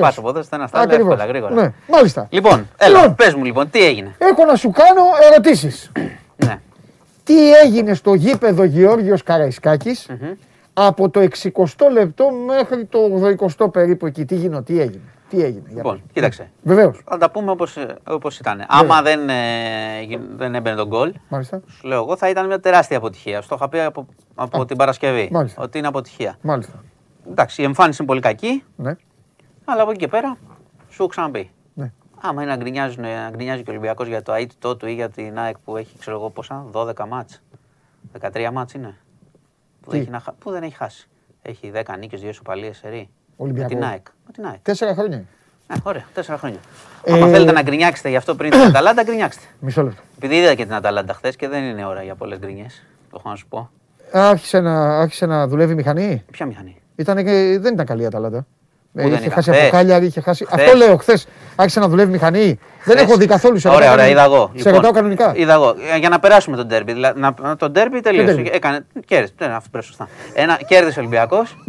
Πάσο από εδώ, θα είναι αυτά. Εύκολα, γρήγορα. Ναι. Μάλιστα. Λοιπόν, έλα, λοιπόν, πες μου λοιπόν, τι έγινε. Έχω να σου κάνω ερωτήσεις. Ναι. Τι έγινε στο γήπεδο Γεώργιος Καραϊσκάκης mm-hmm. από το εξηκοστό λεπτό μέχρι το ογδοηκοστό περίπου εκεί. Τι γινό, τι έγινε. Τι έγινε. Λοιπόν, κοίταξε. Βεβαίως. Θα τα πούμε όπως, όπως ήταν. Βεβαίως. Άμα δεν, ε, δεν έμπαινε τον γκολ, σου λέω εγώ, θα ήταν μια τεράστια αποτυχία. Στο είχα πει από, από την Παρασκευή. Μάλιστα. Ότι είναι αποτυχία. Μάλιστα. Εντάξει, η εμφάνιση είναι πολύ κακή, ναι. αλλά από εκεί και πέρα σου ξαναπεί. Ναι. Άμα είναι να γκρινιάζει και ο Ολυμπιακός για το αίτητό του ή για την ΑΕΚ που έχει, ξέρω εγώ πόσα, δώδεκα μάτς, δεκατρία μάτς είναι, που, έχει να, που δεν έχει χάσει. Έχει δέκα νίκες, δύο ισοπαλίες, σερί. Με την ΑΕΚ. Τέσσερα χρόνια. Ναι, ωραία, τέσσερα χρόνια. Ε... Άμα θέλετε να γκρινιάξετε γι' αυτό πριν την Αταλάντα, γκρινιάξτε. Μισό λεπτό. Επειδή είδα και την Αταλάντα χθες και δεν είναι ώρα για πολλές γκρινιές, το έχω να σου πω. Άρχισε να, άρχισε να δουλεύει η μηχανή. Ποια μηχανή. Ήτανε και, δεν ήταν καλή η Αταλάντα. Είχε χάσει, χάσει από κάλια, είχε χάσει. Χθες. Αυτό λέω, χθες άρχισε να δουλεύει η μηχανή. Χθες. Δεν έχω δει καθόλου σε ωραία, ωραία, είδα εγώ. Σε ρωτάω κανονικά. Είδα εγώ. Για να περάσουμε τον ντέρμπι. Δηλαδή, τον ντέρμπι τελείωσε. Έκανε. Κέρδισε. Ναι, αυτό πρέπει σωστά. Ένα, κέρδισε ο Ολυμπιακός.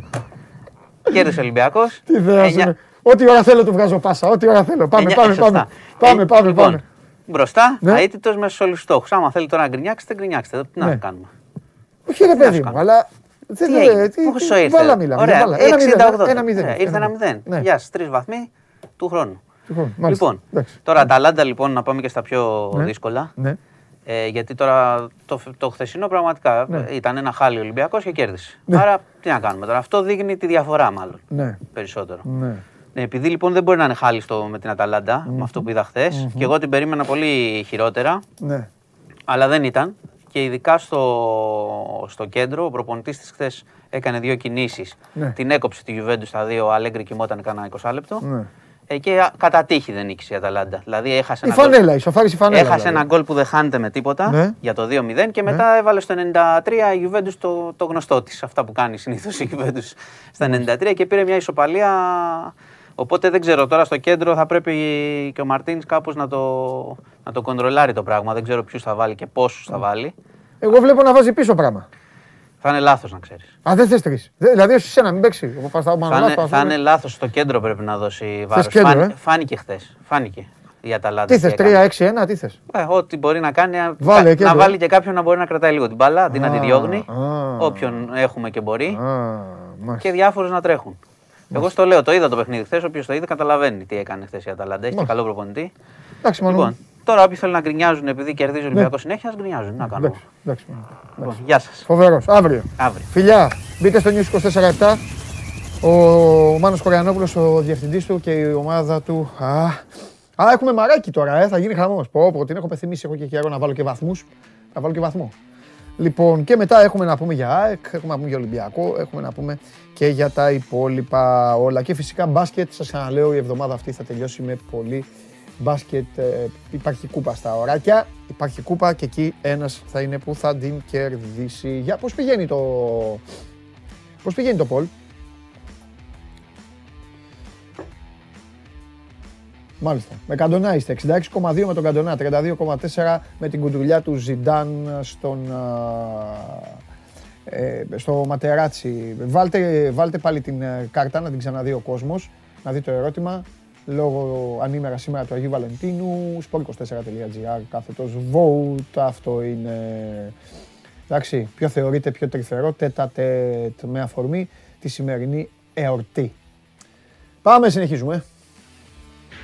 Κέρδισε ο Ολυμπιακός. Τι εννιά... Ό,τι ώρα θέλω του βγάζω πάσα. Ό,τι ώρα θέλω. Πάμε, εννιά... πάμε, πάμε. πάμε, πάμε, λοιπόν, πάμε. Μπροστά, αίτητος μέσα σε όλους τους στόχους. Άμα θέλει τώρα να γκρινιάξετε, γκρινιάξετε. Τι να κάνουμε. Όχι, ρε παιδί μου, αλλά. Δεν πόσο ήρθε. Βάλα μιλάμε. Ωραία, εξήντα ογδόντα. Ήρθε ένα μηδέν. Γεια σας, τρεις βαθμοί του χρόνου. Λοιπόν, τώρα Αταλάντα λοιπόν να πάμε και στα πιο δύσκολα. Γιατί τώρα το χθεσινό πραγματικά ήταν ένα χάλι Ολυμπιακός και κέρδισε. Άρα τι να κάνουμε τώρα. Αυτό δείχνει τη διαφορά μάλλον περισσότερο. Επειδή λοιπόν δεν μπορεί να είναι χάλιστο με την Αταλάντα, mm-hmm. με αυτό που είδα χθες, mm-hmm. και εγώ την περίμενα πολύ χειρότερα, ναι. αλλά δεν ήταν. Και ειδικά στο, στο κέντρο, ο προπονητής της χθες έκανε δύο κινήσεις. Ναι. Την έκοψε τη Γιουβέντου στα δύο, ο Αλέγκρι κοιμόταν κανένα είκοσι λεπτό. Ναι. Και κατά τύχη δεν νίκησε η Αταλάντα. Δηλαδή έχασε η ένα φανέλα, η σοφάριση φανέλα. Έχασε δηλαδή. Ένα γκολ που δεν χάνεται με τίποτα ναι. για το δύο μηδέν και ναι. μετά έβαλε στο ενενήντα τρία η Γιουβέντους το, το γνωστό της. Αυτά που κάνει συνήθως η Γιουβέντους στα ενενήντα τρία και πήρε μια ισοπαλία. Οπότε δεν ξέρω τώρα στο κέντρο θα πρέπει και ο Μαρτίνς κάπως να το, να το κοντρολάρει το πράγμα. Δεν ξέρω ποιους θα βάλει και πόσους θα βάλει. Εγώ βλέπω να βάζει πίσω πράγμα. Θα είναι λάθος να ξέρεις. Α, δεν θες τρεις. Δηλαδή όσοι εσένα μην παίξει. Θα, θα, θα είναι λάθος στο κέντρο πρέπει να δώσει βάρος. Κέντρο, Φάνη, ε? Φάνηκε χθες. Φάνηκε η Αταλάντα. Τι θες, τρία έξι ένα, τι θες. Ε, ό,τι μπορεί να κάνει. Βάλε, κα, να βάλει και κάποιον να μπορεί να κρατάει λίγο την μπάλα, αντί να τη διώγνει. Όποιον έχουμε και μπορεί. Α, και διάφορους να τρέχουν. Εγώ μάλιστα. στο λέω, το είδα το παιχνίδι χθες. Όποιος το είδε καταλαβαίνει τι έκανε χθες η Αταλάντα. Έχει καλό προπονητή. Εντάξει, λοιπόν, τώρα όποιοι θέλουν να γκρινιάζουν επειδή κερδίζει ο Ολυμπιακός συνέχεια, να γκρινιάζουν. Να κάνουν. Εντάξει, λοιπόν, γεια σας. Φοβερός. Αύριο. Αύριο. Φιλιά, μπείτε στο News είκοσι τέσσερα επτά. Ο, ο Μάνος Χουριανόπουλος, ο διευθυντής του και η ομάδα του. Α, Α έχουμε μαράκι τώρα, ε. θα γίνει χαμός. Πω, πω, την έχω πεθυμίσει. Έχω και καιρό να βάλω και βαθμούς. Να βάλω και βαθμό. Λοιπόν, και μετά έχουμε να πούμε για ΑΕΚ, έχουμε να πούμε για Ολυμπιακό, έχουμε να πούμε και για τα υπόλοιπα όλα. Και φυσικά μπάσκετ, σας ξαναλέω, η εβδομάδα αυτή θα τελειώσει με πολύ μπάσκετ. Υπάρχει κούπα στα ωράκια, υπάρχει κούπα και εκεί ένας θα είναι που θα την κερδίσει. Για, πώς πηγαίνει το... πώς πηγαίνει το poll. Μάλιστα. Με Καντονά είστε. εξήντα έξι κόμμα δύο με τον Καντονά. τριάντα δύο κόμμα τέσσερα με την κουντουλιά του Ζιντάν στον, ε, στο Ματεράτσι. Βάλτε, βάλτε πάλι την κάρτα να την ξαναδεί ο κόσμος. Να δει το ερώτημα. Λόγω ανήμερα σήμερα του Αγίου Βαλεντίνου. σπορ είκοσι τέσσερα τελεία τζι άρ κάθετος vote. Αυτό είναι. Εντάξει. Ποιο θεωρείτε πιο τρυφερό. Τέτατετ με αφορμή τη σημερινή εορτή. Πάμε, συνεχίζουμε.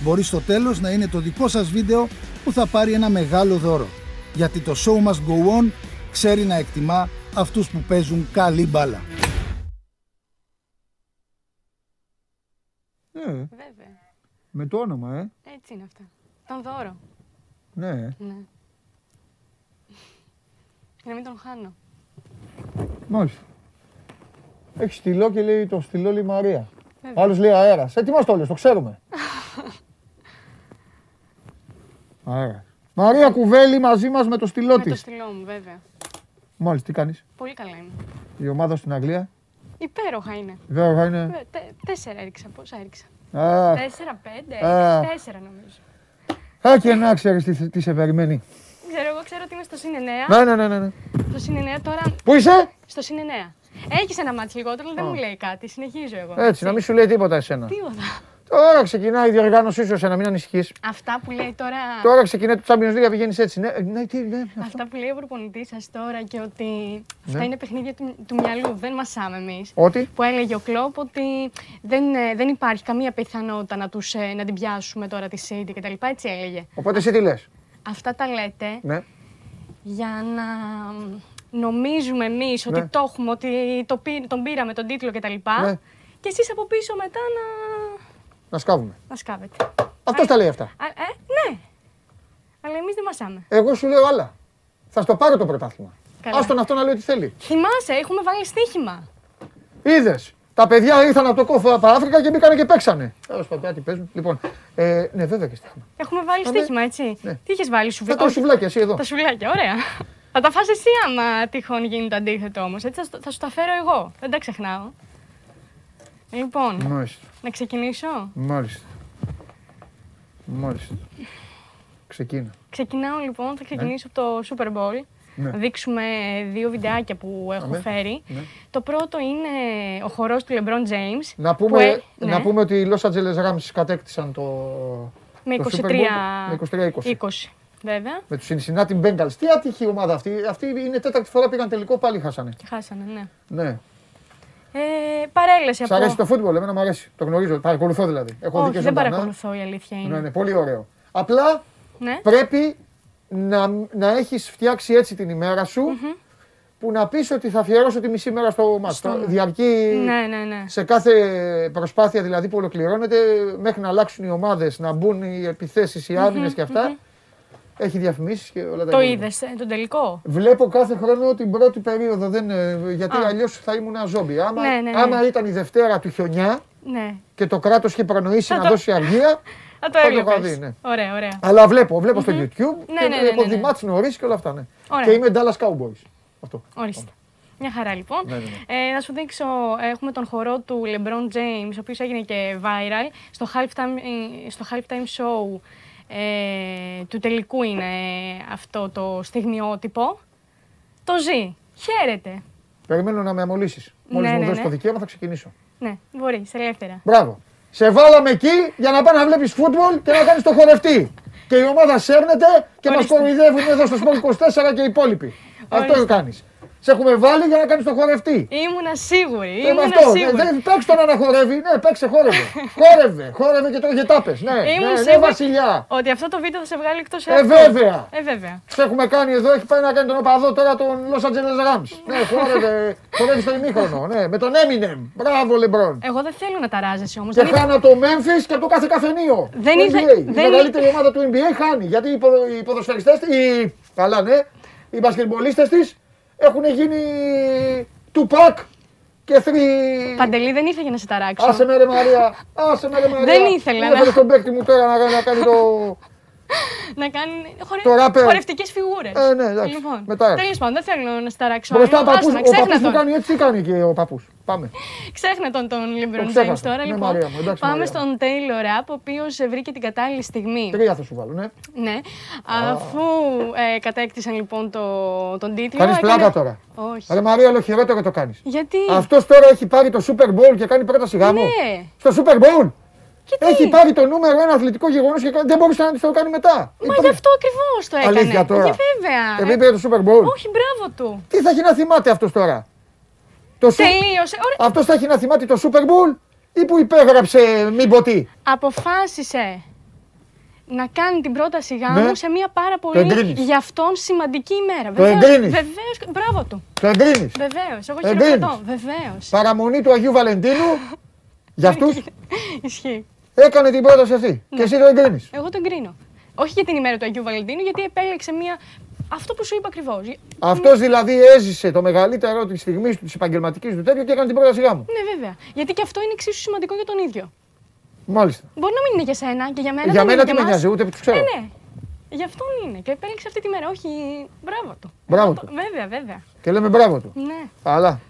Μπορεί στο τέλος να είναι το δικό σας βίντεο που θα πάρει ένα μεγάλο δώρο. Γιατί το show must go on ξέρει να εκτιμά αυτούς που παίζουν καλή μπάλα. Ναι. Βέβαια. Με το όνομα, ε. Έτσι είναι αυτά. Τον δώρο. Ναι. Ναι. Για να μην τον χάνω. Μάλιστα. Έχει στυλό και λέει το στυλό λέει Μαρία. Βέβαια. Άλλος λέει αέρας. Ε, τι μας το λες, το ξέρουμε. Άρα. Μαρία Κουβέλη μαζί μας με το στυλό της. Με το στυλό μου, βέβαια. Μάλιστα, τι κάνεις? Πολύ καλά είμαι. Η ομάδα στην Αγγλία. Υπέροχα είναι. Υπέροχα είναι. Τε, τέσσερα έριξα, πόσα έριξα. Α, τέσσερα, πέντε, α, τέσσερα νομίζω. Α, και να ξέρεις τι, τι σε περιμένει. Ξέρω, εγώ ξέρω ότι είμαι στο συν εννέα. Ναι, ναι, ναι, ναι. Στο συν εννέα τώρα. Πού είσαι? Στο συν εννέα. Έχεις ένα μάτσο λιγότερο, δεν μου λέει κάτι, συνεχίζω εγώ. Έτσι, έτσι, να μην σου λέει τίποτα εσένα. Τίποτα. Τώρα ξεκινάει η διοργάνωσή σου, να μην ανησυχείς. Αυτά που λέει τώρα. Τώρα ξεκινάει το Champions League, πηγαίνεις έτσι. Ναι, ναι, τι, ναι, αυτά. αυτά που λέει ο προπονητής σας τώρα και ότι. Ναι. Αυτά είναι παιχνίδια του, του μυαλού, δεν μασάμε εμείς. Ότι. Που έλεγε ο Κλόπ ότι δεν, δεν υπάρχει καμία πιθανότητα να, τους, να την πιάσουμε τώρα τη City κτλ. Έτσι έλεγε. Οπότε εσύ τι λες? Αυτά τα λέτε. Ναι. Για να. Νομίζουμε εμείς ναι. ότι το έχουμε, ότι το πή, τον πήραμε τον τίτλο κτλ. Ναι. Και εσείς από πίσω μετά να. Να σκάβουμε. Να σκάβετε. Αυτό τα λέει αυτά. Α, ε, ναι. Αλλά εμείς δεν μασάμε. Εγώ σου λέω άλλα. Θα στο πάρω το πρωτάθλημα. Ας τον αυτό να λέει τι θέλει. Θυμάσαι, έχουμε βάλει στοίχημα. Είδες. Τα παιδιά ήρθαν από το κόφο από Αφρική και μπήκανε και παίξανε. Τέλος πάντων, κάτι παίζουν. Λοιπόν, ε, ναι, βέβαια και στοίχημα. Έχουμε βάλει στοίχημα, έτσι. Ναι. Τι είχες βάλει, σουβλάκια? Τα σουβλάκια, εσύ εδώ. Τα σουβλάκια, ωραία. Θα τα φας εσύ άμα τυχόν γίνει το αντίθετο όμως. Έτσι θα, θα σου τα φέρω εγώ. Δεν τα ξεχνάω. Λοιπόν, μάλιστα. Να ξεκινήσω. Μάλιστα. Μάλιστα. Ξεκίνα. Ξεκινάω λοιπόν, θα ξεκινήσω ναι. από το Super Bowl. ναι. δείξουμε δύο βιντεάκια που έχω Αμέ. φέρει. Ναι. Το πρώτο είναι ο χορός του LeBron James. Να πούμε, ε... να ναι. πούμε ότι οι Los Angeles Rams κατέκτησαν το, με το είκοσι τρία... Super Bowl με είκοσι τρία είκοσι. Βέβαια. Με τους Cincinnati Bengals. Τι άτυχη ομάδα αυτή. Αυτή είναι τέταρτη φορά πήγαν τελικό, πάλι χάσανε. Και χάσανε, ναι. ναι. Ε, παρέλαση από... Σ' αρέσει το φούτμπολ, εμένα μου αρέσει. Το γνωρίζω, παρακολουθώ δηλαδή. Έχω Όχι, δεν παρακολουθώ, η αλήθεια είναι. Ναι, ναι, πολύ ωραίο. Απλά ναι. πρέπει να, να έχεις φτιάξει έτσι την ημέρα σου, mm-hmm. που να πεις ότι θα αφιερώσω τη μισή μέρα στο μάτς. Στο... Διαρκεί ναι, ναι, ναι. σε κάθε προσπάθεια δηλαδή που ολοκληρώνεται, μέχρι να αλλάξουν οι ομάδες, να μπουν οι επιθέσεις, οι άμυνες mm-hmm, και αυτά. Mm-hmm. Έχει διαφημίσεις και όλα τα. Το είδες, τον τελικό. Βλέπω κάθε χρόνο την πρώτη περίοδο. Δεν, γιατί αλλιώς θα ήμουν ένα ζόμπι. Άμα, ναι, ναι, ναι. άμα ήταν η Δευτέρα του χιονιά ναι. και το κράτος είχε προνοήσει να το... δώσει αργία. Θα το έβλεπες. Ναι. Ωραία, ωραία. Αλλά βλέπω, βλέπω mm-hmm. στο YouTube ναι, και ναι, ναι, βλέπω ναι, ναι. Μάτς νωρίς και όλα αυτά. Ναι. Και είμαι Dallas Cowboys. Αυτό. Ορίστε. Μια χαρά λοιπόν. Ναι, ναι, ναι. Ε, να σου δείξω, έχουμε τον χορό του LeBron James, ο οποίος έγινε και viral στο halftime, στο halftime show. Ε, του τελικού είναι αυτό το στιγμιότυπο. Το ζει. Χαίρετε. Περιμένω να με αμολύσεις. Μόλις ναι, μου ναι, δώσεις ναι. το δικαίωμα θα ξεκινήσω. Ναι, μπορείς, ελεύθερα. Μπράβο. Σε βάλαμε εκεί για να πάνε να βλέπεις φούτμπολ και να κάνεις το χορευτή. Και η ομάδα σέρνεται και μας κοροϊδεύουν εδώ στο Σπορτ είκοσι τέσσερα και οι υπόλοιποι. Ορίστε. Αυτό κάνεις. Σε έχουμε βάλει για να κάνεις το χορευτή. Ήμουνα σίγουρη. Ήμουνα αυτό. σίγουρη. Ναι, παίξε τον αναχορεύει. Ναι, παίξε, χόρευε. χόρευε, χόρευε και τρώγε τάπες. Ναι, Ήμουν ναι, ναι, βασιλιά. Ότι αυτό το βίντεο θα σε βγάλει εκτός ε, βέβαια. ε, βέβαια. Σε έχουμε κάνει εδώ, έχει πάει να κάνει τον οπαδό τώρα τον Los Angeles Rams. ναι, χόρευε. Χορεύει στο ημίχρονο. Ναι, με τον Eminem. Μπράβο, LeBron. Εγώ δεν θέλω να ταράζεσαι όμως. Και δεν χάνω το Memphis και από το κάθε καφενείο. Δεν είδα. Η μεγαλύτερη ομάδα του N B A χάνει. Γιατί οι ποδοσφαιριστές, οι μπασκετμπολίστες της. Έχουν γίνει Tupac και θρι... Παντελή, δεν ήθελε να σε ταράξω. Άσε με ρε Μαρία, άσε με ρε Μαρία. Δεν ήθελα. Δεν στον παίκτη μου τώρα να, να κάνει το... να κάνει χορε... χορευτικές φιγούρες. Ε, ναι, εντάξει. Λοιπόν, μετά. Τέλος πάντων, δεν θέλω να σε ταράξω. Μπροστά ο παππούς, ο παππούς που κάνει έτσι, τι κάνει και ο παππούς. Πάμε. Ξέχνα τον τον LeBron James τώρα, ναι, λοιπόν. Μαρία μου, εντάξει, πάμε Μαρία. Στον Taylor Rapp, ο οποίος βρήκε την κατάλληλη στιγμή. Τρία θα σου βάλω, ναι. Ναι. Ah. Αφού ε, κατέκτησαν λοιπόν το, τον τίτλο. Κάνεις πλάκα έκανε... τώρα. Όχι. Αλλά Μαρία, όλο χειρότερο το κάνεις. Γιατί. Αυτός τώρα έχει πάρει το Super Bowl και κάνει πρόταση γάμου. Ναι. Στο Super Bowl. Γιατί? Έχει πάρει το νούμερο ένα αθλητικό γεγονός και δεν μπορούσε να το κάνει μετά. Μα Υπάρχει... γι' αυτό ακριβώς το έκανε. Αλήθεια τώρα. Και βέβαια. Επειδή πήρε το Super Bowl. Όχι, μπράβο του. Τι θα έχει να θυμάται αυτός τώρα. Το Τελείωσε. Σου... Αυτός θα έχει να θυμάται το Super Bowl ή που υπέγραψε μη ποτή. Αποφάσισε να κάνει την πρόταση γάμου ναι. σε μια πάρα πολύ για αυτόν σημαντική ημέρα. Το εγκρίνεις. Βεβαίως. Μπράβο του. Το εγκρίνεις. Βεβαίως. Εγώ χειροκροτώ. Βεβαίως. Παραμονή του Αγίου Βαλεντίνου για αυτούς. Ισχύει. Έκανε την πρόταση αυτή. Ναι. Και εσύ το εγκρίνεις. Εγώ το εγκρίνω. Όχι για την ημέρα του Αγίου Βαλεντίνου, γιατί επέλεξε μια. Αυτό που σου είπα ακριβώς. Αυτός δηλαδή έζησε το μεγαλύτερο τη στιγμή του, τη επαγγελματική του τέτοιο και έκανε την πρόταση γάμου. Ναι, βέβαια. Γιατί και αυτό είναι εξίσου σημαντικό για τον ίδιο. Μάλιστα. Μπορεί να μην είναι για σένα και για μένα. Για μένα δεν με νοιάζει, ούτε που του ξέρω. Ναι, ναι. Γι' αυτό είναι. Και επέλεξε αυτή τη μέρα. Όχι. Μπράβο του. Μπράβο του. Βέβαια, βέβαια. Και λέμε μπράβο του. Ναι. Αλλά.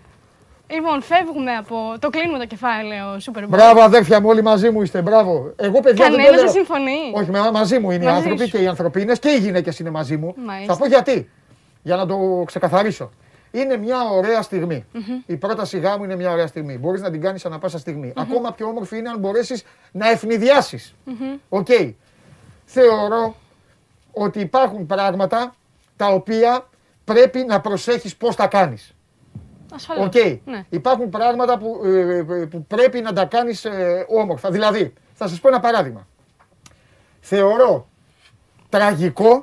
Λοιπόν, φεύγουμε από. Το κλείνουμε το κεφάλαιο Super Bowl. Μπράβο, αδέρφια μου, όλοι μαζί μου είστε. Μπράβο. Εγώ, παιδιά, κανένα δεν συμφωνεί. Όχι, με, μαζί μου είναι μαζί οι άνθρωποι σου. Και οι ανθρωπίνες και οι γυναίκες είναι μαζί μου. Μάλιστα. Θα πω γιατί. Για να το ξεκαθαρίσω. Είναι μια ωραία στιγμή. Mm-hmm. Η πρόταση γάμου είναι μια ωραία στιγμή. Μπορείς να την κάνεις ανά πάσα στιγμή. Mm-hmm. Ακόμα πιο όμορφη είναι αν μπορέσεις να ευνηδιάσεις. Οκ. Mm-hmm. Okay. Θεωρώ ότι υπάρχουν πράγματα τα οποία πρέπει να προσέχεις πώς τα κάνεις. Οκ. Okay. Ναι. Υπάρχουν πράγματα που, ε, που πρέπει να τα κάνεις ε, όμορφα. Δηλαδή, θα σας πω ένα παράδειγμα. Θεωρώ τραγικό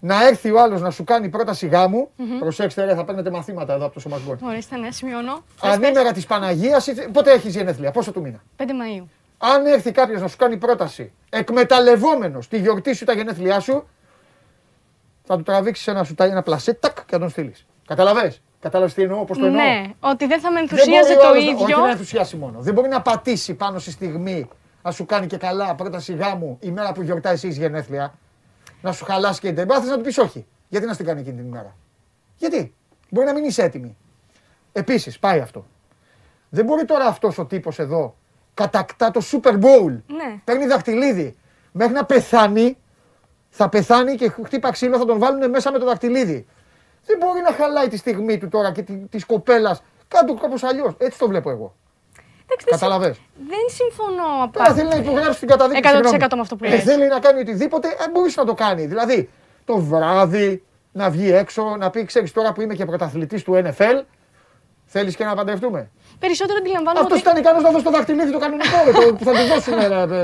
να έρθει ο άλλος να σου κάνει πρόταση γάμου. Mm-hmm. Προσέξτε, ρε, θα παίρνετε μαθήματα εδώ από το Σωμασμπόρ. Ορίστε, ναι, σημειώνω. Ανήμερα της Παναγίας, πότε έχεις γενέθλια, πόσο του μήνα. πέντε Μαΐου. Αν έρθει κάποιος να σου κάνει πρόταση εκμεταλλευόμενος τη γιορτή σου, τα γενέθλιά σου, θα του τραβήξεις ένα, ένα πλασέτακ και θα τον στείλεις. Καταλαβες. Κατάλαβες τι εννοώ, πώς το εννοώ. Ναι, ότι δεν θα με ενθουσίαζε το ίδιο. Όχι να ενθουσιάσει μόνο. Δεν μπορεί να πατήσει πάνω στη στιγμή να σου κάνει και καλά πρόταση γάμου η μέρα που γιορτάει εσύ γενέθλια. Να σου χαλάσει και την εμπάθεια να του πεις όχι. Γιατί να σου την κάνει εκείνη την ημέρα. Γιατί. Μπορεί να μην είσαι έτοιμη. Επίσης, πάει αυτό. Δεν μπορεί τώρα αυτός ο τύπος εδώ κατακτά το Super Bowl. Ναι. Παίρνει δαχτυλίδι. Μέχρι να πεθάνει, θα πεθάνει και χτύπα ξύλο θα τον βάλουν μέσα με το δαχτυλίδι. δεν μπορεί να χαλάει τη στιγμή του τώρα και τη κοπέλα. Κάντο κάπως αλλιώς. Έτσι το βλέπω εγώ. Καταλαβες. Δεν συμφωνώ απάντητα. Θέλει να υπογράψει την καταδίκη. εκατό τοις εκατό με αυτό που λέει. Θέλει να κάνει οτιδήποτε, αν μπορείς να το κάνει. Δηλαδή, το βράδυ να βγει έξω, να πει: ξέρεις τώρα που είμαι και πρωταθλητής του Ν Φ Λ, θέλεις και να παντρευτούμε. Περισσότερο αντιλαμβάνομαι. Αυτό ότι... ήταν ικανό να δώσει το δαχτυλίδι το κανονικό, το, που θα του δώσει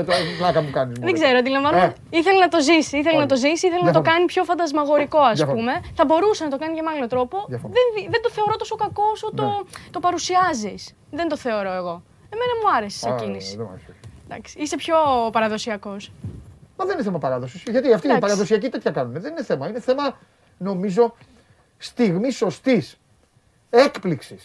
το πλάκα μου κάνει. Δεν ξέρω, αντιλαμβάνομαι. Ε. Ήθελε να το ζήσει, ήθελε να το ζήσει, ήθελε να το κάνει πιο φαντασμαγορικό, ας πούμε. Θα μπορούσε να το κάνει για με άλλο τρόπο. Δεν, δεν το θεωρώ τόσο κακό όσο το, το παρουσιάζει. Δεν το θεωρώ εγώ. Εμένα μου άρεσε σαν κίνηση. Εντάξει, είσαι πιο παραδοσιακός. Μα δεν είναι θέμα παράδοσης. Γιατί αυτοί οι παραδοσιακοί τέτοια κάνουν. Δεν είναι θέμα. Είναι θέμα, νομίζω, στιγμή σωστή έκπληξη.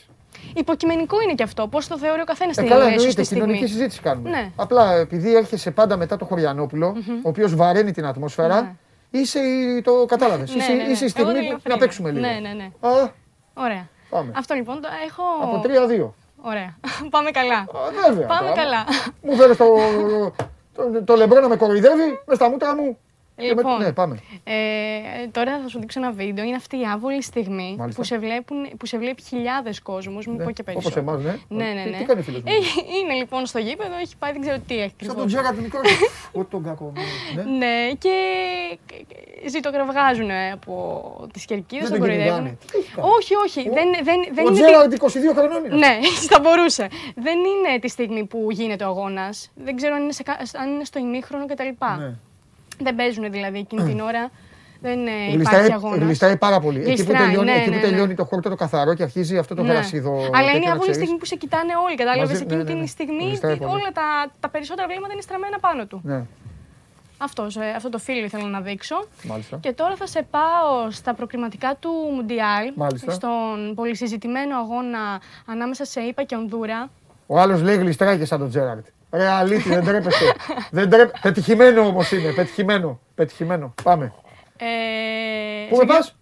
Υποκειμενικό είναι και αυτό. Πώς το θεωρεί ο καθένας στην Ελλάδα. Καλά, εννοείται. Κοινωνική συζήτηση κάνουμε. Ναι. Απλά επειδή έρχεσαι πάντα μετά τον Χωριανόπουλο, mm-hmm. ο οποίος βαραίνει την ατμόσφαιρα, mm-hmm. είσαι. Το κατάλαβες. Ναι, ναι, ναι. Είσαι η στιγμή που να παίξουμε λίγο. Ναι, ναι, ναι. Α, ωραία. Πάμε. Αυτό λοιπόν το έχω. Από τρία δύο. Ωραία. Πάμε καλά. Α, βέβαια, πάμε τώρα. Καλά. Μου φέρε το, το, το λεμπρό να με κοροϊδεύει με στα μούτρα μου. Λοιπόν, με... ναι, πάμε. Ε, τώρα θα σου δείξω ένα βίντεο. Είναι αυτή η άβολη στιγμή που σε, βλέπουν, που σε βλέπει χιλιάδες κόσμος. Μην ναι, πω και περισσότερο. Όπως εμάς, ναι. Ναι, ναι, ναι. Τι, τι κάνει φίλος μου. Είναι λοιπόν στο γήπεδο, έχει πάει, δεν ξέρω τι έχει. Σαν τον Τζέκα του Νικόλου. Ό,τι τον κακό. Ναι. Ναι, και ζητοκραυγάζουν από τις κερκίδες, τον κοροϊδεύουν. Όχι, όχι. Ο... Δεν, δεν, δεν ο είναι Τζέκα τη... είκοσι δύο χρονών είναι. Ναι, θα μπορούσε. Δεν είναι τη στιγμή που γίνεται ο αγώνας. Δεν ξέρω αν είναι, σε... αν είναι στο ημίχρονο κτλ. Δεν παίζουν δηλαδή εκείνη την ώρα. Δεν υπάρχει αγώνα. Γλιστράει πάρα πολύ. Εκεί που τελειώνει, ναι, εκεί που ναι, τελειώνει ναι. το χόρτο το καθαρό και αρχίζει αυτό το ναι. γρασίδο. Αλλά είναι από τη στιγμή που σε κοιτάνε όλοι. Κατάλαβες εκείνη ναι, ναι, ναι. τη στιγμή όλα τα, τα περισσότερα βλέμματα είναι στραμμένα πάνω του. Ναι. Αυτός, ε, αυτό το φίλο ήθελα να δείξω. Μάλιστα. Και τώρα θα σε πάω στα προκριματικά του Μουντιάλ. Μάλιστα. Στον πολυσυζητημένο αγώνα ανάμεσα σε ΗΠΑ και Ονδούρα. Ο άλλος λέει γλιστράει και σαν τον Τζέραρντ. Ρε αλήτη, δεν τρέπεστε. δεν τρέπε... Πετυχημένο όμως είναι, πετυχημένο. Πετυχημένο. Πάμε. Ε, πού με πας?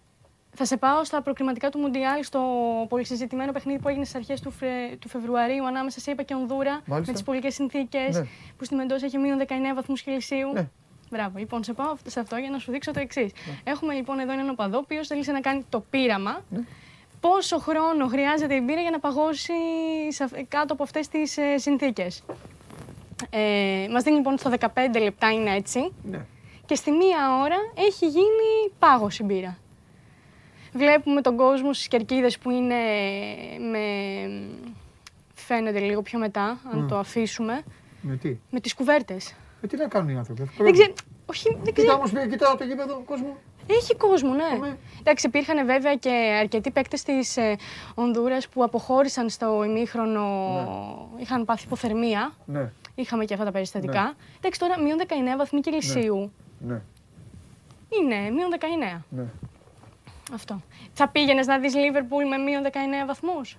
Θα σε πάω στα προκριματικά του Μουντιάλ στο πολυσυζητημένο παιχνίδι που έγινε στις αρχές του, Φε... του Φεβρουαρίου ανάμεσα σε ΗΠΑ και Ονδούρα. Μάλιστα. Με τις πολικές συνθήκες ναι. που στη Μεντόσα έχει μείον δεκαεννέα βαθμούς Κελσίου. Ναι. Μπράβο. Λοιπόν, σε πάω σε αυτό για να σου δείξω το εξής. Ναι. Έχουμε λοιπόν εδώ έναν οπαδό ο οποίος θέλησε να κάνει το πείραμα. Ναι. Πόσο χρόνο χρειάζεται η μπύρα για να παγώσει κάτω από αυτές τις συνθήκες. Ε, μας δίνει λοιπόν στο δεκαπέντε λεπτά είναι έτσι ναι. και στη μία ώρα έχει γίνει πάγωση μπύρα. Βλέπουμε τον κόσμο στις κερκίδες που είναι με... φαίνεται λίγο πιο μετά, αν mm. το αφήσουμε. Με τι? Με τις κουβέρτες. Με τι να κάνουν οι άνθρωποι. Δεν ξέρω. Όχι, δεν ξέρω. Κοίτα όμως, κοιτάω το γήπεδο, κόσμο. Έχει κόσμο, ναι. Είμαι. Εντάξει, υπήρχαν βέβαια και αρκετοί παίκτες της ε, Ονδούρας που αποχώρησαν στο ημίχρονο, ναι. είχαν πάθει υποθερμία. Ναι. Είχαμε και αυτά τα περιστατικά. Ναι. Εντάξει, τώρα μείον δεκαεννέα βαθμοί Κελσίου. Ναι. Είναι, μείον δεκαεννέα. Ναι. Αυτό. Θα πήγαινες να δεις Λίβερπουλ με μείον δεκαεννέα βαθμούς.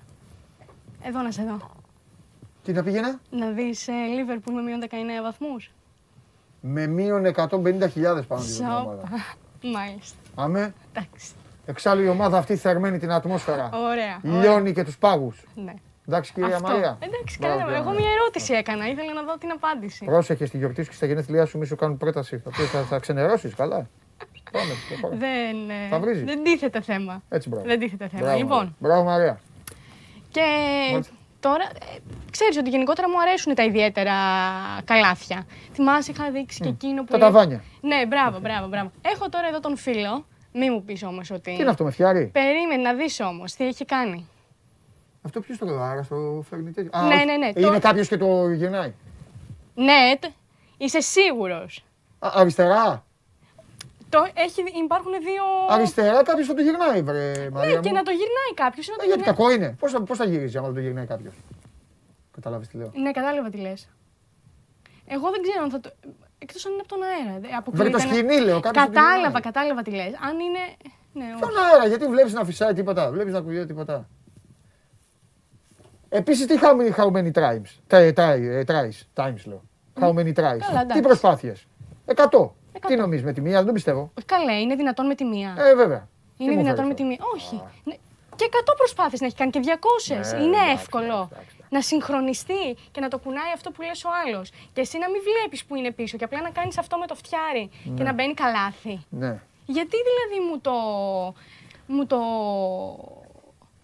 Εδώ να σε δω. Τι θα πήγαινα? Να δεις Λίβερπουλ με μείον δεκαεννέα βαθμούς. Με μείον εκατόν πενήντα χιλιάδες πάνω την ομάδα. Μάλιστα. Αμέ. Εντάξει. Εξάλλου η ομάδα αυτή θερμαίνει την ατμόσφαιρα. Ωραία. Λιώνει και τους πάγους. Ναι. Εντάξει, κυρία αυτό. Μαρία. Εντάξει, καλά. Εγώ μια ερώτηση έκανα. Ήθελα να δω την απάντηση. Πρόσεχε στη γιορτή σου και στα γενέθλιά σου, μη σου κάνουν πρόταση. Θα, θα ξενερώσεις, καλά. Πάμε, δεν, θα βρίζεις. Δεν τίθεται θέμα. Έτσι, μπράβο. Δεν τίθεται θέμα. Μπράβο, λοιπόν. Μπράβο, Μαρία. Και μάλιστα. Τώρα, ε, ξέρεις ότι γενικότερα μου αρέσουν τα ιδιαίτερα καλάθια. Θυμάσαι, είχα δείξει mm. και εκείνο που. Τα ταβάνια. Ναι, μπράβο, μπράβο, μπράβο. Έχω τώρα εδώ τον φίλο. Μη μου πεις όμως ότι. Τι είναι αυτό με φιάρι. Περίμενε να δεις όμως τι έχει κάνει. Αυτό ποιος το δάρα στο φέρνει τέτοιο. Ναι, ναι, ναι. Είναι το... κάποιος και το γεννάει. Ναι, τ... είσαι σίγουρος. Α, αριστερά. Το έχει... Υπάρχουν δύο. Αριστερά κάποιος θα το γυρνάει, βρε Μαρία. Ναι, και μου. Να το γυρνάει κάποιος. Να το... Γιατί κακό είναι. Πώς θα, πώς θα γυρίζει άμα το γυρνάει κάποιος. Καταλάβεις τι λέω. Ναι, κατάλαβα τι λες. Εγώ δεν ξέρω αν θα το. Εκτός αν είναι από τον αέρα. Βρε το σκηνή, λέω. Κατάλαβα, κατάλαβα τι λες. Αν είναι. Ναι, όχι. Τον αέρα, γιατί βλέπεις να φυσάει τίποτα. Βλέπεις να κουβιέται τίποτα. Επίσης, τι how, how many times, try, try, tries, times λέω, how many tries, καλά, τι προσπάθειες, εκατό, τι νομίζεις με τη μία, δεν το πιστεύω. Καλέ, είναι δυνατόν με τη μία. Ε, βέβαια. Είναι δυνατόν με τη μία, όχι. Ah. Και εκατό προσπάθειες να έχει κάνει και διακόσιες, yeah, είναι yeah, εύκολο. Yeah, yeah, yeah. Να συγχρονιστεί και να το κουνάει αυτό που λες ο άλλος. Και εσύ να μην βλέπεις που είναι πίσω και απλά να κάνεις αυτό με το φτιάρι yeah. και να μπαίνει καλάθι. Yeah. Γιατί δηλαδή μου το... μου το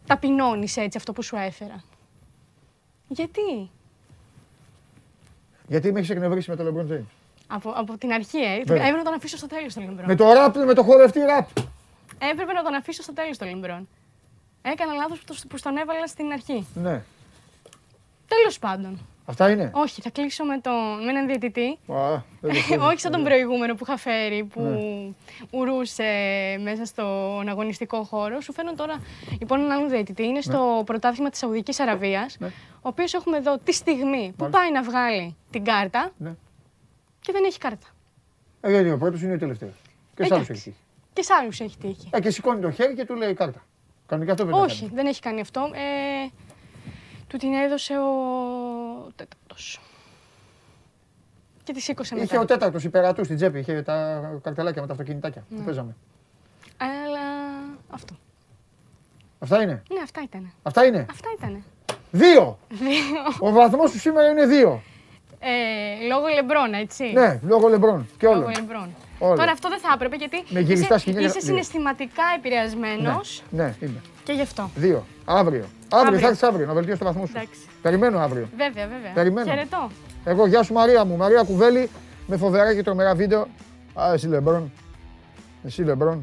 ταπεινώνεις έτσι αυτό που σου έφερα. Γιατί? Γιατί με έχεις εκνευρίσει με το LeBron James. Από, από την αρχή, ε. Βέβαια. Έπρεπε να τον αφήσω στο τέλος το LeBron. Με το ραπ, με το χορευτή ραπ. Έπρεπε να τον αφήσω στο τέλος το LeBron. Έκανα λάθος που τον έβαλα στην αρχή. Ναι. Τέλος πάντων. Αυτά είναι. Όχι, θα κλείσω με, τον... με έναν διαιτητή. Wow, όχι σαν τον προηγούμενο που είχα φέρει, που ναι. ουρούσε μέσα στον αγωνιστικό χώρο. Σου φέρνω τώρα λοιπόν έναν άλλο διαιτητή. Είναι στο ναι. πρωτάθλημα της Σαουδικής Αραβίας, ναι. ο οποίος έχουμε εδώ τη στιγμή που Μάλιστα. πάει να βγάλει την κάρτα ναι. και δεν έχει κάρτα. Ε, γιατί ο πρώτος είναι ο τελευταίος. Και σ' άλλους έχει τύχει. Και σ' άλλους έχει τύχει. Ε, και σηκώνει το χέρι και του λέει κάρτα. Κανονικά αυτό πρέπει να κάνει. Όχι, δεν έχει κάνει αυτό. Ε, του την έδωσε ο τέταρτος. Και τη σήκωσε μετά. Είχε ο τέταρτος υπερατού στην τσέπη, είχε τα καρτελάκια με τα αυτοκινητάκια που παίζαμε. Αλλά αυτό. Αυτά είναι. Ναι, αυτά ήταν. Αυτά είναι. Αυτά ήταν. Δύο! Ο βαθμός του σήμερα είναι δύο. Ε, λόγω LeBron, έτσι. Ναι, λόγω LeBron. Και όλων. Τώρα αυτό δεν θα έπρεπε γιατί είσαι, είσαι συναισθηματικά επηρεασμένος. Ναι, ναι, είμαι. Και γι' αυτό. Δύο. Αύριο. Αύριο, θα έρθεις αύριο να βελτιώσεις το βαθμό σου. Εντάξει. Περιμένω αύριο. Βέβαια, βέβαια. Περιμένω. Χαιρετώ. Εγώ, γεια σου Μαρία μου. Μαρία Κουβέλη με φοβερά και τρομερά βίντεο. Α, εσύ LeBron. Εσύ LeBron.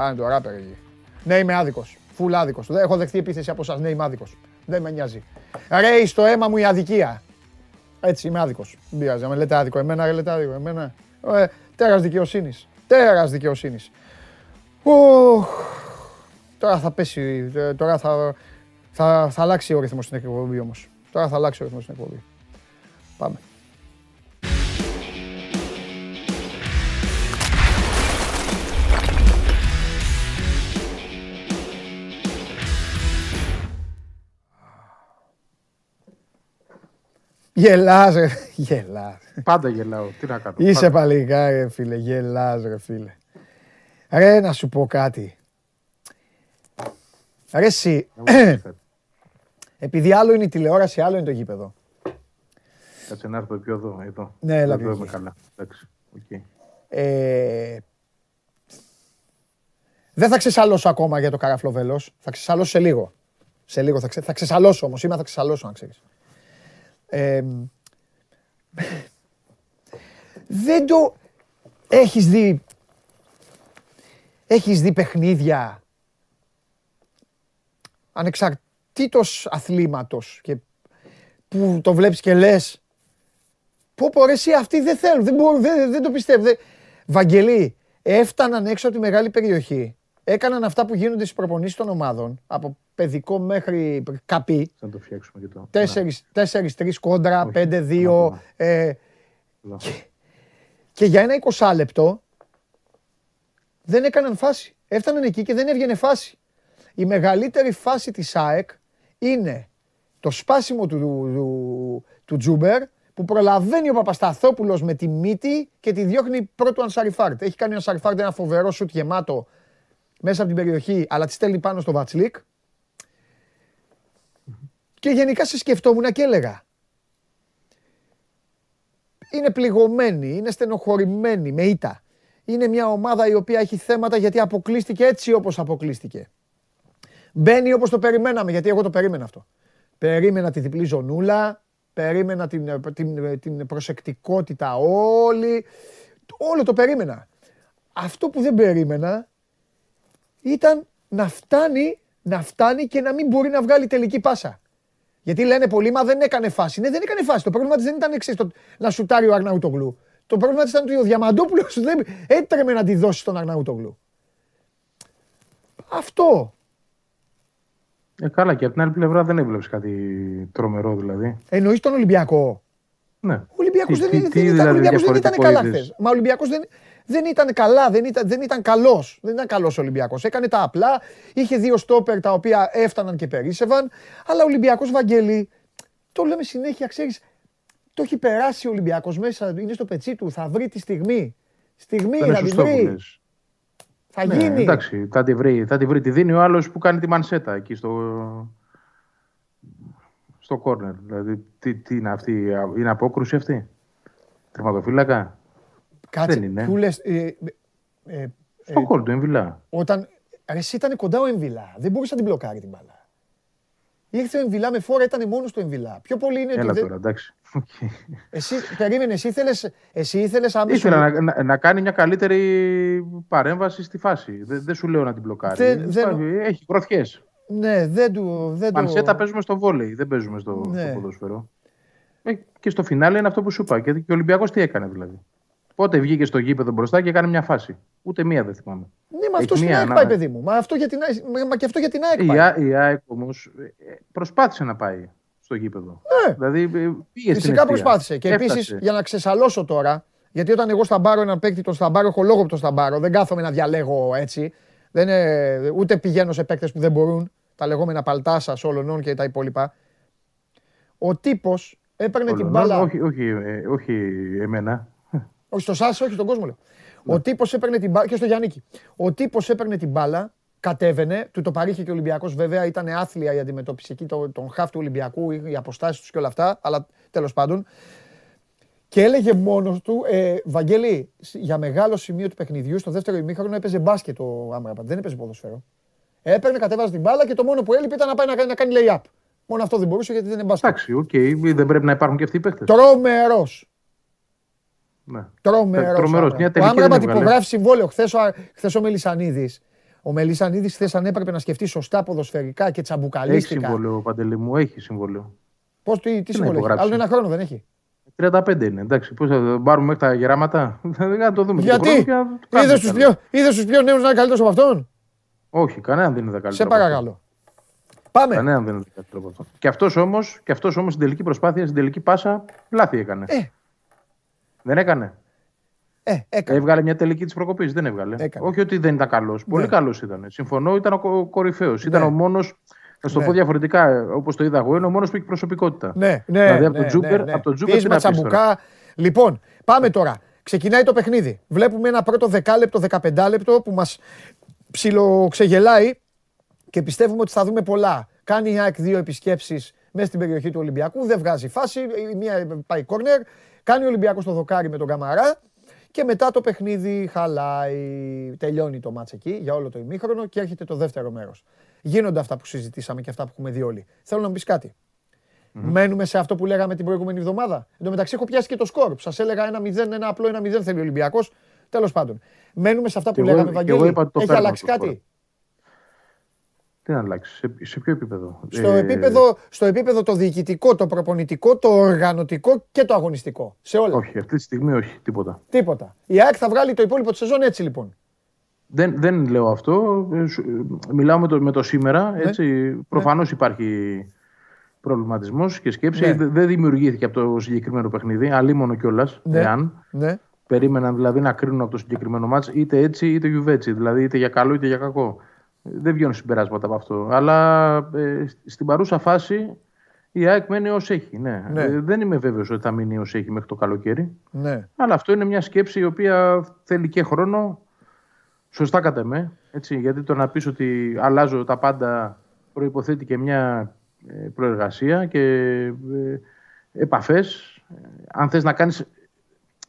Α, είναι το ράπερ εκεί. Ναι, είμαι άδικος. Φουλ άδικος. Δεν έχω δεχτεί επίθεση από εσάς. Ναι, είμαι άδικος. Δεν με νοιάζει. Ρέει στο αίμα μου η αδικία. Έτσι, είμαι άδικος. Δεν πειράζει. Με λέτε άδικο εμένα, λέτε άδικο εμένα. Ε, τέρας δικαιοσύνης. Τέρας δικαιοσύνης. Οχ. Τώρα θα πέσει. Τώρα θα, θα, θα αλλάξει ο ρυθμός στην εκπομπή όμως. Τώρα θα αλλάξει ο ρυθμός στην εκπομπή. Πάμε. Γελάς ρε, γελάς. Πάντα γελάω, τι να κάνω. Είσαι παλικάρι ρε φίλε, γελάς ρε φίλε. Ρε να σου πω κάτι. Ρε εσύ, επειδή άλλο είναι η τηλεόραση, άλλο είναι το γήπεδο. Κάτσε να έρθω πιο εδώ, εδώ. Ναι, έλα πιο εκεί. Εντάξει, οκ. Δεν θα ξεσαλώσω ακόμα για το καραφλοβέλος, θα ξεσαλώσω σε λίγο. Σε λίγο θα ξεσαλώσω, θα ξεσαλώσω όμως, είμαι θα ξεσαλώσω αν ξέρεις. Ε, δεν το έχεις δει, έχεις δει παιχνίδια ανεξαρτήτως αθλήματος και που το βλέπεις και λες πω πω ρε εσύ αυτοί δεν θέλουν, δεν, μπορούν, δεν, δεν το πιστεύω. Δεν... Βαγγελή, έφταναν έξω από τη μεγάλη περιοχή, έκαναν αυτά που γίνονται στις προπονήσεις των ομάδων από παιδικό μέχρι καπί. Θα το φτιάξουμε και το. τέσσερα τρία κόντρα, πέντε δύο. Ε, και, και για ένα είκοσι λεπτό δεν έκαναν φάση. Έφταναν εκεί και δεν έβγαινε φάση. Η μεγαλύτερη φάση της ΑΕΚ είναι το σπάσιμο του, του, του, του Τζούμπερ που προλαβαίνει ο Παπασταθόπουλος με τη μύτη και τη διώχνει πρώτο Ανσαριφάρτ. Έχει κάνει ο Ανσαριφάρτ ένα φοβερό σουτ γεμάτο μέσα από την περιοχή, αλλά τη στέλνει πάνω στο Βατσλίκ. Και γενικά σε σκεφτόμουν και έλεγα. Είναι πληγωμένη, είναι στενοχωρημένη με ήττα. Είναι μια ομάδα η οποία έχει θέματα γιατί αποκλείστηκε έτσι όπως αποκλείστηκε. Μπαίνει όπως το περιμέναμε, γιατί εγώ το περίμενα αυτό. Περίμενα τη διπλή ζωνούλα, περίμενα την, την, την προσεκτικότητα όλη. Όλο το περίμενα. Αυτό που δεν περίμενα ήταν να φτάνει, να φτάνει και να μην μπορεί να βγάλει τελική πάσα. Γιατί λένε πολλοί, μα δεν έκανε φάση. Ναι, δεν έκανε φάση. Το πρόβλημα της δεν ήταν εξής, το... να σουτάρει ο Αρναούτογλου. Το πρόβλημα της ήταν ότι ο Διαμαντόπουλος δεν έτρεμε να τη δώσει στον Αρναούτογλου. Αυτό. Ε, καλά, και από την άλλη πλευρά δεν έβλεπες κάτι τρομερό δηλαδή. Εννοείς τον Ολυμπιακό. Ναι. Ο Ολυμπιακός τι, δεν, τι, δεν, δηλαδή, Ολυμπιακός δεν ήταν καλά χθες. Μα ο Ολυμπιακός δεν, δεν ήταν καλά, δεν ήταν, δεν ήταν καλός. Δεν ήταν καλός ο Ολυμπιακός. Έκανε τα απλά, είχε δύο στόπερ τα οποία έφταναν και περίσσευαν. Αλλά ο Ολυμπιακός, Βαγγέλη, το λέμε συνέχεια, ξέρεις, το έχει περάσει ο Ολυμπιακός μέσα, είναι στο πετσί του, θα βρει τη στιγμή. Στιγμή να τη βρει. Θα ναι, γίνει. Εντάξει, θα τη βρει, θα τη βρει. Τη δίνει ο άλλος που κάνει τη μανσέτα εκεί στο... στο κόρνερ. Δηλαδή, τι, τι είναι αυτή, είναι απόκρουση αυτή, τερματοφύλακα. Κάτσε, δεν είναι. Λες, ε, ε, ε, στο ε, κόρνερ του Εμβιλά. Όταν Εσύ ήταν κοντά ο Εμβιλά. Δεν μπορούσε να την μπλοκάρει την μπάλα. Ήρθε ο Εμβιλά με φόρα, ήταν μόνος του Εμβιλά. Πιο πολύ είναι. Έλα τώρα, εντάξει. Okay. Εσύ, περίμενες, ήθελες, εσύ ήθελες άμεσο... Ήθελα να, να, να κάνει μια καλύτερη παρέμβαση στη φάση. Δεν, δεν σου λέω να την μπλοκάρει. Δεν, δεν... Έχει γροθιές. Ναι, δεν του... Δεν Πανσέτα το... παίζουμε στο βόλεϊ, δεν παίζουμε στο, ναι. στο ποδόσφαιρο. Και στο φινάλε είναι αυτό που σου είπα. Και ο Ολυμπιακός τι έκανε δηλαδή. Πότε βγήκε στο γήπεδο μπροστά και έκανε μια φάση. Ούτε μία δεν θυμάμαι. Ναι, μα αυτό στην ΑΕΚ πάει, παιδί μου. Μα, αυτό για την... μα και αυτό για την ΑΕΚ πάει. Η ΑΕΚ όμως προσπάθησε να πάει στο γήπεδο. Ναι. Δηλαδή πήγε στην φυσικά προσπάθησε. Και επίσης για να ξεσαλώσω τώρα, γιατί όταν εγώ σταμπάρω έναν παίκτη, τον σταμπάρω, έχω λόγο που τον σταμπάρω. Δεν κάθομαι να διαλέγω έτσι. Δεν είναι... Ούτε πηγαίνω σε παίκτες που δεν μπορούν. Τα λεγόμενα παλτάσα, όλων και τα υπόλοιπα. Ο τύπος έπαιρνε την μπάλα. Όχι, όχι, ε, όχι εμένα. Όχι στο Σάς, όχι στον κόσμο λέω. Ναι. Ο τύπος έπαιρνε την μπάλα, και στο Γιάννικη. Ο τύπος έπαιρνε την μπάλα, κατέβαινε, του το παρήχε και ο Ολυμπιακός. Βέβαια ήταν άθλια η αντιμετώπιση εκεί, τον, τον χαφ του Ολυμπιακού, οι αποστάσεις τους και όλα αυτά, αλλά τέλος πάντων. Και έλεγε μόνος του, ε, Βαγγέλη, για μεγάλο σημείο του παιχνιδιού, στο δεύτερο ημίχρονο έπαιζε μπάσκετ ο Άμραμπα, δεν έπαιζε ποδοσφαίρο. Έπαιρνε, κατέβαζε την μπάλα και το μόνο που έλειπε ήταν να πάει να κάνει, να κάνει lay-up. Μόνο αυτό δεν μπορούσε γιατί δεν είναι μπάσκετ. Εντάξει, οκ, okay. Δεν πρέπει να υπάρχουν και αυτοί οι παίκτες. Τρομερός. Ναι. Τρομερός. Ο Άμραμπατ υπογράφει συμβόλαιο. Χθες ο Μελισανίδης. Ο Μελισανίδης χθες αν έπρεπε να σκεφτεί σωστά ποδοσφαιρικά και τσαμπουκαλίστικα. Έχει συμβόλαιο, Παντελή μου, έχει συμβόλαιο. Πώς, τι, τι συμβόλαιο έχει. Άλλο ένα χρόνο δεν έχει. τριάντα πέντε είναι, εντάξει. Πώς θα πάρουμε μέχρι τα γεράματα. Θα το δούμε. Γιατί είδες τους πιο νέους να είναι καλύτερος από αυτόν. Όχι, κανέναν δεν είναι καλύτερος. Σε παρακαλώ. Πάμε. Κανέναν δεν είναι καλύτερος από αυτόν. Και αυτός όμως στην τελική προσπάθεια, στην τελική πάσα, λάθη έκανε. Δεν έκανε. Ε, έκανε. Έβγαλε μια τελική της προκοπής. Δεν έβγαλε. Έκανε. Όχι ότι δεν ήταν καλός. Πολύ ναι. καλός ήταν. Συμφωνώ, ήταν ο κορυφαίος. Ναι. Ήταν ο μόνος, θα σου το πω διαφορετικά, όπως το είδα εγώ, είναι ο μόνος που έχει προσωπικότητα. Ναι, ναι. Δηλαδή από ναι, τον Τζούπερ, ναι, ναι. το Τζούπερ στην τσαμπουκά. Λοιπόν, πάμε τώρα. Ξεκινάει το παιχνίδι. Βλέπουμε ένα πρώτο δεκάλεπτο, δεκαπεντάλεπτο που μας ψιλοξεγελάει και πιστεύουμε ότι θα δούμε πολλά. Κάνει η ΑΕΚ δύο επισκέψεις μέσα στην περιοχή του Ολυμπιακού. Δεν βγάζει φάση. Η μία πάει κόρνερ. Κάνει ο Ολυμπιακός το δοκάρι με τον Καμαρά και μετά το παιχνίδι χαλάει, τελειώνει το μάτς εκεί για όλο το ημίχρονο και έρχεται το δεύτερο μέρος. Γίνονται αυτά που συζητήσαμε και αυτά που έχουμε δει όλοι. Θέλω να μου πεις κάτι. Mm-hmm. Μένουμε σε αυτό που λέγαμε την προηγούμενη εβδομάδα. Εν τω μεταξύ έχω πιάσει και το σκορ. Σας έλεγα ένα μηδέν, ένα απλό, ένα μηδέν θέλει ο Ολυμπιακός. Τέλος πάντων. Μένουμε σε αυτά που και λέγαμε, Βαγγέλη. Έχει αλλάξει κάτι. Σκορ. Τι να αλλάξει, σε ποιο επίπεδο. Στο, ε... επίπεδο. στο επίπεδο το διοικητικό, το προπονητικό, το οργανωτικό και το αγωνιστικό. Σε όλα. Όχι, αυτή τη στιγμή όχι, τίποτα. Τίποτα. Η ΑΕΚ θα βγάλει το υπόλοιπο τη σεζόν έτσι λοιπόν. Δεν, δεν λέω αυτό. Μιλάω με το, με το σήμερα. Έτσι. Ναι. Προφανώς ναι. υπάρχει προβληματισμός και σκέψη. Ναι. Δεν δημιουργήθηκε από το συγκεκριμένο παιχνίδι, αλίμονο κιόλας, ναι. εάν. Ναι. Περίμεναν δηλαδή να κρίνουν από το συγκεκριμένο μάτς είτε έτσι είτε γιουβέτσι. Δηλαδή είτε για καλό είτε για κακό. Δεν βγαίνουν συμπεράσματα από αυτό. Αλλά ε, στην παρούσα φάση η ΑΕΚ μένει ως έχει. Ναι. Ναι. Ε, δεν είμαι βέβαιος ότι θα μείνει ως έχει μέχρι το καλοκαίρι. Ναι. Αλλά αυτό είναι μια σκέψη η οποία θέλει και χρόνο. Σωστά κατά με. Έτσι, γιατί το να πεις ότι αλλάζω τα πάντα προϋποθέτει και μια προεργασία και ε, επαφές. Αν θες να κάνεις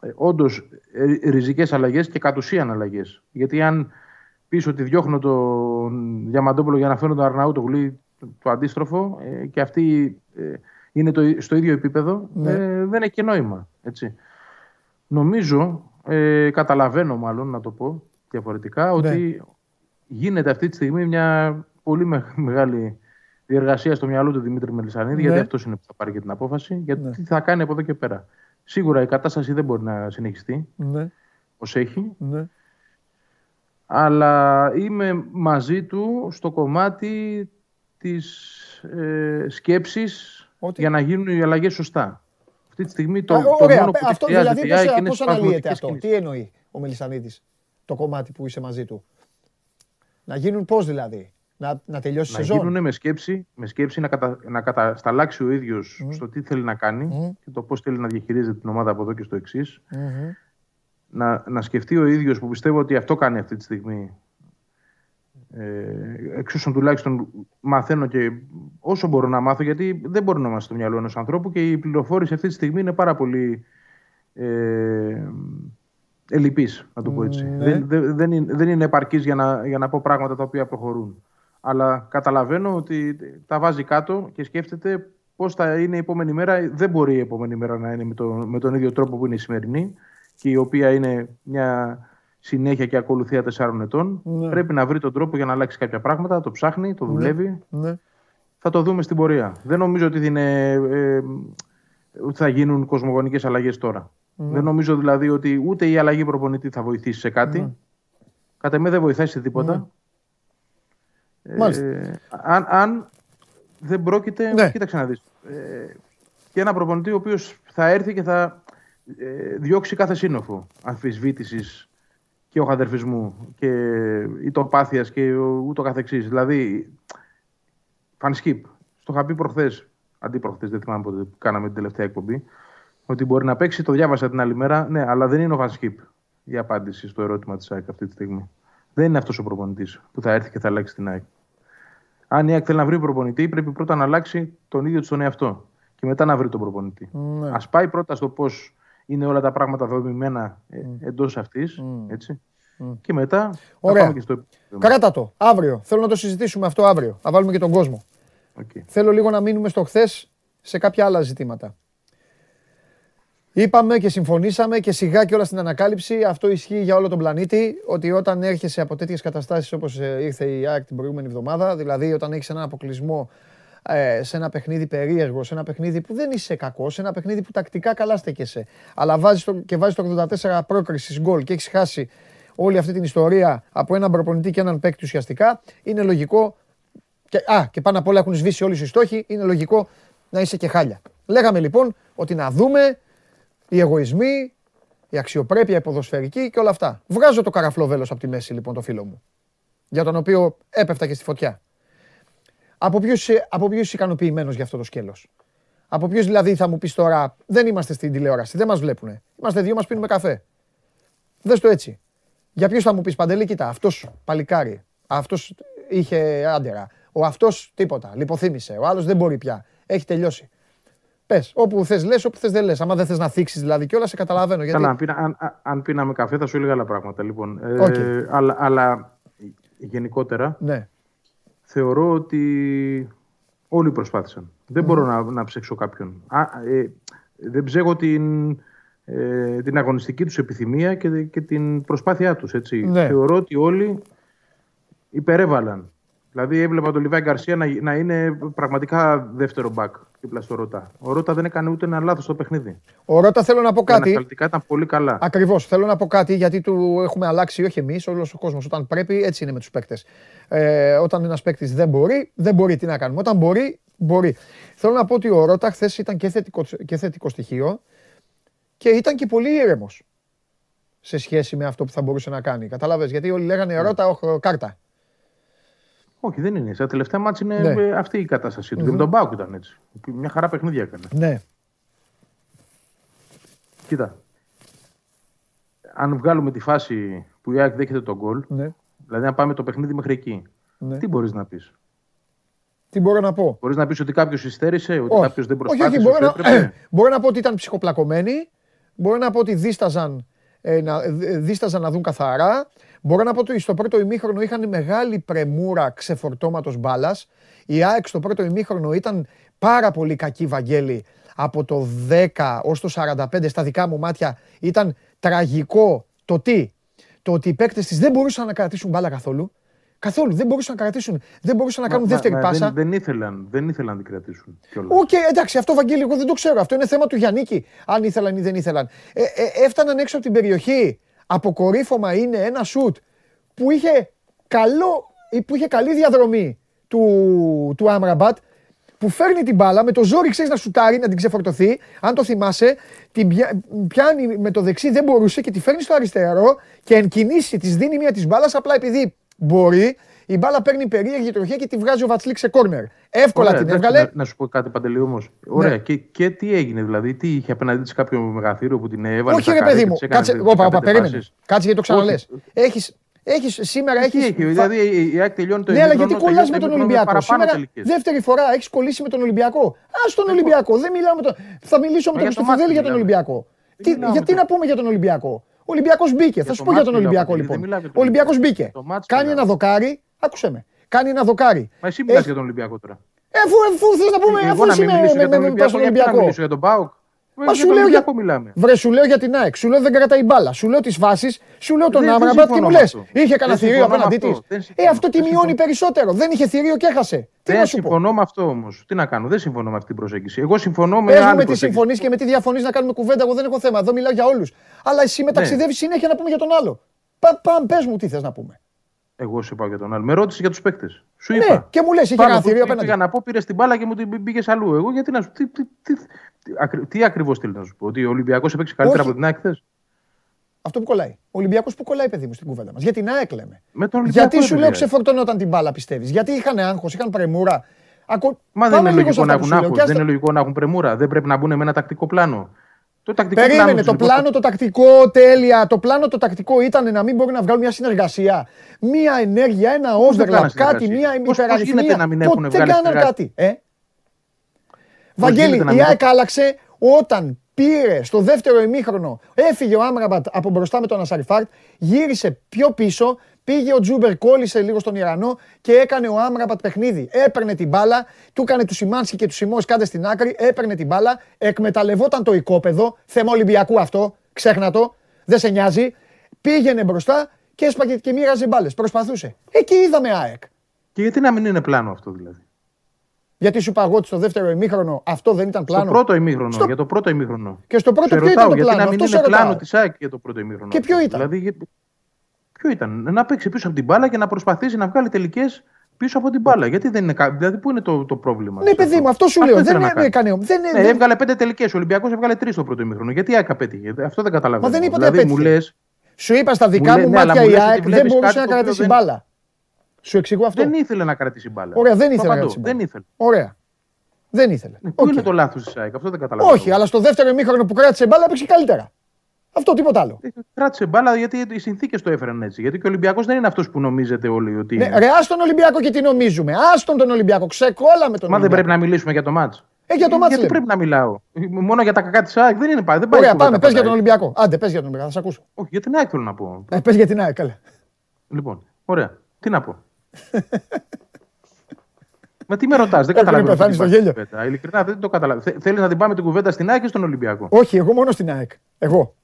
ε, όντως ε, ριζικές αλλαγές και κατ' ουσίαν αλλαγές. Γιατί αν πεις ότι διώχνω τον Διαμαντόπουλο για να φέρω τον Αρναούτογλου, το αντίστροφο, ε, και αυτοί ε, είναι το, στο ίδιο επίπεδο, ναι. ε, δεν έχει και νόημα. Έτσι. Νομίζω, ε, καταλαβαίνω μάλλον να το πω διαφορετικά, ναι. ότι γίνεται αυτή τη στιγμή μια πολύ μεγάλη διεργασία στο μυαλό του Δημήτρη Μελισσανίδη, ναι. γιατί αυτός είναι που θα πάρει και την απόφαση, γιατί ναι. τι θα κάνει από εδώ και πέρα. Σίγουρα η κατάσταση δεν μπορεί να συνεχιστεί ναι. ως έχει. Ναι. Αλλά είμαι μαζί του στο κομμάτι της ε, σκέψης ότι... για να γίνουν οι αλλαγές σωστά. Αυτή τη στιγμή το, Α, το ωραία, μόνο που αυτό, χρειάζεται δηλαδή, πώς, είναι πώς αναλύεται αυτό. Σκέψεις. Τι εννοεί ο Μελισσανίδης το κομμάτι που είσαι μαζί του. Να γίνουν πώς δηλαδή. Να, να τελειώσει η σεζόν. Να γίνουν με σκέψη, με σκέψη να, κατα, να κατασταλάξει ο ίδιος mm. στο τι θέλει να κάνει mm. και το πώς θέλει να διαχειρίζεται την ομάδα από εδώ και στο εξής. Mm-hmm. Να, να σκεφτεί ο ίδιος που πιστεύω ότι αυτό κάνει αυτή τη στιγμή. Ε, εξ όσων τουλάχιστον μαθαίνω και όσο μπορώ να μάθω, γιατί δεν μπορώ να είμαστε στο μυαλό ενός ανθρώπου και η πληροφόρηση αυτή τη στιγμή είναι πάρα πολύ ε, ελλειπής, να το πω έτσι. Mm, δεν, δε, δεν, είναι, δεν είναι επαρκής για να, για να πω πράγματα τα οποία προχωρούν. Αλλά καταλαβαίνω ότι τα βάζει κάτω και σκέφτεται πώς θα είναι η επόμενη μέρα. Δεν μπορεί η επόμενη μέρα να είναι με, το, με τον ίδιο τρόπο που είναι η σημερινή και η οποία είναι μια συνέχεια και ακολουθία τεσσάρων ετών. Ναι. Πρέπει να βρει τον τρόπο για να αλλάξει κάποια πράγματα. Το ψάχνει, το δουλεύει. Ναι. Ναι. Θα το δούμε στην πορεία. Δεν νομίζω ότι είναι, ε, θα γίνουν κοσμογονικές αλλαγές τώρα. Ναι. Δεν νομίζω δηλαδή ότι ούτε η αλλαγή προπονητή θα βοηθήσει σε κάτι. Ναι. Κατά εμένα δεν βοηθάει σε τίποτα. Ναι. Ε, αν, αν δεν πρόκειται, ναι. Κοίταξε να δεις, ε, και ένα προπονητή ο οποίος θα έρθει και θα ε, διώξει κάθε σύννεφο αμφισβήτησης και οχαδερφισμού και ητοπάθειας και ούτω καθεξής. Δηλαδή, fan skip. Στο είχα πει προχθές, αντί προχθές, δεν θυμάμαι πότε που κάναμε την τελευταία εκπομπή, ότι μπορεί να παίξει, το διάβασα την άλλη μέρα, ναι, αλλά δεν είναι ο fan skip η απάντηση στο ερώτημα της ΑΕΚ αυτή τη στιγμή. Δεν είναι αυτός ο προπονητής που θα έρθει και θα αλλάξει την ΑΕΚ. Αν η ΑΕΚ θέλει να βρει προπονητή, πρέπει πρώτα να αλλάξει τον ίδιο του τον εαυτό και μετά να βρει τον προπονητή. Ναι. Ας πάει πρώτα στο πώς είναι όλα τα πράγματα δομημένα mm. εντός αυτής. Mm. Έτσι. Mm. Και μετά. Ωραία. Θα πάμε και στο επόμενο. Κράτα το. Αύριο. Θέλω να το συζητήσουμε αυτό αύριο. Να βάλουμε και τον κόσμο. Okay. Θέλω λίγο να μείνουμε στο χθες σε κάποια άλλα ζητήματα. Είπαμε και συμφωνήσαμε και σιγά και όλα στην ανακάλυψη. Αυτό ισχύει για όλο τον πλανήτη. Ότι όταν έρχεσαι από τέτοιες καταστάσεις όπως ήρθε η ΑΕΚ την προηγούμενη εβδομάδα, δηλαδή όταν έχεις έναν αποκλεισμό ε, σε ένα παιχνίδι περίεργο, σε ένα παιχνίδι που δεν είσαι κακό, σε ένα παιχνίδι που τακτικά καλά στέκεσαι, αλλά βάζεις το, και βάζεις το ογδόντα τέσσερα πρόκρισης γκολ και έχεις χάσει όλη αυτή την ιστορία από έναν προπονητή και έναν παίκτη ουσιαστικά, είναι λογικό. Και, α, και πάνω απ' όλα έχουν σβήσει όλοι οι στόχοι, είναι λογικό να είσαι και χάλια. Λέγαμε λοιπόν ότι να δούμε. Οι εγωισμοί, η αξιοπρέπεια, η ποδοσφαιρική και όλα αυτά. Βγάζω το καραφλό βέλος από τη μέση λοιπόν το φίλο μου, για τον οποίο έπεφτα και στη φωτιά. Από ποιους, από ποιους ικανοποιημένος για αυτό το σκέλος? Από ποιους δηλαδή θα μου πεις τώρα, δεν είμαστε στην τηλεόραση, δεν μας βλέπουνε. Είμαστε δύο, μας πίνουμε καφέ. Δες το έτσι. Για ποιους θα μου πεις, Παντελή, κοίτα, αυτός παλικάρι, αυτός είχε άντερα, ο αυτός τίποτα, λιποθύμησε, ο άλλος δεν μπορεί πια, έχει τελειώσει. Πες, όπου θες λες, όπου θες δεν λες. Άμα δεν θες να θίξεις δηλαδή και όλα, σε καταλαβαίνω. Γιατί... Καλά, αν, πίνα, αν, αν πίναμε καφέ θα σου έλεγα άλλα πράγματα. Λοιπόν. Okay. Ε, αλλά, αλλά γενικότερα ναι. Θεωρώ ότι όλοι προσπάθησαν. Δεν mm. μπορώ να, να ψέξω κάποιον. Α, ε, δεν ψέγω την, ε, την αγωνιστική τους επιθυμία και, και την προσπάθειά τους. Έτσι. Ναι. Θεωρώ ότι όλοι υπερέβαλαν. Δηλαδή έβλεπα τον Λιβάη Γκαρσία να, να είναι πραγματικά δεύτερο μπακ δίπλα στο Ρώτα. Ο Ρώτα δεν έκανε ούτε ένα λάθος στο παιχνίδι. Ο Ρώτα, θέλω να πω κάτι. Ανακαλυτικά ήταν πολύ καλά. Ακριβώς. Θέλω να πω κάτι, γιατί του έχουμε αλλάξει, όχι εμείς, όλος ο κόσμος. Όταν πρέπει, έτσι είναι με τους παίκτες. Ε, όταν ένας παίκτης δεν μπορεί, δεν μπορεί. Τι να κάνουμε. Όταν μπορεί, μπορεί. Θέλω να πω ότι ο Ρώτα χθες ήταν και θετικό, και θετικό στοιχείο και ήταν και πολύ ήρεμος σε σχέση με αυτό που θα μπορούσε να κάνει. Κατάλαβες, γιατί όλοι λέγανε Ρώτα, όχι κάρτα. Όχι, δεν είναι. Στα τελευταία μάτς είναι ναι. αυτή η κατάστασή του. Mm-hmm. Και με τον ΠΑΟΚ ήταν έτσι. Μια χαρά παιχνίδια έκανε. Ναι. Κοίτα. Αν βγάλουμε τη φάση που η ΑΕΚ δέχεται τον γκολ, ναι. δηλαδή να πάμε το παιχνίδι μέχρι εκεί, ναι. τι μπορείς να πεις? Τι μπορώ να πω? Μπορείς να πεις ότι κάποιος υστέρησε, ότι κάποιος δεν προσπάθησε? Όχι, όχι. Μπορώ, να... μπορώ να πω ότι ήταν ψυχοπλακωμένοι, μπορώ να πω ότι δίσταζαν, ε, να, δίσταζαν να δουν καθαρά. Μπορώ να πω ότι στο πρώτο ημίχρονο είχαν μεγάλη πρεμούρα ξεφορτώματος μπάλας. Η ΑΕΚ στο πρώτο ημίχρονο ήταν πάρα πολύ κακή, Βαγγέλη. Από το δέκα ως το σαράντα πέντε στα δικά μου μάτια ήταν τραγικό το τι. Το ότι οι παίκτες της δεν μπορούσαν να κρατήσουν μπάλα καθόλου. Καθόλου. Δεν μπορούσαν να κρατήσουν. Δεν μπορούσαν να κάνουν μα, δεύτερη μα, πάσα. Δεν, δεν, ήθελαν, δεν ήθελαν να την κρατήσουν. Οκ, okay, εντάξει, αυτό, Βαγγέλη, εγώ δεν το ξέρω. Αυτό είναι θέμα του Γιαννίκη. Αν ήθελαν ή δεν ήθελαν. Ε, ε, έφταναν έξω από την περιοχή. Αποκορύφωμα είναι ένα σουτ που είχε, καλό, που είχε καλή διαδρομή του, του Αμραμπάτ, που φέρνει την μπάλα, με το ζόρι ξέρεις να σουτάρει, να την ξεφορτωθεί, αν το θυμάσαι, την πιάνει με το δεξί, δεν μπορούσε και τη φέρνει στο αριστερό και εν κινήσει της δίνει μία της μπάλας, απλά επειδή μπορεί, η μπάλα παίρνει περίεργη τροχιά και τη βγάζει ο Βατσλίκ σε κόρνερ. Εύκολα ωραία, την έβγαλε. Να, να σου πω κάτι, Παντελή, όμως. Ωραία, ναι. και, και τι έγινε, δηλαδή, τι είχε απέναντί της κάποιο μεγαθύριο που την έβαλε? Όχι, ρε παιδί μου, κάτσε. Όπα, όπα, περίμενε. Κάτσε γιατί το ξαναλες. Έχεις, έχεις σήμερα. Έχεις, έχει, φα... δηλαδή η ΑΕΚ τελειώνει το ημίχρονο. Ναι, αλλά γιατί κολλάς με τον Ολυμπιακό? Σήμερα, δεύτερη φορά, έχεις κολλήσει με τον Ολυμπιακό. Α, τον Ολυμπιακό. Δεν μιλάμε. Θα μιλήσω με τον Στεφανίδη για τον Ολυμπιακό. Γιατί να πούμε για τον Ολυμπιακό? Ο Ολυμπιακός μπήκε. Θα σου πω για τον Ολυμπιακό λοιπόν. Ο Ολυμπιακός μπήκε. Κάνει ένα δοκάρι. Άκουσε με. Κάνει ένα δοκάρι. Μα εσύ μιλάς για τον Ολυμπιακό τώρα. Εφού θες να πούμε, αφού εσύ μιλάς για τον Ολυμπιακό. Για τον ΠΑΟΚ. Μα σου λέω, για... Βρε, σου λέω για την ΑΕΚ, σου λέω δεν κρατάει μπάλα, σου λέω τις φάσεις, σου λέω τον Άμραμπατ και μου λες. Είχε κανένα θηρίο απέναντί της. Ε, αυτό τη μειώνει περισσότερο. Δεν είχε θηρίο και έχασε. Τι δεν να σου συμφωνώ πω? Με αυτό όμως. Τι να κάνω, δεν συμφωνώ με αυτή την προσέγγιση. Εγώ συμφωνώ με. Πες μου με τι συμφωνείς και με τι διαφωνείς να κάνουμε κουβέντα. Εγώ δεν έχω θέμα. Εδώ μιλάω για όλους. Αλλά εσύ μεταξιδεύεις συνέχεια να πούμε για τον άλλο. Πάμε, πες μου τι θες να πούμε. Εγώ σου είπα για τον άλλο. Με ρώτησε για τους παίκτες. Σου είπα. Ναι, και μου λες, είχε ένα θηρίο απέναντι. Πήγα να πω, πήρες την μπάλα και μου την πήγες αλλού. Εγώ γιατί να σου. Τι ακριβώς θέλει να σου πω, ότι ο Ολυμπιακός έπαιξε καλύτερα από την ΑΕΚ χθες. Αυτό που κολλάει. Ο Ολυμπιακός που κολλάει, παιδί μου, στην κουβέντα μας. Για την ΑΕΚ λέμε. Γιατί σου λέω ξεφορτωνόταν την μπάλα, πιστεύεις? Γιατί είχαν άγχος, είχαν πρεμούρα. Ακο... Μα δεν είναι, λογικό να έχουν άγχος, δεν είναι λογικό να έχουν πρεμούρα. Δεν πρέπει να μπουν με ένα τακτικό πλάνο. Το τακτικό Περίμενε, πλάνο, το πλάνο, το τακτικό, τέλεια. Το πλάνο, το τακτικό ήταν να μην μπορεί να βγάλουν μια συνεργασία. Μια ενέργεια, ένα overlap, κάτι, μια υπεραριθμία. Ποτέ κάναν κάτι. Βαγγέλη, η ΑΕΚ άλλαξε όταν πήρε στο δεύτερο ημίχρονο, έφυγε ο Άμραμπατ από μπροστά με τον Ασαριφάρτ, γύρισε πιο πίσω, πήγε ο Τζούμπερ, κόλλησε λίγο στον Ιρανό και έκανε ο Άμραμπατ παιχνίδι. Έπαιρνε την μπάλα, του έκανε του Σιμάνσκι και του Σιμός κάντε στην άκρη, έπαιρνε την μπάλα, εκμεταλλευόταν το οικόπεδο, θέμα Ολυμπιακού αυτό, ξέχνα το, δεν σε νοιάζει, πήγαινε μπροστά και έσπαγε και μοίραζε μπάλες, προσπαθούσε. Εκεί είδαμε ΑΕΚ. Και γιατί να μην είναι πλάνο αυτό δηλαδή? Γιατί σου είπα εγώ ότι στο δεύτερο ημίχρονο αυτό δεν ήταν πλάνο. Στο πρώτο ημίχρονο, στο... για το πρώτο ημίχρονο. Και στο πρώτο ποιο ήταν το πλάνο? Να μην είναι πλάνο της ΑΕΚ για το πρώτο ημίχρονο. Και ποιο ήταν? Δηλαδή, ποιο ήταν? Να παίξει πίσω από την μπάλα και να προσπαθήσει να βγάλει τελικές πίσω από την μπάλα. Γιατί δεν είναι κάτι. Δηλαδή, πού είναι το, το πρόβλημα? Ναι, παιδί μου, αυτό σου λέω. Δεν έκανε. Ναι, έβγαλε πέντε τελικές. Ο Ολυμπιακός έβγαλε τρεις στο πρώτο ημίχρονο. Γιατί η ΑΕΚ απέτυχε? Αυτό δεν καταλαβαίνω. Μα δεν είπατε απέτυχε. Σου είπα στα δικά μου μάτια η ΑΕΚ δεν μπορούσε να κρατήσει την μπάλα. Σου εξηγώ αυτό. Δεν ήθελε να κρατήσει μπάλα. Ωραία, δεν ήθελε. Παπαντώ, να δεν ήθελε. Ωραία. Δεν ήθελε. Ναι, πού okay. είναι το λάθος της ΑΕΚ, αυτό δεν καταλαβαίνω. Όχι, αλλά στο δεύτερο ημίχρονο που κράτησε μπάλα έπαιξε καλύτερα. Αυτό, τίποτα άλλο. Κράτησε μπάλα γιατί οι συνθήκες το έφεραν έτσι. Γιατί και ο Ολυμπιακός δεν είναι αυτός που νομίζετε όλοι ότι. Ναι, ρε, άστον Ολυμπιακό και τι νομίζουμε. Άστον τον Ολυμπιακό. Ξεκόλαμε τον. Μα Ολυμπιακό. Δεν πρέπει να μιλήσουμε για το μάτς. Ε, για το μάτς. Γιατί πρέπει να μιλάω? Μόνο για τα κακά της ΑΕΚ δεν είναι πάει. Δεν πάει. Ωραία, πάμε, πες για τον Ολυμπιακό. Άντε, πες για τον Ολυμπιακό, θα σε ακούσω. Όχι, για την ΑΕΚ θέλω να πω. Πες για την ΑΕΚ, καλά. Λοιπόν, ωραία. Τι να πω. Μα τι με ρωτάς, δεν καταλαβαίνω. Ειλικρινά δεν το καταλαβαίνω. Θέλεις να την πάμε την κουβέντα στην ΑΕΚ ή στον Ολυμπιακό? Όχι, εγώ μόνο στην ΑΕΚ. Εγώ.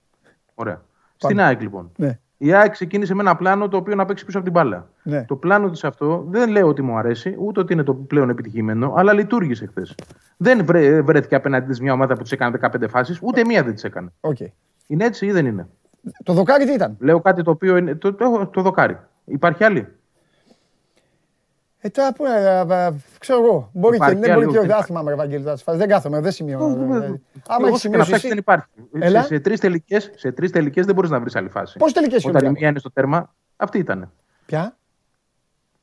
Ωραία. Πάμε. Στην ΑΕΚ λοιπόν. Ναι. Η ΑΕΚ ξεκίνησε με ένα πλάνο το οποίο να παίξει πίσω από την μπάλα. Ναι. Το πλάνο της αυτό δεν λέω ότι μου αρέσει, ούτε ότι είναι το πλέον επιτυχημένο, αλλά λειτουργήσε χθες. Δεν βρέ, βρέθηκε απέναντί της μια ομάδα που της έκανε δεκαπέντε φάσεις, ούτε μία δεν της έκανε. Okay. Είναι έτσι ή δεν είναι? Το δοκάρι τι ήταν? Λέω κάτι το οποίο είναι. Το, το, το δοκάρι. Υπάρχει άλλη? Ε, τώρα που, ξέρω εγώ, μπορεί και δεν μπορεί και ο Δάθμα με Ευαγγελίδας. Δεν κάθομαι, δεν σημειώνω. Άμα έχει σημειώσει, δεν υπάρχει. Σε τρεις τελικές, σε τρεις τελικές δεν μπορείς να βρεις άλλη φάση. Πώς τελικές ήταν? Όταν η μία είναι στο τέρμα, αυτή ήταν. Ποια?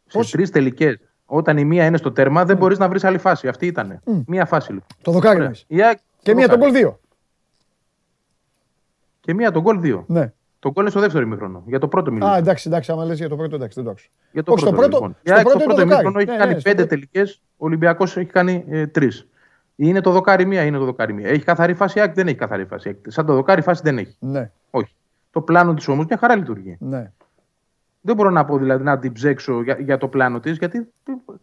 Σε τρεις τελικές, όταν η μία είναι στο τέρμα, δεν μπορείς να βρεις άλλη φάση. Αυτή ήταν. Μία φάση λοιπόν. Το δοκάρι. Και μία τον γκολ δύο. Και μία τον γκολ δύο. Ναι. Το γκολ είναι στο δεύτερο ημίχρονο. Για το πρώτο ημίχρονο. Α, εντάξει, εντάξει, άμα λες για το πρώτο, εντάξει, δεν το άκουσα. Για το πρώτο ημίχρονο. Στο πρώτο ημίχρονο έχει κάνει πέντε τελικές, ο Ολυμπιακός έχει κάνει τρεις. Είναι το δοκάρι μία, είναι το δοκάρι μία. Έχει καθαρή φάση, δεν έχει καθαρή φάση. Σαν το δοκάρι φάση δεν έχει. Ναι. Όχι. Το πλάνο της όμως μια χαρά λειτουργεί. Ναι. Δεν μπορώ να πω δηλαδή να την ψέξω για, για το πλάνο της, γιατί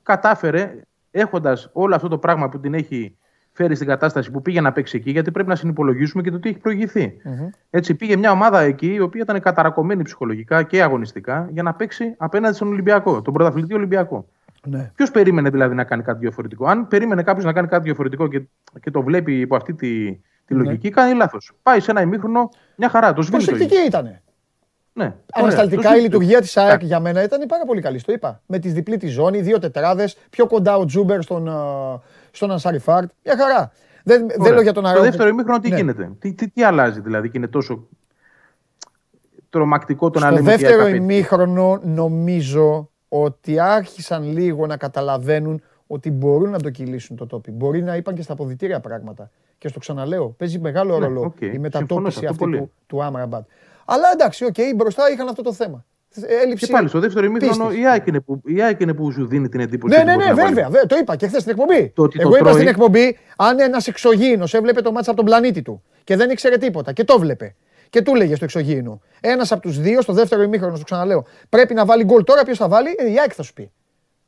κατάφερε έχοντας όλο αυτό το πράγμα που την έχει φέρει στην κατάσταση που πήγε να παίξει εκεί, γιατί πρέπει να συνυπολογίσουμε και το τι έχει προηγηθεί. Mm-hmm. Έτσι, πήγε μια ομάδα εκεί, η οποία ήταν καταρακωμένη ψυχολογικά και αγωνιστικά, για να παίξει απέναντι στον Ολυμπιακό, τον πρωταθλητή Ολυμπιακό. Ναι. Ποιος περίμενε δηλαδή να κάνει κάτι διαφορετικό? Αν περίμενε κάποιος να κάνει κάτι διαφορετικό και, και το βλέπει υπό αυτή τη, τη ναι. λογική, κάνει λάθος. Πάει σε ένα ημίχρονο, μια χαρά. Το σβήνει. Προσεκτική ήτανε. Ναι. Ανασταλτικά η λειτουργία της ΑΕΚ για μένα ήταν πάρα πολύ καλή. Το είπα. Με τη διπλή τη ζώνη, δύο τετράδες, πιο κοντά ο Τζούμπερ στον. Στον Ανσαριφάρτ, μια χαρά. Δεν, δεν λέω για τον Αρόντο. Το δεύτερο ημίχρονο τι ναι. γίνεται, τι, τι, τι αλλάζει δηλαδή και είναι τόσο τρομακτικό το να λέμε. Στο δεύτερο ημίχρονο νομίζω ότι άρχισαν λίγο να καταλαβαίνουν ότι μπορούν να το κυλήσουν το τόπι. Μπορεί να είπαν και στα αποδυτήρια πράγματα. Και στο ξαναλέω, παίζει μεγάλο ναι, ρόλο okay. η μετατόπιση αυτή του, του Άμραμπατ. Αλλά εντάξει, οκ, okay, μπροστά είχαν αυτό το θέμα. Έλλειψη. Και πάλι στο δεύτερο ημίχρονο η ΑΕΚ είναι που, που σου δίνει την εντύπωση. Ναι, ναι, ναι, βέβαια. Δε, το είπα και χθες στην εκπομπή. Το Εγώ το είπα τρώει. Στην εκπομπή, αν ένας εξωγήινος έβλεπε το μάτσα από τον πλανήτη του και δεν ήξερε τίποτα και το βλέπε. Και του λέγε στο εξωγήινο. Ένας από τους δύο, στο δεύτερο ημίχρονο, σου ξαναλέω, πρέπει να βάλει γκολ τώρα. Ποιος θα βάλει, ε, η ΑΕΚ θα σου πει.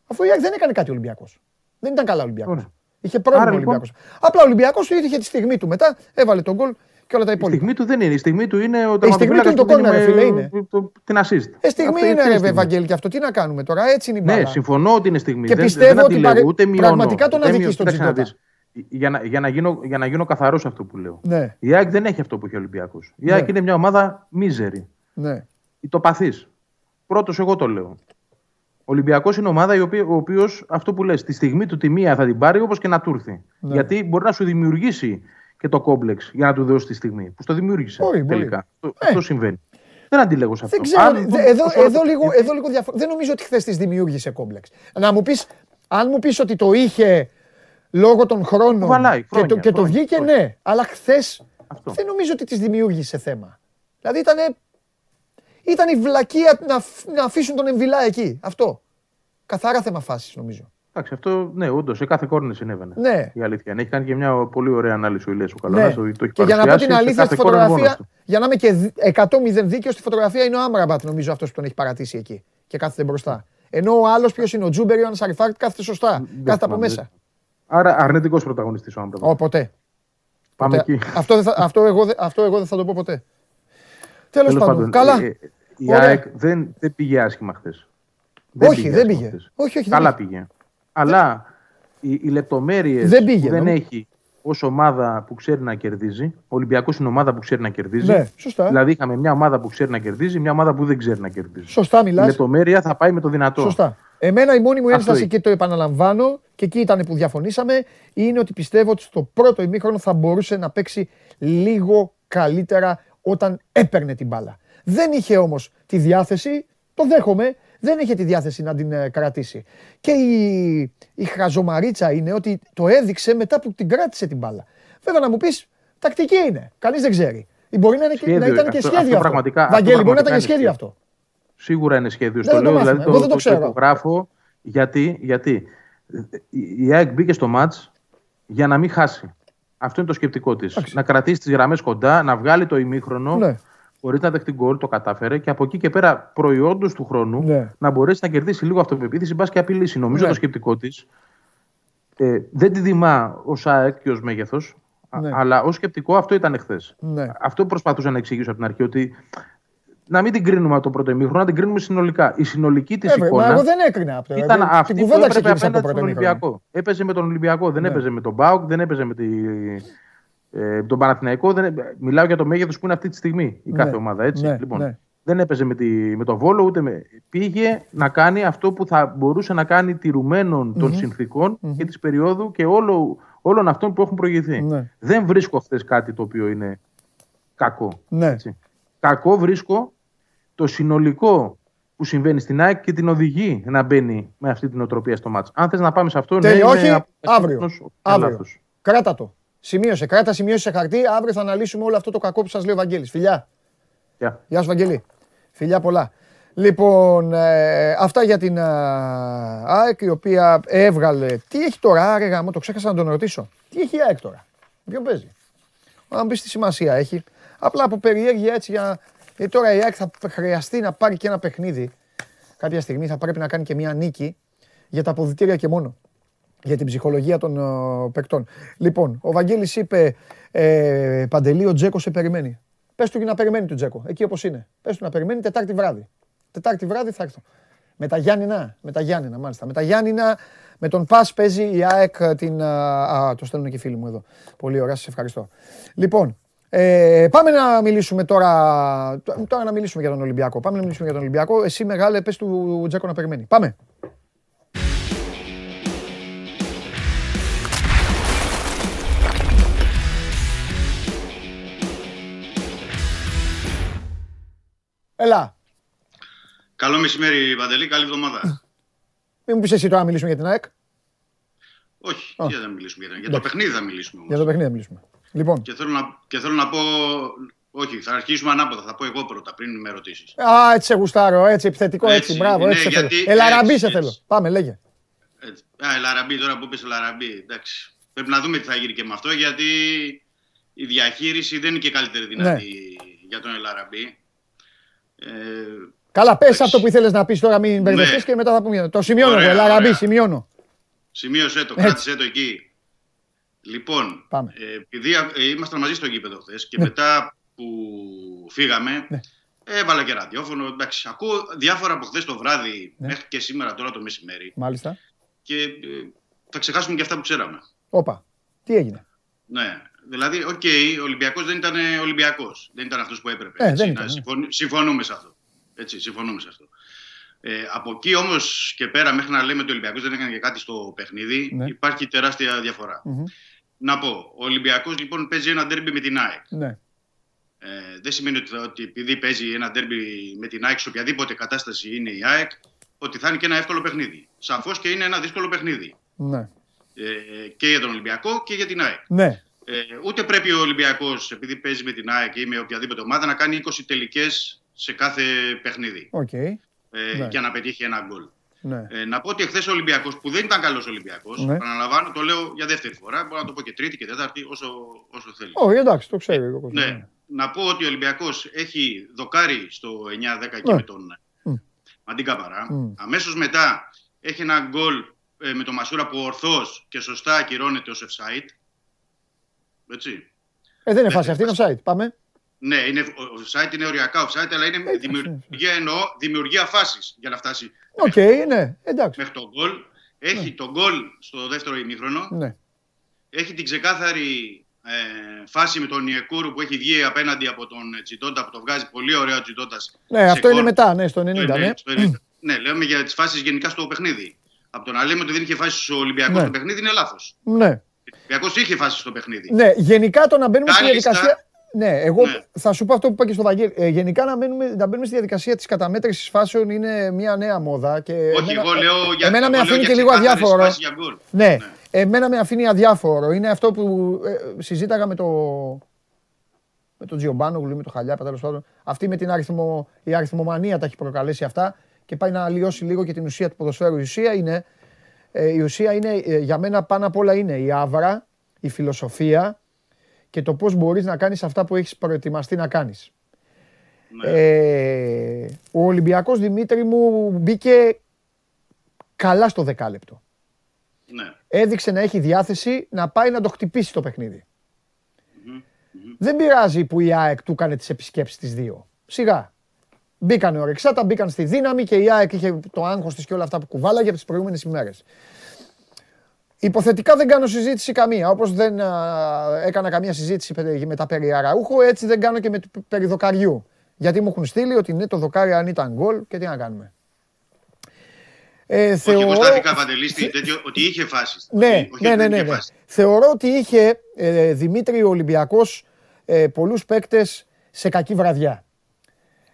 Αφού η ΑΕΚ δεν έκανε κάτι ο Ολυμπιακός. Δεν ήταν καλά ο Ολυμπιακός. Mm. Είχε πρόβλημα ο Ολυμπιακός. Λοιπόν. Απλά ο Ολυμπιακός είχε τη στιγμή του μετά, έβαλε τον γκολ και όλα τα υπόλοιπα. Η στιγμή του δεν είναι. Η στιγμή του είναι ο τερματοφύλακας που δίνει την assist. Ε, στιγμή αυτή είναι, ρε Ευαγγέλη, και αυτό. Τι να κάνουμε τώρα, έτσι είναι η μπάλα. Ναι, συμφωνώ ότι είναι στιγμή. Και πιστεύω ότι πραγματικά τον αδικείς τον Τζιντότα. Για να, για, να γίνω, για να γίνω καθαρός αυτό που λέω. Ναι. Η ΑΕΚ δεν έχει αυτό που έχει ο Ολυμπιακός. Η ΑΕΚ, ναι, είναι μια ομάδα μίζερη. Ναι. Ητοπαθής. Πρώτος εγώ το λέω. Ο Ολυμπιακός είναι ομάδα η οποία, ο οποίος, αυτό που λες, τη στιγμή του τη μία θα την πάρει όπως και να του έρθει. Ναι. Γιατί μπορεί να σου δημιουργήσει και το κόμπλεξ για να του δώσει τη στιγμή. Που στο δημιούργησε μπορεί, τελικά. Μπορεί. Ε. Αυτό συμβαίνει. Δεν αντιλέγω σε αυτό. Δεν ξέρω. Αν, δε, εδώ, εδώ, εδώ, λίγο, εδώ λίγο διαφο... Δεν νομίζω ότι χθες της δημιούργησε κόμπλεξ. Να μου πεις, αν μου πεις ότι το είχε... Λόγω των χρόνων βαλάει, και, χρόνια, το, και χρόνια, το βγήκε, χρόνια. Ναι. Αλλά χθες δεν νομίζω ότι της δημιούργησε θέμα. Δηλαδή ήτανε, ήταν η βλακεία να, να αφήσουν τον Εμβιλά εκεί. Αυτό. Καθαρά θέμα φάσης νομίζω. Εντάξει, αυτό ναι, όντως σε κάθε κόρνερ συνέβαινε. Ναι. Η αλήθεια είναι. Έχει κάνει και μια πολύ ωραία ανάλυση ο Ηλέσου Καλανάς. Ναι. Το, το και για να πω την αλήθεια, στη φωτογραφία, για να είμαι και εκατό μηδέν δίκαιο, στη φωτογραφία είναι ο Άμραμπατ νομίζω αυτός που τον έχει παρατήσει εκεί και κάθεται μπροστά. Ενώ ο άλλος, ποιος είναι ο Τζούμπερ, ο Ανσαριφάρτ, κάθεται σωστά. Δε κάθεται από μέσα. Άρα αρνητικός πρωταγωνιστής ο άνθρωπος. Όποτε. Πάμε εκεί. Αυτό, θα, αυτό, εγώ, αυτό εγώ δεν θα το πω ποτέ. Τέλος, Τέλος πάντων. Καλά. Ε, η ΑΕΚ δεν, δεν πήγε άσχημα χθες. Δεν όχι, πήγε δεν πήγε. Χθες. Όχι, όχι, καλά πήγε. πήγε. Αλλά δεν... οι, οι λεπτομέρειες δεν, πήγε, δεν έχει ως ομάδα που ξέρει να κερδίζει. Ο Ολυμπιακός είναι ομάδα που ξέρει να κερδίζει. Ναι, σωστά. Δηλαδή είχαμε μια ομάδα που ξέρει να κερδίζει, μια ομάδα που δεν ξέρει να κερδίζει. Σωστά μιλάς. Η λεπτομέρεια θα πάει με το δυνατό. Σωστά. Εμένα η μόνη μου ένσταση, και το επαναλαμβάνω, και εκεί ήταν που διαφωνήσαμε, είναι ότι πιστεύω ότι στο πρώτο ημίχρονο θα μπορούσε να παίξει λίγο καλύτερα όταν έπαιρνε την μπάλα. Δεν είχε όμως τη διάθεση, το δέχομαι, δεν είχε τη διάθεση να την κρατήσει. Και η, η χαζομαρίτσα είναι ότι το έδειξε μετά που την κράτησε την μπάλα. Βέβαια να μου πεις, τακτική είναι, κανείς δεν ξέρει. Μπορεί να, είναι, σχέδιο, να ήταν και αυτό, σχέδιο αυτό. αυτό. Πραγματικά, Βαγγέλη, αυτό μπορεί να ήταν και σχέδιο αυτό. Σίγουρα είναι σχέδιο, στο λέω, δηλαδή το, το, το υπογράφω, γιατί, γιατί η ΑΕΚ μπήκε στο μάτς για να μην χάσει. Αυτό είναι το σκεπτικό της. Άξι. Να κρατήσει τις γραμμές κοντά, να βγάλει το ημίχρονο, ναι, χωρίς να δεχτεί γκολ, το κατάφερε, και από εκεί και πέρα προϊόντος του χρόνου, ναι, να μπορέσει να κερδίσει λίγο αυτοπεποίθηση, μπας και απειλήσει. Νομίζω, ναι, το σκεπτικό της ε, δεν τη δημά ως ΑΕΚ και ως μέγεθος, ναι, αλλά ως σκεπτικό αυτό ήταν χθες. Ναι. Αυτό προσπαθούσα να εξηγήσω από την αρχή, ότι να μην την κρίνουμε από το πρώτο ημίχρονο, να την κρίνουμε συνολικά. Η συνολική της ε, εικόνα. Εγώ δεν έκρινα αυτό. Ήταν εγώ, αυτή που έπρεπε απέναντι στον Ολυμπιακό. Έπαιζε με τον Ολυμπιακό, δεν, ναι, έπαιζε με τον ΠΑΟΚ, δεν έπαιζε με τη, ε, τον Παναθηναϊκό. Δεν, μιλάω για το μέγεθος που είναι αυτή τη στιγμή η κάθε, ναι, ομάδα. Έτσι. Ναι, λοιπόν, ναι. Δεν έπαιζε με, τη, με τον Βόλο, ούτε με. Πήγε να κάνει αυτό που θα μπορούσε να κάνει τηρουμένων των mm-hmm. συνθήκων mm-hmm. και της περίοδου και όλο, όλων αυτών που έχουν προηγηθεί. Ναι. Δεν βρίσκω χθες κάτι το οποίο είναι κακό. Κακό βρίσκω το συνολικό που συμβαίνει στην ΑΕΚ και την οδηγεί να μπαίνει με αυτή την οτροπία στο μάτς. Αν θες να πάμε σε αυτό, τέλει, ναι, όχι, είναι αύριο. αύριο. Κράτα το. Σημείωσε, κράτα, σημείωσε σε χαρτί. Αύριο θα αναλύσουμε όλο αυτό το κακό που σας λέει ο Βαγγέλης. Φιλιά. Yeah. Γεια σου, Βαγγέλη. Φιλιά πολλά. Λοιπόν, ε, αυτά για την ΑΕΚ, η οποία έβγαλε. Τι έχει τώρα, άρε γαμό, το ξέχασα να τον ρωτήσω. Τι έχει η ΑΕΚ τώρα, ποιον παίζει. Αν πεις τι σημασία έχει. Απλά από περιέργεια έτσι για. Ε, τώρα η ΑΕΚ θα χρειαστεί να πάρει και ένα παιχνίδι. Κάποια στιγμή θα πρέπει να κάνει και μια νίκη για τα αποδυτήρια και μόνο. Για την ψυχολογία των ο, παικτών. Λοιπόν, ο Βαγγέλης είπε, ε, Παντελή, ο Τζέκο σε περιμένει. Πες του και να περιμένει τον Τζέκο, εκεί όπως είναι. Πες του να περιμένει Τετάρτη βράδυ. Τετάρτη βράδυ θα έρθω. Με τα Γιάννινα, με τα Γιάννινα μάλιστα. Με τα Γιάννινα, με τον Πας παίζει η ΑΕΚ την. Α, α το στέλνουν και φίλοι μου εδώ. Πολύ ωραία, σας ευχαριστώ. Λοιπόν. Ε, πάμε να μιλήσουμε τώρα, τώρα να μιλήσουμε για τον Ολυμπιακό. Πάμε να μιλήσουμε για τον Ολυμπιακό. Εσύ, μεγάλε, πες του Τζέκο να περιμένει. Πάμε. Έλα. Καλό μεσημέρι, Παντελή. Καλή εβδομάδα. Μην μου πεις εσύ τώρα να μιλήσουμε για την ΑΕΚ. Όχι, oh. δεν θα μιλήσουμε για την ΑΕΚ. Για το παιχνίδι θα μιλήσουμε όμως. Για το παιχνίδι θα μιλήσουμε. Λοιπόν. Και, θέλω να, και θέλω να πω. Όχι, θα αρχίσουμε ανάποδα. Θα πω εγώ πρώτα πριν με ρωτήσεις. Α, έτσι σε γουστάρω, έτσι επιθετικό, έτσι, έτσι μπράβο. Ναι, έτσι γιατί, σε θέλω. Ελαραμπή έτσι, σε θέλω. Έτσι. Πάμε, λέγε. Έτσι. Α, Ελαραμπή, τώρα που πες Ελαραμπή. Εντάξει. Πρέπει να δούμε τι θα γίνει και με αυτό, γιατί η διαχείριση δεν είναι και καλύτερη δυνατή, ναι, για τον Ελαραμπή. Ε, Καλά, πες αυτό που ήθελες να πεις τώρα, μην μπερδευτείς, ναι. Και μετά θα πούμε. Το σημειώνω, ωραία, Ελαραμπή, ωραία. σημειώνω. Σημείωσέ το, κράτησέ το εκεί. Λοιπόν, πάμε. Ε, επειδή ήμασταν μαζί στο γήπεδο χθες και ναι. μετά που φύγαμε, ναι. έβαλα και ραδιόφωνο. Εντάξει, ακούω διάφορα από χθες το βράδυ ναι. μέχρι και σήμερα τώρα το μεσημέρι. Μάλιστα. Και ε, θα ξεχάσουμε και αυτά που ξέραμε. Όπα, τι έγινε. Ναι. Δηλαδή, οκ, okay, ο Ολυμπιακός δεν ήταν Ολυμπιακός. Δεν ήταν αυτός που έπρεπε. Ε, έτσι, ήταν, ναι. συμφων... Συμφωνούμε σε αυτό. Έτσι, συμφωνούμε σε αυτό. Ε, από εκεί όμως και πέρα, μέχρι να λέμε ότι ο Ολυμπιακός δεν έκανε και κάτι στο παιχνίδι, ναι. υπάρχει τεράστια διαφορά. Mm-hmm. Να πω, ο Ολυμπιακός λοιπόν παίζει ένα ντέρμπι με την ΑΕΚ. Ναι. Ε, δεν σημαίνει ότι, ότι επειδή παίζει ένα ντέρμπι με την ΑΕΚ, σε οποιαδήποτε κατάσταση είναι η ΑΕΚ, ότι θα είναι και ένα εύκολο παιχνίδι. Σαφώς και είναι ένα δύσκολο παιχνίδι. Ναι. Ε, και για τον Ολυμπιακό και για την ΑΕΚ. Ναι. Ε, ούτε πρέπει ο Ολυμπιακός, επειδή παίζει με την ΑΕΚ ή με οποιαδήποτε ομάδα, να κάνει είκοσι τελικές σε κάθε παιχνίδι. Okay. Ε, ναι. Για να πετύχει ένα γκολ. Ναι. Ε, να πω ότι εχθές ο Ολυμπιακός, που δεν ήταν καλός Ολυμπιακός, ναι. επαναλαμβάνω, το λέω για δεύτερη φορά, μπορώ να το πω και τρίτη και τέταρτη, όσο, όσο θέλει. Όχι, oh, εντάξει, το ξέρει. Το ναι. Ναι. Να πω ότι ο Ολυμπιακός έχει δοκάρει στο εννιά δέκα ναι. και με τον mm. Μαντίκα Παρά. Mm. Αμέσως μετά έχει ένα γκολ ε, με τον Μασούρα που ορθώς και σωστά ακυρώνεται ως offside. Έτσι. Ε, δεν είναι φάση, αυτή είναι offside. Πάμε. Ναι, είναι, offside είναι οριακά offside, αλλά είναι ε, δημιουργία, εννοώ, δημιουργία φάσης για να φτάσει okay, μέχρι, ναι, εντάξει. μέχρι το γκολ. Έχει ναι. το γκολ στο δεύτερο ημίχρονο. Ναι. Έχει την ξεκάθαρη ε, φάση με τον Ιεκούρου που έχει βγει απέναντι από τον Τσιτόντα, που το βγάζει πολύ ωραία ο Τσιτόντας. Ναι, αυτό γκολ. Είναι μετά, ναι, στο ενενήντα. Ναι, στο ενενήντα. Ναι, λέμε για τις φάσεις γενικά στο παιχνίδι. Από το να λέμε ότι δεν είχε φάσεις στο Ολυμπιακό ναι. στο παιχνίδι είναι λάθος. Ναι. Ο Ολυμπιακός είχε φάσεις στο παιχνίδι. Ναι, γενικά το να μπαίνουμε στη διαδικασία. Ναι, εγώ ναι. θα σου πω αυτό που είπα και στο Βαγγέλη. Ε, γενικά να, μένουμε, να μπαίνουμε στη διαδικασία της καταμέτρησης φάσεων είναι μια νέα μόδα. Και όχι, εμένα, εγώ λέω για Εμένα με αφήνει και λίγο αδιάφορο. Ναι, ναι, εμένα με αφήνει αδιάφορο. Είναι αυτό που ε, συζήταγα με το. με τον Τζιομπάνογλου, με τον Χαλιάπα, τέλος πάντων. Αυτή με την αριθμο, η αριθμομανία τα έχει προκαλέσει αυτά και πάει να αλλοιώσει λίγο και την ουσία του ποδοσφαίρου. Η ουσία είναι, ε, η ουσία είναι ε, για μένα πάνω απ' όλα είναι η άβρα, η φιλοσοφία. Και το πώς μπορείς να κάνεις αυτά που έχεις προετοιμαστεί να κάνεις. Ναι. Ε, ο Ολυμπιακός, Δημήτρη μου, μπήκε καλά στο δεκάλεπτο. Ναι. Έδειξε να έχει διάθεση να πάει να το χτυπήσει το παιχνίδι. Mm-hmm. Δεν πειράζει που η ΑΕΚ του έκανε τις επισκέψεις τις δύο. Σιγά. Μπήκανε ορεξάτα, μπήκαν στη δύναμη και η ΑΕΚ είχε το άγχος της και όλα αυτά που κουβάλαγε από τις προηγούμενες ημέρες. Υποθετικά δεν κάνω συζήτηση καμία, όπως δεν α, έκανα καμία συζήτηση με τα περί Αραούχο, έτσι δεν κάνω και με το περί δοκαριού. Γιατί μου έχουν στείλει ότι ναι, το δοκάρι αν ήταν γκολ και τι να κάνουμε. Ε, όχι, θεωρώ... εγώ στάθηκα, Παντελή, Θε... τέτοιο, ότι είχε φάσεις. Ναι, όχι, ναι, ναι, ναι, ναι. Φάσεις. Θεωρώ ότι είχε, ε, Δημήτρη, ο Ολυμπιακός ε, πολλούς παίκτες σε κακή βραδιά.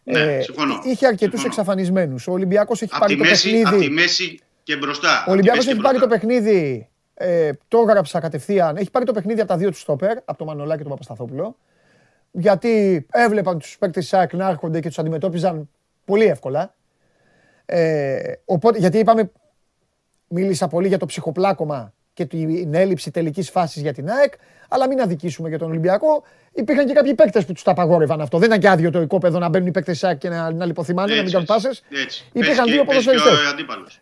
Ναι, ε, συμφωνώ. Είχε αρκετούς εξαφανισμένους. Ο Ολυμπιακός έχει πάρει το παιχνίδι. Και μπροστά. Ο Ολυμπιακός έχει πάρει το παιχνίδι. Ε, το έγραψα κατευθείαν. Έχει πάρει το παιχνίδι από τα δύο του στόπερ, από τον Μανολάκη και τον Παπασταθόπουλο. Γιατί έβλεπαν τους παίκτες της ΑΕΚ να έρχονται και τους αντιμετώπιζαν πολύ εύκολα. Ε, οπότε, γιατί είπαμε, μίλησα πολύ για το ψυχοπλάκωμα και την έλλειψη τελικής φάσης για την ΑΕΚ, αλλά μην αδικήσουμε για τον Ολυμπιακό. Υπήρχαν και κάποιοι παίκτες που τους τα απαγόρευαν αυτό. Δεν ήταν και άδειο το οικόπεδο να μπαίνουν οι παίκτες της ΑΕΚ και να, να λιποθυμάνε, να μην κάνουν πάσες. Υπήρχαν δύο ποδοσφαιριστές.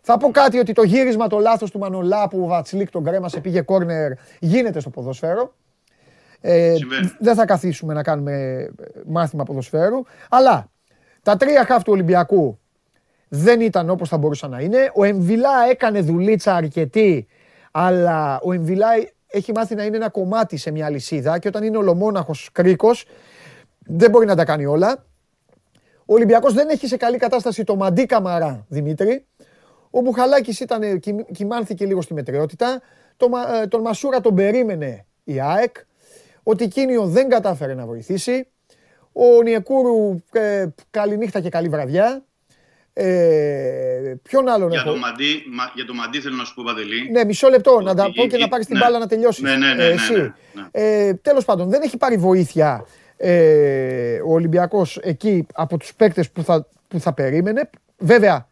Θα πω κάτι ότι το γύρισμα, το λάθος του Μανολά που ο Βατσλίκ τον κρέμασε, πήγε κόρνερ, γίνεται στο ποδοσφαίρο. Ε, δεν θα καθίσουμε να κάνουμε μάθημα ποδοσφαίρου. Αλλά τα τρία χαφ του Ολυμπιακού δεν ήταν όπως θα μπορούσαν να είναι. Ο Εμβιλά έκανε δουλίτσα αρκετή. Αλλά ο Εμβιλά έχει μάθει να είναι ένα κομμάτι σε μια λυσίδα και όταν είναι ολομόναχος κρίκος δεν μπορεί να τα κάνει όλα. Ο Ολυμπιακός δεν έχει σε καλή κατάσταση το Μαντί Καμαρά, Δημήτρη. Ο Μπουχαλάκης ήταν, κοιμάνθηκε λίγο στη μετριότητα. Το, τον Μασούρα τον περίμενε η ΑΕΚ. Ο Τικίνιο δεν κατάφερε να βοηθήσει. Ο Νιεκούρου, ε, καλή νύχτα και καλή βραδιά. Ε, ποιον άλλον για έχω... το μαντί, μα, για το μαντί θέλω να σου πω, Παντελή. Ναι, μισό λεπτό, να τα πω και να πάρεις ναι. την μπάλα να τελειώσεις. Ναι, ναι, ναι, ε, εσύ. Ναι, ναι, ναι. Ε, τέλος πάντων, δεν έχει πάρει βοήθεια ε, ο Ολυμπιακός εκεί από τους παίκτες που θα, που θα περίμενε. Βέβαια,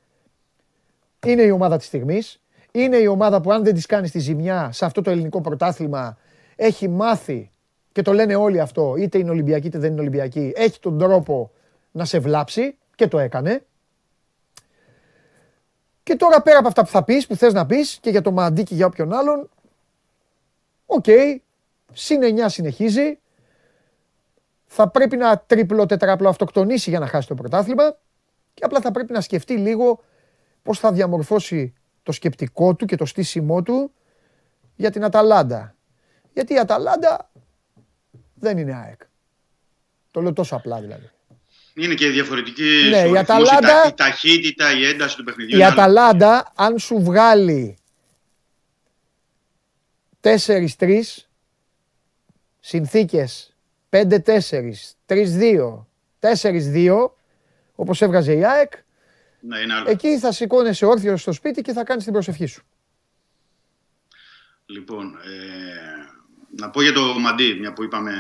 είναι η ομάδα της στιγμής. Είναι η ομάδα που αν δεν της κάνεις τη ζημιά σε αυτό το ελληνικό πρωτάθλημα έχει μάθει και το λένε όλοι αυτό, είτε είναι Ολυμπιακή είτε δεν είναι Ολυμπιακή, έχει τον τρόπο να σε βλάψει και το έκανε. Και τώρα πέρα από αυτά που θα πεις, που θες να πεις και για το Μαντί και για όποιον άλλον, οκ, okay, συν εννιά συνεχίζει, θα πρέπει να τρίπλο, τετραπλο αυτοκτονήσει για να χάσει το πρωτάθλημα και απλά θα πρέπει να σκεφτεί λίγο πώς θα διαμορφώσει το σκεπτικό του και το στήσιμό του για την Αταλάντα. Γιατί η Αταλάντα δεν είναι ΑΕΚ. Το λέω τόσο απλά δηλαδή. Είναι και διαφορετική, ναι, η, Αταλάντα, η ταχύτητα, η ένταση του παιχνιδιού. Η Αταλάντα, αν σου βγάλει τέσσερα τρία, συνθήκες πέντε τέσσερα, τρία δύο, τέσσερα δύο, όπως έβγαζε η ΑΕΚ, ναι, εκεί θα σηκώνεσαι όρθιος στο σπίτι και θα κάνεις την προσευχή σου. Λοιπόν, ε... να πω για το Μαντί, μια που είπαμε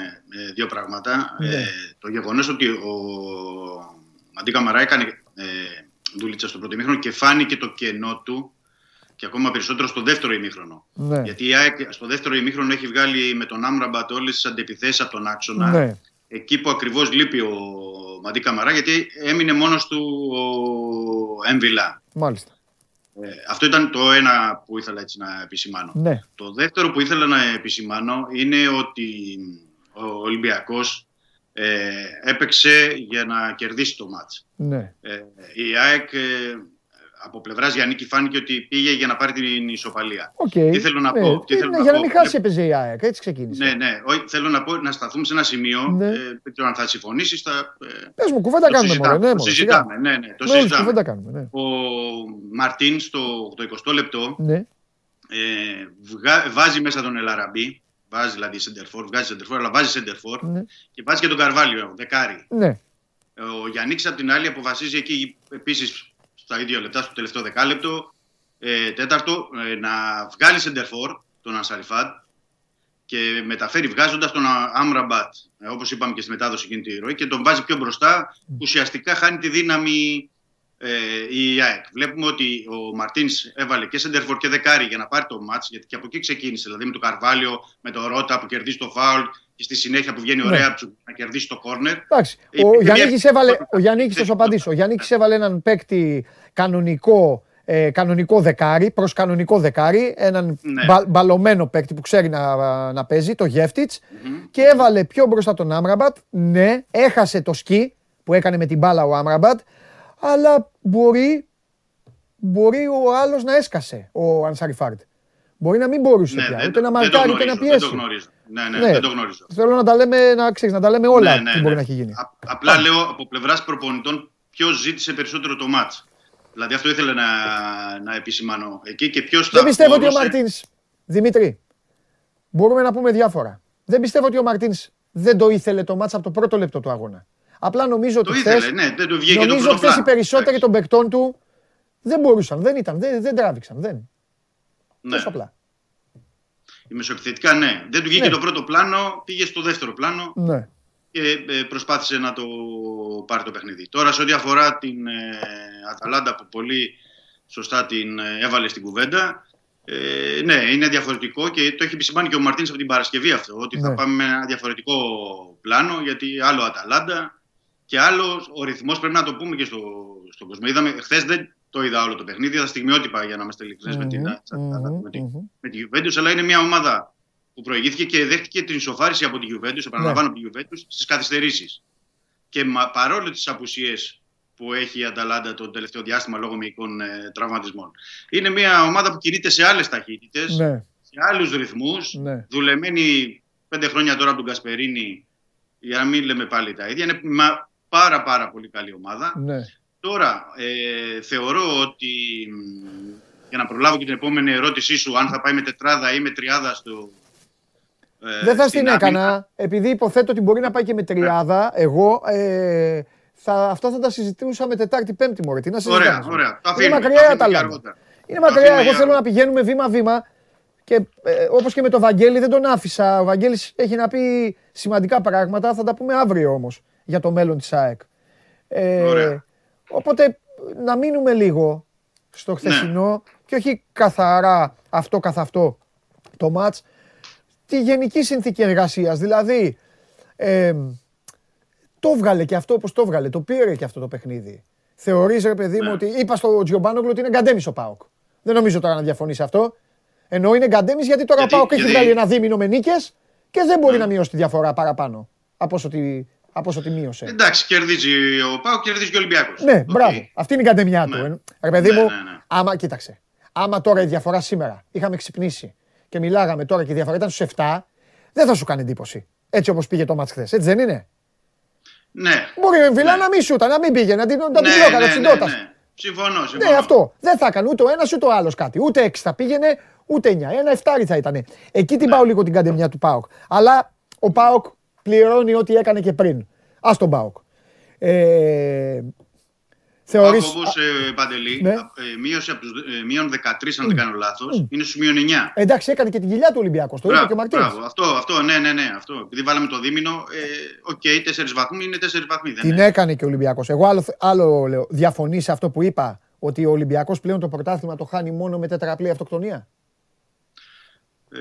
δύο πράγματα. Ναι. Ε, το γεγονός ότι ο Μαντί Καμαρά έκανε ε, δουλίτσα στο πρώτο ημίχρονο και φάνηκε το κενό του και ακόμα περισσότερο στο δεύτερο ημίχρονο. Ναι. Γιατί η ΑΕΚ στο δεύτερο ημίχρονο έχει βγάλει με τον Άμραμπατ όλες τις αντιπιθέσεις από τον άξονα. Ναι. Εκεί που ακριβώς λείπει ο Μαντί Καμαρά, γιατί έμεινε μόνος του ο Εμβιλά. Μάλιστα. Ε, αυτό ήταν το ένα που ήθελα έτσι να επισημάνω. Ναι. Το δεύτερο που ήθελα να επισημάνω είναι ότι ο Ολυμπιακός ε, έπαιξε για να κερδίσει το μάτς. Ναι. Ε, η ΑΕΚ ε, από πλευράς Γιάννικη φάνηκε ότι πήγε για να πάρει την ισοπαλία. Okay. Τι θέλω να ναι. πω. Τι θέλω ναι, να για πω. να μην χάσει έπαιζε η ΑΕΚ, έτσι ξεκίνησε. Ναι, ναι. Ό, θέλω να πω να σταθούμε σε ένα σημείο. Ναι. Ε, πέτω, αν θα συμφωνήσεις θα... Πες μου, κουβέντα κάνουμε μόνο. Ναι, το συζητάμε. Ναι, ναι, το ναι, συζητάμε. Κάνουμε, ναι. Ο Μαρτίν στο ογδοηκοστό λεπτό ναι. ε, βγα... βάζει μέσα τον Ελαραμπή. Βάζει δηλαδή σεντερφόρ, βγάζει σεντερφόρ, αλλά βάζει σεντερφόρ. Ναι. Και βάζει και τον Καρβάλιο, δεκάρι. Ναι. Ο Γιάννης απ' την άλλη αποφασίζει εκεί επίσης. Στα ίδια λεπτά, στο τελευταίο δεκάλεπτο, ε, τέταρτο, ε, να βγάλει σεντερφόρ τον Ασαριφάντ και μεταφέρει βγάζοντας τον Άμραμπατ, ε, όπως είπαμε και στη μετάδοση εκείνη τη ροή, και τον βάζει πιο μπροστά, ουσιαστικά χάνει τη δύναμη ε, η ΑΕΚ. Βλέπουμε ότι ο Μαρτίνς έβαλε και σεντερφόρ και δεκάρι για να πάρει το μάτς, γιατί και από εκεί ξεκίνησε, δηλαδή με το Καρβάλιο, με το Ρότα που κερδίζει το φάουλ και στη συνέχεια που βγαίνει ναι. ωραία να κερδίσει το κόρνερ. Εντάξει, ο Γιάννης έβαλε, ο Γιάννης θα σου απαντήσω, ο Γιάννης έβαλε έναν παίκτη κανονικό, ε, κανονικό δεκάρι, προς κανονικό δεκάρι, έναν ναι. μπα, μπαλωμένο παίκτη που ξέρει να, να παίζει, το Γεύτιτς, mm-hmm. και έβαλε πιο μπροστά τον Άμραμπατ, ναι, έχασε το σκι που έκανε με την μπάλα ο Άμραμπατ, αλλά μπορεί, μπορεί ο άλλος να έσκασε, ο Ανσαριφάρντ. Μπορεί να μην μπορούσε ναι, πια, ούτε το, να μαρκάρει, ούτε να πιέσει. Δεν το γνωρίζω. Ναι, ναι, ναι, δεν το γνωρίζω. Θέλω να τα λέμε, να, ξέρεις, να τα λέμε όλα ναι, ναι, τι μπορεί ναι. να έχει γίνει. Α, απλά Πάμε. λέω από πλευράς προπονητών ποιος ζήτησε περισσότερο το μάτς. Δηλαδή αυτό ήθελα να, να επισημάνω εκεί και ποιος θα. Δεν πιστεύω μπορούσε... ότι ο Μαρτίνς, Δημήτρη, μπορούμε να πούμε διάφορα. Δεν πιστεύω ότι ο Μαρτίνς δεν το ήθελε το μάτς από το πρώτο λεπτό του αγώνα. Απλά νομίζω το ότι ήθελε, χθες, ναι, δεν το βγήκε νομίζω το χθες οι περισσότεροι των παικτών του δεν μπορούσαν, δεν ήταν, δεν, δεν τράβηξαν, δεν. Ναι. Τόσο απλά. Η μεσοεπιθετικά ναι. Δεν του βγήκε ναι. το πρώτο πλάνο, πήγε στο δεύτερο πλάνο ναι. και προσπάθησε να το πάρει το παιχνίδι. Τώρα σε ό,τι αφορά την ε, Αταλάντα που πολύ σωστά την ε, έβαλε στην κουβέντα, ε, ναι, είναι διαφορετικό και το έχει επισημάνει και ο Μαρτίνς από την Παρασκευή αυτό, ότι ναι. θα πάμε με ένα διαφορετικό πλάνο, γιατί άλλο Αταλάντα και άλλο ο ρυθμός, πρέπει να το πούμε και στο, στον κόσμο. Είδαμε χθες δεν... Το είδα όλο το παιχνίδι, τα στιγμιότυπα για να είμαστε ειλικρινείς mm-hmm. με την Juventus, mm-hmm. αλλά είναι μια ομάδα που προηγήθηκε και δέχτηκε την ισοφάριση από την Juventus, επαναλαμβάνω από την Juventus, στις καθυστερήσεις. Και μα, παρόλο τις απουσίες που έχει η Αταλάντα το τελευταίο διάστημα λόγω μυϊκών ε, τραυματισμών, είναι μια ομάδα που κινείται σε άλλες ταχύτητες, mm-hmm. σε άλλους ρυθμούς, mm-hmm. δουλεμένη πέντε χρόνια τώρα από τον Κασπερίνη, για να μην λέμε πάλι τα ίδια. Είναι μια πάρα, πάρα πολύ καλή ομάδα. Mm-hmm. Τώρα, ε, θεωρώ ότι, για να προλάβω και την επόμενη ερώτησή σου, αν θα πάει με τετράδα ή με τριάδα στο... Ε, δεν θα στην έκανα, αμήνα. Επειδή υποθέτω ότι μπορεί να πάει και με τριάδα, ε. εγώ, ε, θα, αυτό θα τα συζητούσα με Τετάρτη, Πέμπτη, μωρέ, τι να συζητάμε. Ωραία, ωραία. Το αφήνουμε, είναι μακριά τα λάθη. Είναι μακριά, εγώ για... θέλω να πηγαίνουμε βήμα-βήμα και ε, όπως και με τον Βαγγέλη δεν τον άφησα. Ο Βαγγέλης έχει να πει σημαντικά πράγματα, θα τα πούμε αύριο όμως, για το μέλλον της ΑΕΚ. Ε, ωραία. Οπότε να μείνουμε λίγο στο χθεσινό ναι. και όχι καθαρά αυτό καθ' αυτό το μάτς. τη γενική συνθήκη εργασίας. Δηλαδή, ε, το βγάλε και αυτό όπως το βγάλε, το πήρε και αυτό το παιχνίδι. Θεωρείς, ρε παιδί μου, ότι είπα στο Τζιομπάνοκλου ότι είναι γκαντέμις ο ΠΑΟΚ. Δεν νομίζω τώρα να διαφωνείς αυτό. Ενώ είναι γκαντέμις γιατί τώρα ο ΠΑΟΚ έχει βγάλει ένα δίμηνο με νίκες και δεν μπορεί να μειώσει τη διαφορά παραπάνω από όσο τη, από όσο τη μείωσε. Εντάξει, κερδίζει ο ΠΑΟΚ, κερδίζει και ο Ολυμπιακός. Ναι, μπράβο. Αυτή είναι η γκαντεμιά του. Ρε παιδί μου, άμα, κοίταξε, άμα τώρα η διαφορά σήμερα είχαμε ξυπνήσει και μιλάγαμε τώρα και η διαφορά ήταν στους εφτά, δεν θα σου κάνει εντύπωση. Έτσι όπως πήγε το μάτς χθες, έτσι δεν είναι? Ναι. Μπορεί η Εμβιλά να μη σούτα, να μην πήγε, να την πλώκανε στην τότας. Συμφωνώ, συμφωνώ. Ναι, αυτό. Δεν θα έκανε ούτε ο ένας ούτε ο άλλος κάτι. Ούτε έξι θα πήγαινε, ούτε εννιά. Ένα εφτάρι θα ήταν. Εκεί την πάω λίγο την καντεμιά του ΠΑΟΚ. Αλλά ο ΠΑΟΚ πληρώνει ό,τι έκανε και πριν. Ας τον ΠΑΟΚ. Ε... Θεωρείς... Ο Πάκοβος, ε, Παντελή, ναι. ε, μείωσε από τους ε, μείον δεκατρία, αν mm. δεν κάνω λάθος, mm. είναι στους μείον εννιά. Εντάξει, έκανε και την κοιλιά του Ολυμπιακός, το είπε και ο Μαρτίνς. Μπράβο, αυτό, αυτό, ναι, ναι, ναι, αυτό. Επειδή βάλαμε το δίμηνο, οκ, ε, okay, τέσσερις βαθμοί είναι τέσσερις βαθμοί. Την είναι. έκανε και ο Ολυμπιακός. Εγώ άλλο, άλλο λέω, διαφωνείς σε αυτό που είπα, ότι ο Ολυμπιακός πλέον το πρωτάθλημα το χάνει μόνο με τετραπλή αυτοκτονία. Ε,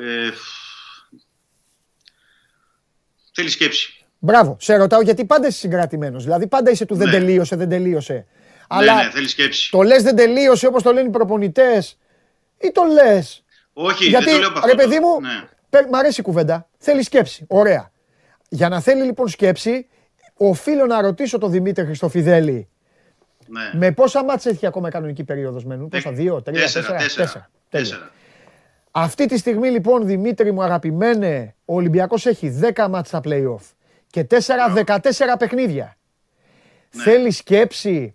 θέλει σκέψη. Μπράβο, σε ρωτάω γιατί πάντα είσαι συγκρατημένος. Δηλαδή πάντα είσαι του δεν ναι. τελείωσε, δεν τελείωσε. Αλλά ναι, ναι, θέλει σκέψη. Το λες δεν τελείωσε όπως το λένε οι προπονητές ή το λες? Όχι, γιατί, δεν το λέω παχτό. Ρε παιδί μου, ναι. μ' αρέσει η κουβέντα. Θέλει σκέψη, ωραία. Για να θέλει λοιπόν σκέψη, οφείλω να ρωτήσω τον Δημήτρη Χριστοφιδέλη. Ναι. Με πόσα μάτς έχει ακόμα κανονική περίοδος μένουν? Πόσα, δύο, τρία, τέσσερα, τέσσερα. τέσσερα. Αυτή τη στιγμή λοιπόν, Δημήτρη μου αγαπημένε, ο Ολυμπιακός έχει δέκα μάτς στα play-off και τέσσερα δεκατέσσερα παιχνίδια. Ναι. Θέλει σκέψη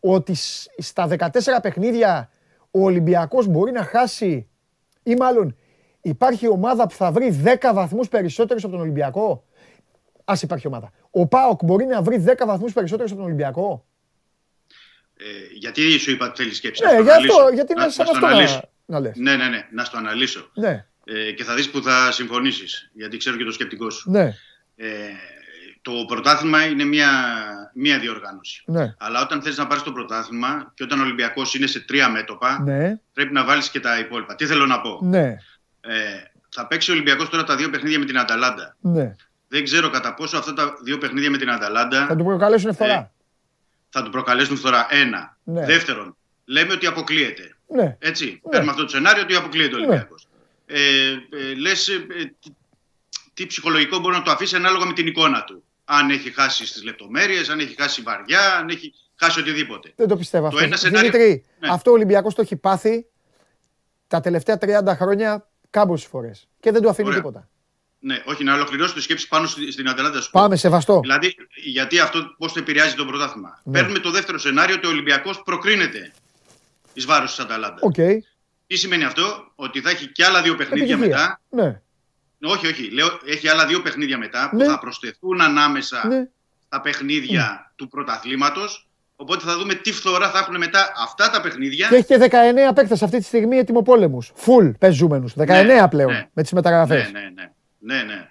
ότι στα δεκατέσσερα παιχνίδια ο Ολυμπιακός μπορεί να χάσει ή μάλλον υπάρχει ομάδα που θα βρει δέκα βαθμούς περισσότερους από τον Ολυμπιακό? Ας υπάρχει ομάδα. Ο ΠΑΟΚ μπορεί να βρει δέκα βαθμούς περισσότερους από τον Ολυμπιακό. Ε, γιατί σου είπα ότι θέλει σκέψη? Ναι, για αυτό, γιατί να, να, να, να, να, να λες. Ναι, ναι, ναι, να στο αναλύσω. Ναι. Ε, και θα δεις που θα συμφωνήσεις, γιατί ξέρω και το σκεπτικό σου. Ναι. Ε, Το πρωτάθλημα είναι μία, μία διοργάνωση. Ναι. Αλλά όταν θες να πάρεις το πρωτάθλημα και όταν ο Ολυμπιακός είναι σε τρία μέτωπα, ναι. πρέπει να βάλεις και τα υπόλοιπα. Τι θέλω να πω. Ναι. Ε, θα παίξει ο Ολυμπιακός τώρα τα δύο παιχνίδια με την Αταλάντα. Ναι. Δεν ξέρω κατά πόσο αυτά τα δύο παιχνίδια με την Αταλάντα θα του προκαλέσουν φθορά. Ε, θα του προκαλέσουν φθορά. Ένα. Ναι. Δεύτερον, λέμε ότι αποκλείεται. Ναι. Έτσι. Ναι. Παίρνουμε αυτό το σενάριο ότι αποκλείεται ο Ολυμπιακός. Ναι. Ε, ε, λες, ε, τι, τι ψυχολογικό μπορεί να το αφήσει ανάλογα με την εικόνα του. Αν έχει χάσει στις λεπτομέρειες, αν έχει χάσει βαριά, αν έχει χάσει οτιδήποτε. Δεν το πιστεύω το αυτό. Σενάριο... Δημήτρη, ναι. αυτό ο Ολυμπιακός το έχει πάθει τα τελευταία τριάντα χρόνια κάμποσες φορές. Και δεν του αφήνει Ωραία. τίποτα. Ναι, όχι, να ολοκληρώσω τη σκέψη πάνω στην Αταλάντα σου. Πάμε, σεβαστό. Δηλαδή, γιατί αυτό πώς το επηρεάζει το πρωτάθλημα. Ναι. Παίρνουμε το δεύτερο σενάριο ότι ο Ολυμπιακός προκρίνεται εις βάρος της Αταλάντα. Okay. Τι σημαίνει αυτό? Ότι θα έχει και άλλα δύο παιχνίδια μετά. Ναι. Όχι, όχι. Λέω, έχει άλλα δύο παιχνίδια μετά που ναι. θα προσθεθούν ανάμεσα ναι. τα παιχνίδια ναι. του πρωταθλήματος. Οπότε θα δούμε τι φθορά θα έχουν μετά αυτά τα παιχνίδια. Και έχει και δεκαεννέα παίκτες αυτή τη στιγμή ετοιμοπόλεμους. Φουλ πεζούμενους. δεκαεννέα ναι, πλέον ναι. με τις μεταγραφές. Ναι, ναι, ναι. ναι, ναι.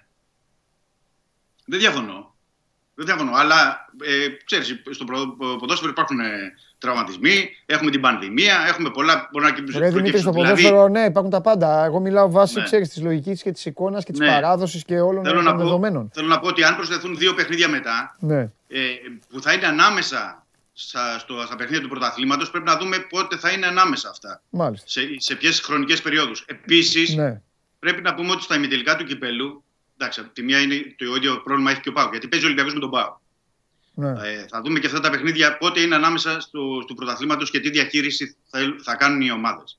Δεν διαφωνώ. Δεν διαφωνώ. Αλλά ε, ξέρεις, στο ποδόσφαιρο υπάρχουν ε, τραυματισμοί, έχουμε την πανδημία, έχουμε πολλά. Μπορεί να κερδίσουν τα πάντα. Στο ποδόσφαιρο, δηλαδή... ναι, υπάρχουν τα πάντα. Εγώ μιλάω βάσει ναι. τη λογική και τη εικόνα και τη ναι. παράδοση και όλων θέλω των δεδομένων. Πω, θέλω να πω ότι αν προσθεθούν δύο παιχνίδια μετά, ναι. ε, που θα είναι ανάμεσα στα, στο, στα παιχνίδια του πρωταθλήματος, πρέπει να δούμε πότε θα είναι ανάμεσα αυτά. Μάλιστα. Σε, σε ποιες χρονικές περιόδους. Επίσης, ναι. πρέπει να πούμε ότι στα ημιτελικά του κυπέλου. Εντάξει, από τη μία είναι το ίδιο πρόβλημα έχει και ο ΠΑΟΚ. Γιατί παίζει ο Ολυμπιακός με τον ΠΑΟΚ. Ναι. Ε, θα δούμε και αυτά τα παιχνίδια πότε είναι ανάμεσα στο, στο πρωταθλήματος και τι διαχείριση θα, θα κάνουν οι ομάδες.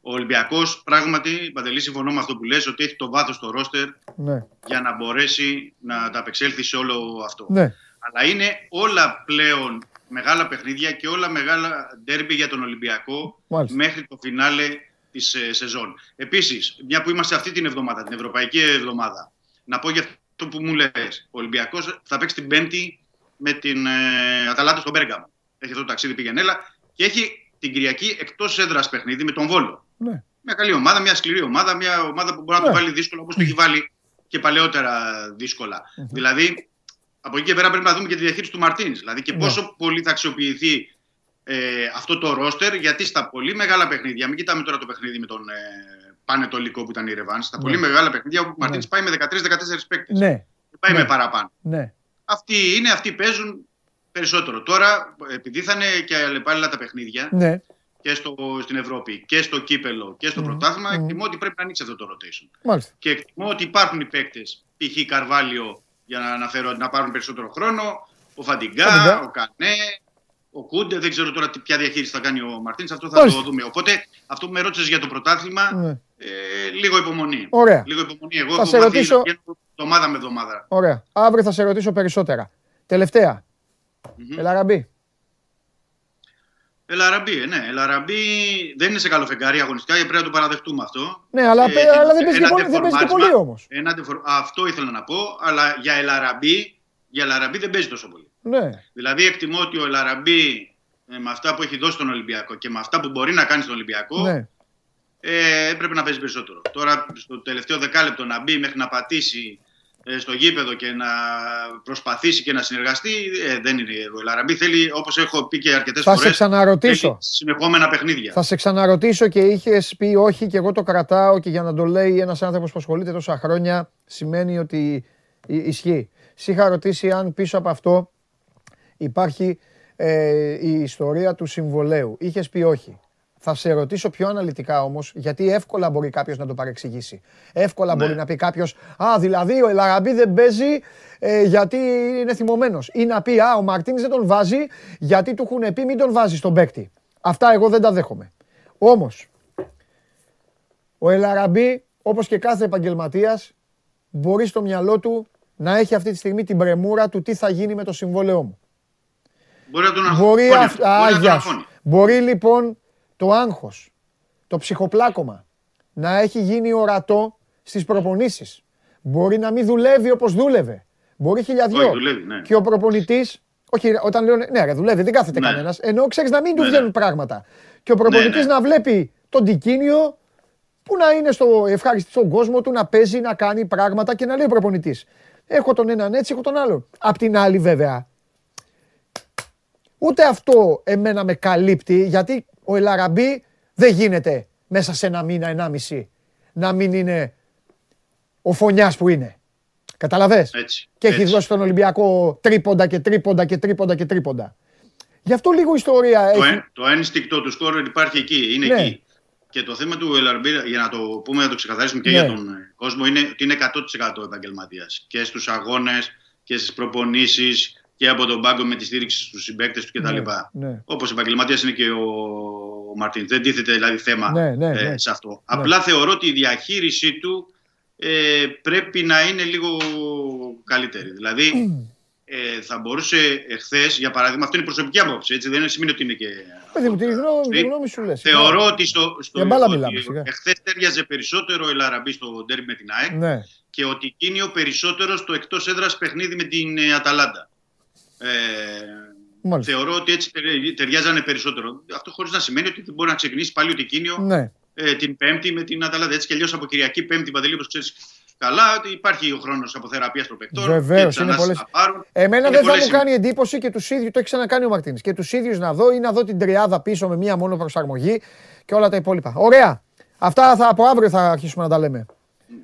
Ο Ολυμπιακός, πράγματι, Παντελή, συμφωνώ με αυτό που λες, ότι έχει το βάθος στο ρόστερ ναι. για να μπορέσει να τα απεξέλθει σε όλο αυτό. Ναι. Αλλά είναι όλα πλέον μεγάλα παιχνίδια και όλα μεγάλα ντέρμπι για τον Ολυμπιακό Μάλιστα. μέχρι το φινάλε της ε, σεζόν. Επίσης, μια που είμαστε αυτή την εβδομάδα, την Ευρωπαϊκή Εβδομάδα. Να πω για αυτό που μου λες. Ο Ολυμπιακός θα παίξει την Πέμπτη με την ε, Αταλάντα στον Πέργαμο. Έχει αυτό το ταξίδι πηγενέλα και έχει την Κυριακή εκτός έδρας παιχνίδι με τον Βόλο. Ναι. Μια καλή ομάδα, μια σκληρή ομάδα, μια ομάδα που μπορεί ναι. να το βάλει δύσκολα όπως το έχει βάλει και παλαιότερα δύσκολα. Mm-hmm. Δηλαδή, από εκεί και πέρα πρέπει να δούμε και τη διαχείριση του Μαρτίνς. Δηλαδή και πόσο ναι. πολύ θα αξιοποιηθεί ε, αυτό το ρόστερ, γιατί στα πολύ μεγάλα παιχνίδια, μην κοιτάμε τώρα το παιχνίδι με τον ε, Πανετολικό που ήταν η ρεβάνση, τα ναι. πολύ μεγάλα παιχνίδια όπου ο Μαρτίνης ναι. πάει με δεκατρείς δεκατέσσερις παίκτες. Ναι. Δεν πάει ναι. με παραπάνω. Ναι. Αυτοί είναι, αυτοί παίζουν περισσότερο. Τώρα, επειδή θα είναι και αλλεπάλληλα τα παιχνίδια ναι. και στο, στην Ευρώπη και στο Κύπελλο και στο mm. πρωτάθλημα, mm. εκτιμώ ότι πρέπει να ανοίξει αυτό το rotation. Μάλιστα. Και εκτιμώ ότι υπάρχουν οι παίκτες, π.χ. Καρβάλιο, για να αναφέρω, να πάρουν περισσότερο χρόνο, ο Φαντιγκά, Φαντιγκά. ο Κανέ. Ο Κούντε, δεν ξέρω τώρα ποια διαχείριση θα κάνει ο Μαρτίνς, αυτό θα Ως. το δούμε. Οπότε, αυτό που με ρώτησες για το πρωτάθλημα, ναι. ε, λίγο υπομονή. Ωραία. Λίγο υπομονή. Εγώ θα έχω σε ρωτήσω... εβδομάδα με εβδομάδα. Ωραία. Αύριο θα σε ρωτήσω περισσότερα. Τελευταία. Mm-hmm. Ελαραμπή. Ελαραμπή, ναι. Ελαραμπή δεν είναι σε καλό φεγγάρι αγωνιστικά, πρέπει να το παραδεχτούμε αυτό. Ναι, αλλά, ε, αλλά δεν παίζει και πολύ όμως. Τεφορ... Αυτό ήθελα να πω, αλλά για Ελαραμπή, για Ελαραμπή δεν παίζει τόσο πολύ. Ναι. Δηλαδή, εκτιμώ ότι ο Ελαραμπή ε, με αυτά που έχει δώσει στον Ολυμπιακό και με αυτά που μπορεί να κάνει στον Ολυμπιακό ναι. ε, πρέπει να παίζει περισσότερο. Τώρα, στο τελευταίο δεκάλεπτο να μπει μέχρι να πατήσει ε, στο γήπεδο και να προσπαθήσει και να συνεργαστεί, ε, δεν είναι. Ο Ελαραμπή θέλει, όπως έχω πει και αρκετές φορές, συνεχόμενα παιχνίδια. Θα σε ξαναρωτήσω και είχες πει όχι, και εγώ το κρατάω, και για να το λέει ένας άνθρωπος που ασχολείται τόσα χρόνια, σημαίνει ότι ισχύει. Σ' είχα ρωτήσει αν πίσω από αυτό υπάρχει ε, η ιστορία του συμβολαίου. Είχες πει όχι. Θα σε ρωτήσω πιο αναλυτικά όμως, γιατί εύκολα μπορεί κάποιος να το παρεξηγήσει. Εύκολα ναι. μπορεί να πει κάποιος, α, δηλαδή ο Ελαραμπή δεν παίζει ε, γιατί είναι θυμωμένος. Ή να πει, α, ο Μαρτίνς δεν τον βάζει γιατί του έχουν πει μην τον βάζει στον παίκτη. Αυτά εγώ δεν τα δέχομαι. Όμως, ο Ελαραμπή, όπως και κάθε επαγγελματίας, μπορεί στο μυαλό του να έχει αυτή τη στιγμή την πρεμούρα του τι θα γίνει με το συμβόλαιό μου. Μπορεί να τον αγχώνει. Μπορεί λοιπόν το άγχος, το ψυχοπλάκωμα να έχει γίνει ορατό στις προπονήσεις. Μπορεί να μην δουλεύει όπως δούλευε. Μπορεί χιλιαδιό. Και ο προπονητής, όχι όταν λέω ναι ρε δουλεύει, δεν κάθεται κανένας, ενώ ξέρεις να μην του βγαίνουν πράγματα. Και ο προπονητής να βλέπει τον Τικίνιο που να είναι στο ευχάριστη στον κόσμο του, να παίζει, να κάνει πράγματα και να λέει ο προπονητής, έχω τον έναν έτσι, έχω τον άλλον. Απ' την άλλη βέβαια, ούτε αυτό εμένα με καλύπτει, γιατί ο Ελαραμπή δεν γίνεται μέσα σε ένα μήνα, ενάμιση, να μην είναι ο φωνιάς που είναι. Καταλαβες? Έτσι, και έτσι. Έχει δώσει τον Ολυμπιακό τρίποντα και τρίποντα και τρίποντα και τρίποντα. Γι' αυτό λίγο ιστορία το έχει. Εν, το ένστικτο του σκόρερ υπάρχει εκεί, είναι ναι. εκεί. Και το θέμα του Ελαραμπή, για να το πούμε, να το ξεκαθαρίσουμε και ναι. για τον κόσμο, είναι ότι είναι εκατό τοις εκατό επαγγελματίας. Και στους αγώνες και στις προπονήσεις και από τον πάγκο με τη στήριξη στους συμπαίκτες του κτλ. Ναι, ναι. Όπως επαγγελματίας είναι και ο, ο Μαρτίνς. Δεν τίθεται δηλαδή θέμα ναι, ναι, ναι. Ε, σε αυτό. Ναι. Απλά θεωρώ ότι η διαχείρισή του ε, πρέπει να είναι λίγο καλύτερη. Δηλαδή ε, θα μπορούσε εχθές, για παράδειγμα, αυτό είναι η προσωπική άποψη, έτσι, δεν σημαίνει ότι είναι και. Τη γνώμη σου λες. Θεωρώ ότι στο, στο εχθές τέριαζε περισσότερο ο Ελαραμπή στο ντέρμπι με την ΑΕΚ ναι. και ότι γίνει ο περισσότερο στο εκτός έδρας παιχνίδι με την Αταλάντα. Ε, θεωρώ ότι έτσι ταιριάζανε περισσότερο. Αυτό χωρίς να σημαίνει ότι μπορεί να ξεκινήσει πάλι ο Τικίνιο ναι. ε, την Πέμπτη με την Αταλάντα. Έτσι κι αλλιώς από Κυριακή Πέμπτη, Παντελή, όπως ξέρεις καλά, ότι υπάρχει ο χρόνος από θεραπείας των παικτών. Βεβαίως, είναι πολλές. Εμένα είναι δεν πολλές θα μου κάνει εντύπωση και τους ίδιους, το έχει ξανακάνει ο Μαρτίνης, και τους ίδιους να δω ή να δω την τριάδα πίσω με μία μόνο προσαρμογή και όλα τα υπόλοιπα. Ωραία. Αυτά θα, από αύριο θα αρχίσουμε να τα λέμε.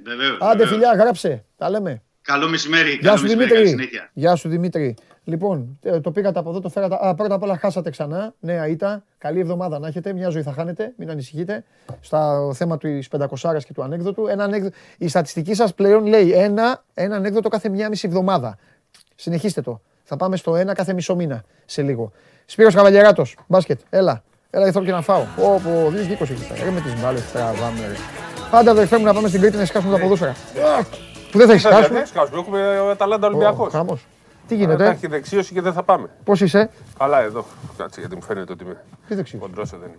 Βεβαίως, άντε βεβαίως. Φιλιά, γράψε. Τα λέμε. Καλό μεσημέρι. Γεια σου, Δημήτρη. Γεια σου, Δημήτρη. Λοιπόν, το πήγατε από εδώ, το φέρατε. Α, πρώτα απ' όλα χάσατε ξανά. Νέα ήττα. Καλή εβδομάδα να έχετε. Μια ζωή θα χάνετε. Μην ανησυχείτε. Στο θέμα της πεντακοσάρας και του ανέκδοτου. Ένα ανέκδο... Η στατιστική σας πλέον λέει ένα, ένα ανέκδοτο κάθε μία μισή εβδομάδα. Συνεχίστε το. Θα πάμε στο ένα κάθε μισό μήνα σε λίγο. Σπύρος Καβαλιεράτος, μπάσκετ. Έλα. Έλα, γιατί θέλω και να φάω. Όπω δύο είκοσι εκεί. Ρε με τις μπάλες, τραβάμε. Πάντα αδερφέ μου να πάμε στην Κρήτη να σκάσουμε τα ποδόσφαιρα. Που δεν θα σκάσουμε. Έχουμε Αταλάντα Ολυμπιακός. Τι γίνεται? Υπάρχει δεξίωση και δεν θα πάμε. Πώς είσαι? Καλά εδώ. Κάτσε γιατί μου φαίνεται ότι είμαι. Τι δεξίωση? Κοντρόσο δεν είμαι.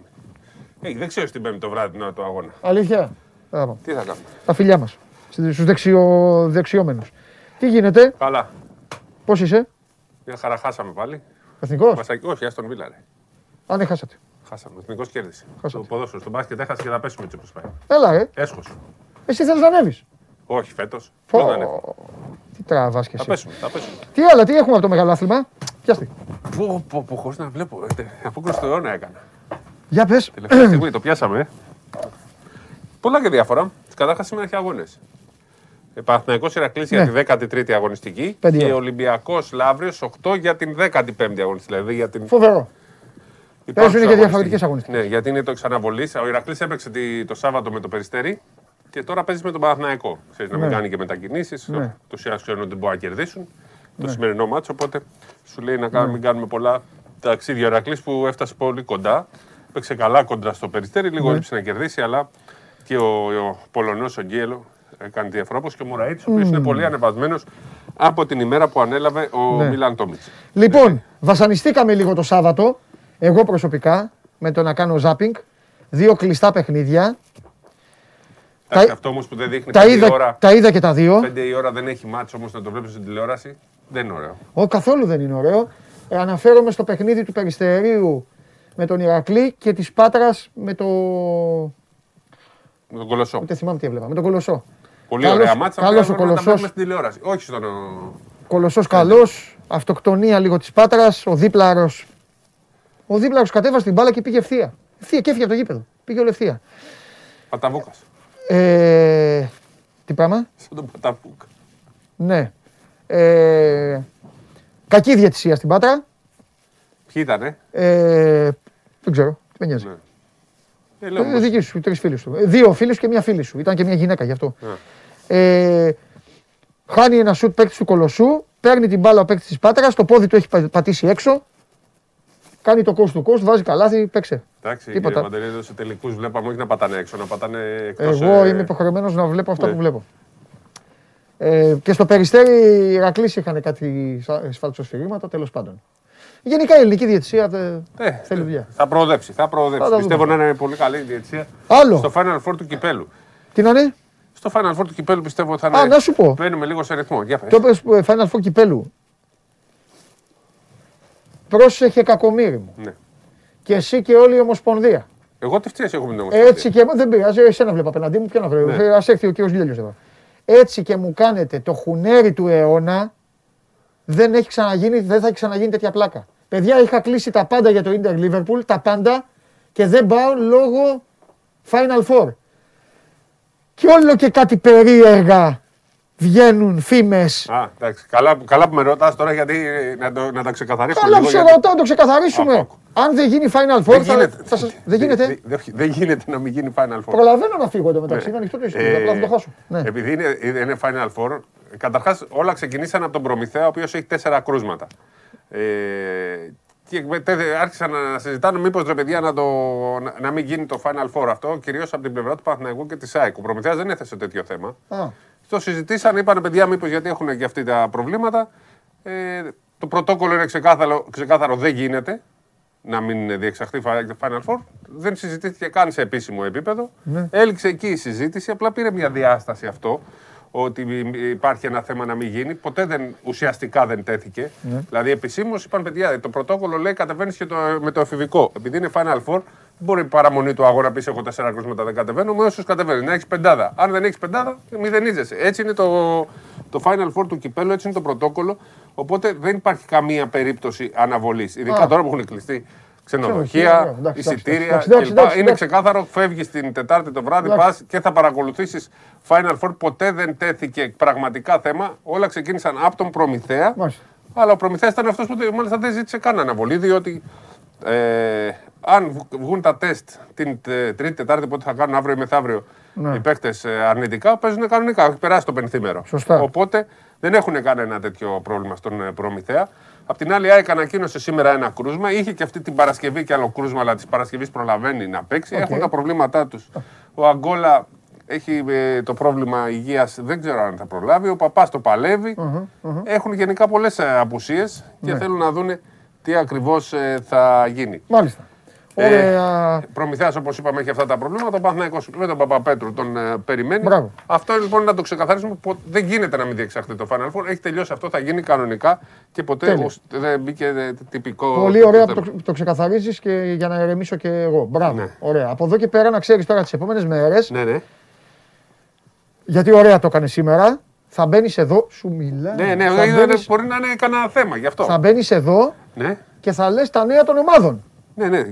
Έχει δεξίωση την Πέμπτη το βράδυ του αγώνα. Αλήθεια? Τι θα κάνουμε? Τα φιλιά μας. Στους δεξιο... δεξιόμενους. Τι γίνεται? Καλά. Πώς είσαι? Μια χαρά, χάσαμε πάλι. Εθνικός? Όχι, Άστον Βίλα. Α, ναι, χάσατε. Χάσαμε. Εθνικός κέρδισε. Το ποδόσφαιρο στον μπάσκετ έχασε και θα πέσουμε έτσι όπως πάει. Έλα, ε. Έσχος. Εσύ θέλεις να ανέβεις? Όχι, φέτος. Πώς να ανέβεις? Τι τραβάς και εσύ? Θα πέσουμε, θα πέσουμε. Τι άλλα, τι έχουμε από το μεγάλο άθλημα? Πιάστη. Πω, πω, πω, χωρίς να βλέπω. Απόκριση του αιώνα έκανα. Για πες. Τελευταία στιγμή το πιάσαμε. Πολλά και διάφορα. Καταρχάς σήμερα έχει αγώνες. Παναθηναϊκός Ηρακλής ναι. για την δέκατη τρίτη αγωνιστική πέντε. Και Ολυμπιακός Λαύριος οκτώ για την δέκατη πέμπτη αγωνιστική. Δηλαδή για την... Φοβερό. Παίζουν και διαφορετικές αγωνιστικές. Ναι, γιατί είναι το εξαναβολής. Ο Ηρακλής έπαιξε το Σάββατο με το Περιστέρι και τώρα παίζει με τον Παναθηναϊκό. Ξέρεις ναι. να μην κάνει και μετακινήσεις. Ναι. Το ΣΥΑΣ ξέρουν ότι μπορούν να κερδίσουν ναι. το σημερινό μάτσο. Οπότε σου λέει να κάνουμε, ναι. μην κάνουμε πολλά ταξίδια. Ο Ηρακλής που έφτασε πολύ κοντά. Παίξε καλά κοντά στο Περιστέρι. Λίγο ήλπισε ναι. να κερδίσει, αλλά και ο, ο Πολωνός ο Γκέλο. Κάνει διαφορά, όπως και ο Μουραίτης, ο οποίος mm. είναι πολύ ανεβασμένος από την ημέρα που ανέλαβε ο ναι. Μίλαν Τόμιτς. Λοιπόν, ναι. βασανιστήκαμε λίγο το Σάββατο, εγώ προσωπικά, με το να κάνω ζάπινγκ, δύο κλειστά παιχνίδια. Άχι, τα... Αυτό όμως που δεν δείχνει τα είδα, ώρα, τα είδα και τα δύο. Πέντε η ώρα δεν έχει μάτσο όμως να το βλέπεις στην τηλεόραση, δεν είναι ωραίο. Ο, καθόλου δεν είναι ωραίο. Ε, αναφέρομαι στο παιχνίδι του Περιστερίου με τον Ηρακλή και της Πάτρας με το... Με τον Κολοσσό. Ούτε θυμάμαι τι έβλεπα, με τον Κολοσσό. Πολύ καλώς, ωραία μάτσα, καλώς ο Κολοσσός. Όχι στον... Κολοσσός καλός, αυτοκτονία λίγο της Πάτρας, ο Δίπλαρος. Ο Δίπλαρος κατέβασε την μπάλα και πήγε ευθεία. Ευθεία και έφυγε από το γήπεδο. Πήγε όλη ευθεία. Παταβούκας. Ε, τι πράγμα. Σαν τον Παταβούκα. Ναι. Ε, κακή διαιτησία στην Πάτρα. Ποιοι ήτανε. Ε, δεν ξέρω, τι με νοιάζει. Ναι. Ε, δική σου, τρεις φίλους του. Δύο φίλους και μια φίλη σου. Ήταν και μια γυναίκα γι' αυτό. Yeah. Ε, χάνει ένα σουτ παίκτης του Κολοσσού, παίρνει την μπάλα ο παίκτης της Πάτρας, το πόδι του έχει πατήσει έξω, κάνει το κόστ του κόστ, βάζει καλάθι, παίξε. Εντάξει, κύριε Παντελή, σε τελικούς βλέπαμε όχι να πατάνε έξω, να πατάνε εκτός. Εγώ ε... είμαι υποχρεωμένος να βλέπω αυτά yeah. που βλέπω. Ε, και στο Περιστέρι οι Ηρακλής είχαν κάτι σφαλτσοσφυρίγματα, τέλος πάντων. Γενικά η ελληνική διαιτησία ε, θέλει δουλειά. Θα προοδεύσει, θα προοδεύσει. Πιστεύω να είναι πολύ καλή η διαιτησία. Άλλο. Στο Final Four του Κυπέλλου. Τι να είναι? Στο Final Four του Κυπέλλου πιστεύω θα είναι. Α, να σου πω. Παίρνουμε λίγο σε ρυθμό. Για το Final Four Κυπέλλου. Πρόσεχε κακομοίρη μου. Ναι. Και εσύ και όλη η Ομοσπονδία. Εγώ τι φτιάχνω εγώ με την Ομοσπονδία. Έτσι και δεν πειράζει, εσένα βλέπω απέναντί μου. Ποιον να βρω. Ναι. Ας έρθει ο κύριος Λίλιος εδώ. Έτσι και μου κάνετε το χουνέρι του αιώνα. Δεν, έχει ξαναγίνει, δεν θα ξαναγίνει τέτοια πλάκα. Παιδιά, είχα κλείσει τα πάντα για το Ίντερ Λίβερπουλ, τα πάντα και δεν πάω λόγω Final Four. Και όλο και κάτι περίεργα βγαίνουν φήμες. Α, εντάξει. Καλά, καλά που με ρωτάς τώρα γιατί να, το, να τα ξεκαθαρίσουμε. Καλά που σε ρωτάω, να το ξεκαθαρίσουμε. Α, αν δεν γίνει Final Four, δεν θα, γίνεται. Θα σας, δεν γίνεται. Δεν δε, δε, δε γίνεται να μην γίνει Final Four. Προλαβαίνω να φύγω εδώ μεταξύ, είναι ανοιχτό το Ιντερ, απλά θα το χάσω. Επειδή είναι, είναι Final Four. Καταρχάς, όλα ξεκινήσαν από τον Προμηθέα, ο οποίος έχει τέσσερα κρούσματα. Ε, και άρχισαν να συζητάνε μήπως ρε παιδιά να, το, να, να μην γίνει το Final Four αυτό, κυρίως από την πλευρά του Παναθηναϊκού και της ΑΕΚ. Ο Προμηθέας δεν έθεσε τέτοιο θέμα. Oh. Το συζητήσαν, είπαν παιδιά μήπως γιατί έχουν και αυτοί τα προβλήματα. Ε, το πρωτόκολλο είναι ξεκάθαρο, ξεκάθαρο, δεν γίνεται να μην διεξαχθεί Final Four. Δεν συζητήθηκε καν σε επίσημο επίπεδο. Mm. Έληξε εκεί η συζήτηση, απλά πήρε μια διάσταση αυτό. Ότι υπάρχει ένα θέμα να μην γίνει. Ποτέ δεν, ουσιαστικά δεν τέθηκε. Yeah. Δηλαδή, επισήμως είπαν παιδιά, το πρωτόκολλο λέει κατεβαίνεις και το, με το εφηβικό. Επειδή είναι Final Four, δεν μπορεί παραμονή του αγώνα πεις έχω τέσσερα κρούσματα, δεν κατεβαίνω. Με όσους κατεβαίνεις, να έχεις πεντάδα. Αν δεν έχεις πεντάδα, μηδενίζεσαι. Έτσι είναι το, το Final Four του κυπέλλου, έτσι είναι το πρωτόκολλο. Οπότε δεν υπάρχει καμία περίπτωση αναβολής. Ειδικά ah. τώρα που έχουν κλειστεί ξενοδοχεία, εισιτήρια κλπ. Είναι ξεκάθαρο, φεύγεις την Τετάρτη το βράδυ, πας και θα παρακολουθήσεις Final Four. Ποτέ δεν τέθηκε πραγματικά θέμα. Όλα ξεκίνησαν από τον Προμηθέα. Αλλά ο Προμηθέας ήταν αυτός που μάλιστα δεν ζήτησε καν αναβολή, διότι ε, αν βγουν τα τεστ την Τρίτη, Τετάρτη, πότε θα κάνουν αύριο ή μεθαύριο οι παίκτες αρνητικά, παίζουν κανονικά. Έχει περάσει το πενθήμερο. Οπότε δεν έχουν κανένα τέτοιο πρόβλημα στον Προμηθέα. Απ' την άλλη, η ΑΕΚ ανακοίνωσε σήμερα ένα κρούσμα. Είχε και αυτή την Παρασκευή και άλλο κρούσμα, αλλά τη Παρασκευή προλαβαίνει να παίξει. Okay. Έχουν τα προβλήματά του. Ο Αγκόλα έχει ε, το πρόβλημα υγείας, δεν ξέρω αν θα προλάβει. Ο Παπάς το παλεύει. Uh-huh, uh-huh. Έχουν γενικά πολλές απουσίες και yeah. θέλουν να δουν τι ακριβώς ε, θα γίνει. Μάλιστα. Ε, Προμηθέας, όπως είπαμε, έχει αυτά τα προβλήματα. Ο Παναθηναϊκός με τον Παπαπέτρου τον ε, περιμένει. Μπράβο. Αυτό λοιπόν να το ξεκαθαρίσουμε. Πο- δεν γίνεται να μην διεξαχθεί το Final Four. Έχει τελειώσει αυτό, θα γίνει κανονικά και ποτέ ως, δεν μπήκε τυπικό. Πολύ ωραία που το, το ξεκαθαρίζεις και για να ερεμήσω και εγώ. Μπράβο. Ναι. Ωραία. Από εδώ και πέρα να ξέρεις τώρα τις επόμενες μέρες. Ναι, ναι. Γιατί ωραία το έκανε σήμερα. Θα μπαίνεις εδώ. Σου μιλάει. Ναι, ναι, θα μπαίνεις... μπορεί να είναι κανένα θέμα γι' αυτό. Θα μπαίνεις εδώ ναι. και θα λες τα νέα των ομάδων. Ναι, ναι.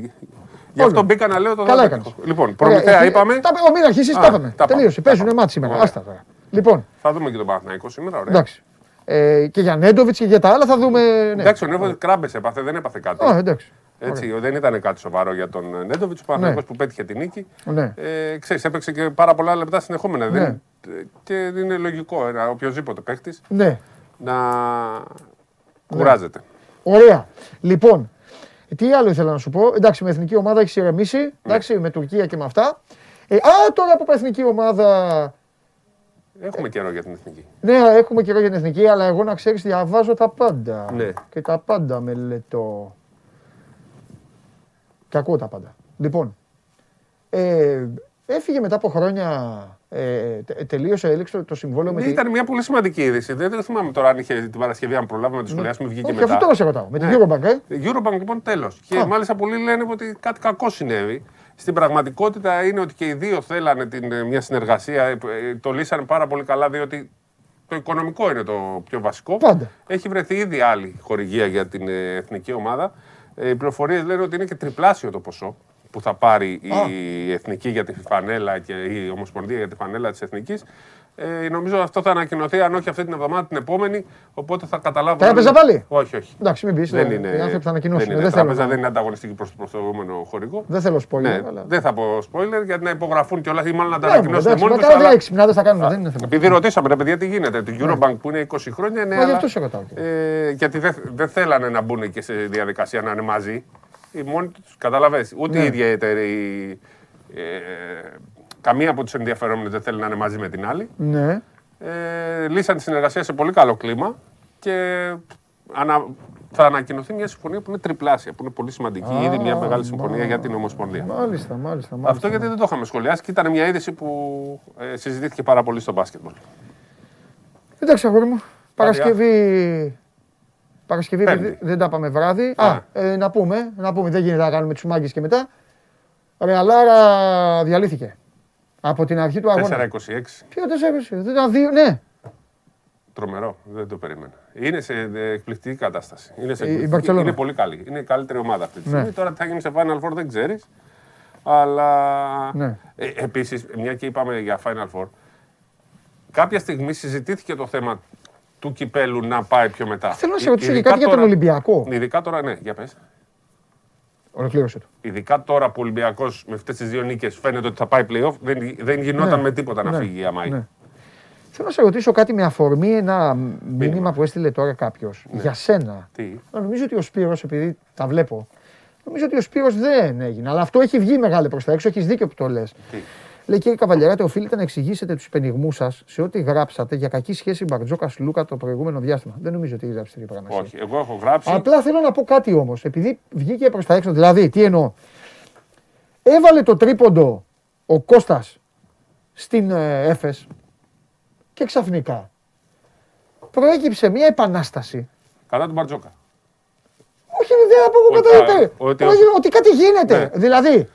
Γι' αυτό μπήκα να λέω το δάχτυλο. Λοιπόν, Προμηθέα είπαμε. Ο μην αρχίσει, τα είπαμε. Τελείωσε. Παίζουν μάτι σήμερα. Λοιπόν. Θα δούμε και τον Παναθηναϊκό σήμερα. Εντάξει. Ε, και για Νέντοβιτς και για τα άλλα θα δούμε. Ναι. Εντάξει, ο Νέντοβιτς κράμπες έπαθε, δεν έπαθε κάτι. Oh, εντάξει. Έτσι, okay. Δεν ήταν κάτι σοβαρό για τον Νέντοβιτς. Ο Παναθηναϊκός που πέτυχε την νίκη. Ναι. Ε, ξέρεις, έπαιξε και πάρα πολλά λεπτά συνεχόμενα. Ναι. Δεν, και είναι λογικό ένα, οποιοδήποτε παίχτης ναι. να ναι. κουράζεται. Ωραία. Λοιπόν, τι άλλο ήθελα να σου πω. Εντάξει, με εθνική ομάδα έχει ηρεμήσει. Εντάξει, ναι. με Τουρκία και με αυτά. Ε, α, τώρα από εθνική ομάδα. Έχουμε καιρό για την εθνική. Ναι, έχουμε καιρό για την εθνική, αλλά εγώ να ξέρεις διαβάζω τα πάντα. Ναι. Και τα πάντα μελετώ. Και ακούω τα πάντα. Λοιπόν, ε, έφυγε μετά από χρόνια, ε, τε, τελείωσε, έληξε το συμβόλαιο με την... Ήταν μια πολύ σημαντική είδηση. Δεν, δεν θυμάμαι τώρα αν είχε την Παρασκευή, αν προλάβαμε να τη σχολιάσουμε, βγήκε μετά. Και αυτό σε ρωτάω. Με την Eurobank, ε. Eurobank λοιπόν τέλος. Και μάλιστα πολλοί λένε ότι κάτι κακό συνέβη. Στην πραγματικότητα είναι ότι και οι δύο θέλανε την, μια συνεργασία, το λύσανε πάρα πολύ καλά διότι το οικονομικό είναι το πιο βασικό. Πάντα. Έχει βρεθεί ήδη άλλη χορηγία για την εθνική ομάδα. Οι πληροφορίες λένε ότι είναι και τριπλάσιο το ποσό που θα πάρει oh. η εθνική για τη φανέλα και η Ομοσπονδία για τη φανέλα της εθνικής. Ε, νομίζω αυτό θα ανακοινωθεί, αν όχι αυτή την εβδομάδα, την επόμενη. Οπότε θα καταλάβουμε. Τράπεζα πάλι. Όχι, όχι. Εντάξει, μην πεις. Δεν είναι. Δεν θα ανακοινώσουν. Δεν τράπεζα δεν είναι ανταγωνιστική προς το προστατευόμενο χορηγό. Δεν θέλω spoiler. Ναι, αλλά... Δεν θα πω spoiler γιατί να υπογραφούν κιόλας ή μάλλον να τα ανακοινώσουν μόνοι τους. Αλλά... Ξυπνάδες θα κάνουν. Δεν είναι θέμα. Επειδή ρωτήσαμε, ρε παιδιά, τι γίνεται. Το Eurobank που είναι είκοσι χρόνια είναι. Γιατί δεν θέλανε να μπουν και σε διαδικασία να είναι μαζί. Οι μόνοι τους, καταλαβαίνεις. Ούτε η ίδια εταιρεία. Καμία από τους ενδιαφερόμενους δεν θέλει να είναι μαζί με την άλλη. Ναι. Ε, λύσαν τη συνεργασία σε πολύ καλό κλίμα και ανα... θα ανακοινωθεί μια συμφωνία που είναι τριπλάσια, που είναι πολύ σημαντική. Α, ήδη μια μεγάλη συμφωνία μ, για την Ομοσπονδία. Μάλιστα, μάλιστα. μάλιστα Αυτό μάλιστα. γιατί δεν το είχαμε σχολιάσει και ήταν μια είδηση που ε, συζητήθηκε πάρα πολύ στο μπάσκετμπολ. Εντάξει, αγόρι μου. Παρασκευή. Παρασκευή δεν, δεν τα πάμε βράδυ. Α, Α ε, να, πούμε, να πούμε, δεν γίνεται να κάνουμε τους μάγκες και μετά. Ρεαλάρα διαλύθηκε. Από την αρχή του αγώνα. τέσσερα είκοσι έξι. Ποιο τέσσερα είκοσι έξι, δεν ήταν δύο, ναι. Τρομερό, δεν το περίμενα. Είναι σε εκπληκτική κατάσταση. Είναι, σε εκπληκτική. Είναι πολύ καλή. Είναι η καλύτερη ομάδα αυτή τη στιγμή. Ναι. Τώρα τι θα γίνει σε Final Four δεν ξέρεις. Αλλά ναι. ε, επίσης, μια και είπαμε για Final Four, κάποια στιγμή συζητήθηκε το θέμα του κυπέλου να πάει πιο μετά. Θέλω να σε ρωτήσω κάτι τώρα, για τον Ολυμπιακό. Ειδικά τώρα, ναι, για πες. Ολοκλήρωσε το. Ειδικά τώρα που ο Ολυμπιακός με αυτές τις δύο νίκες φαίνεται ότι θα πάει play-off, δεν, δεν γινόταν ναι, με τίποτα ναι, να φύγει η Αμάη. Ναι. Θέλω να σε ρωτήσω κάτι με αφορμή ένα μήνυμα, μήνυμα που έστειλε τώρα κάποιος. Ναι. Για σένα. Τι? Νομίζω ότι ο Σπύρος, επειδή τα βλέπω, νομίζω ότι ο Σπύρος δεν έγινε. Αλλά αυτό έχει βγει μεγάλη προς τα έξω, έχεις δίκιο που το λες. Τι? Λέει, κύριε Καβαλιαράτε, οφείλετε να εξηγήσετε τους πενιγμούς σας σε ό,τι γράψατε για κακή σχέση Μπαρτζόκα-Σλούκα το προηγούμενο διάστημα. Δεν νομίζω ότι έχει γράψει τέτοια πράγματα. Όχι, εγώ έχω γράψει. Απλά θέλω να πω κάτι όμως, επειδή βγήκε προς τα έξω. Δηλαδή, τι εννοώ. Έβαλε το τρίποντο ο Κώστας στην Έφες και ξαφνικά προέκυψε μια επανάσταση. Κατά τον Μπαρτζόκα. Όχι, δεν δηλαδή, καταλαβαίνω. Ότι κάτι γίνεται. Ναι. Δηλαδή.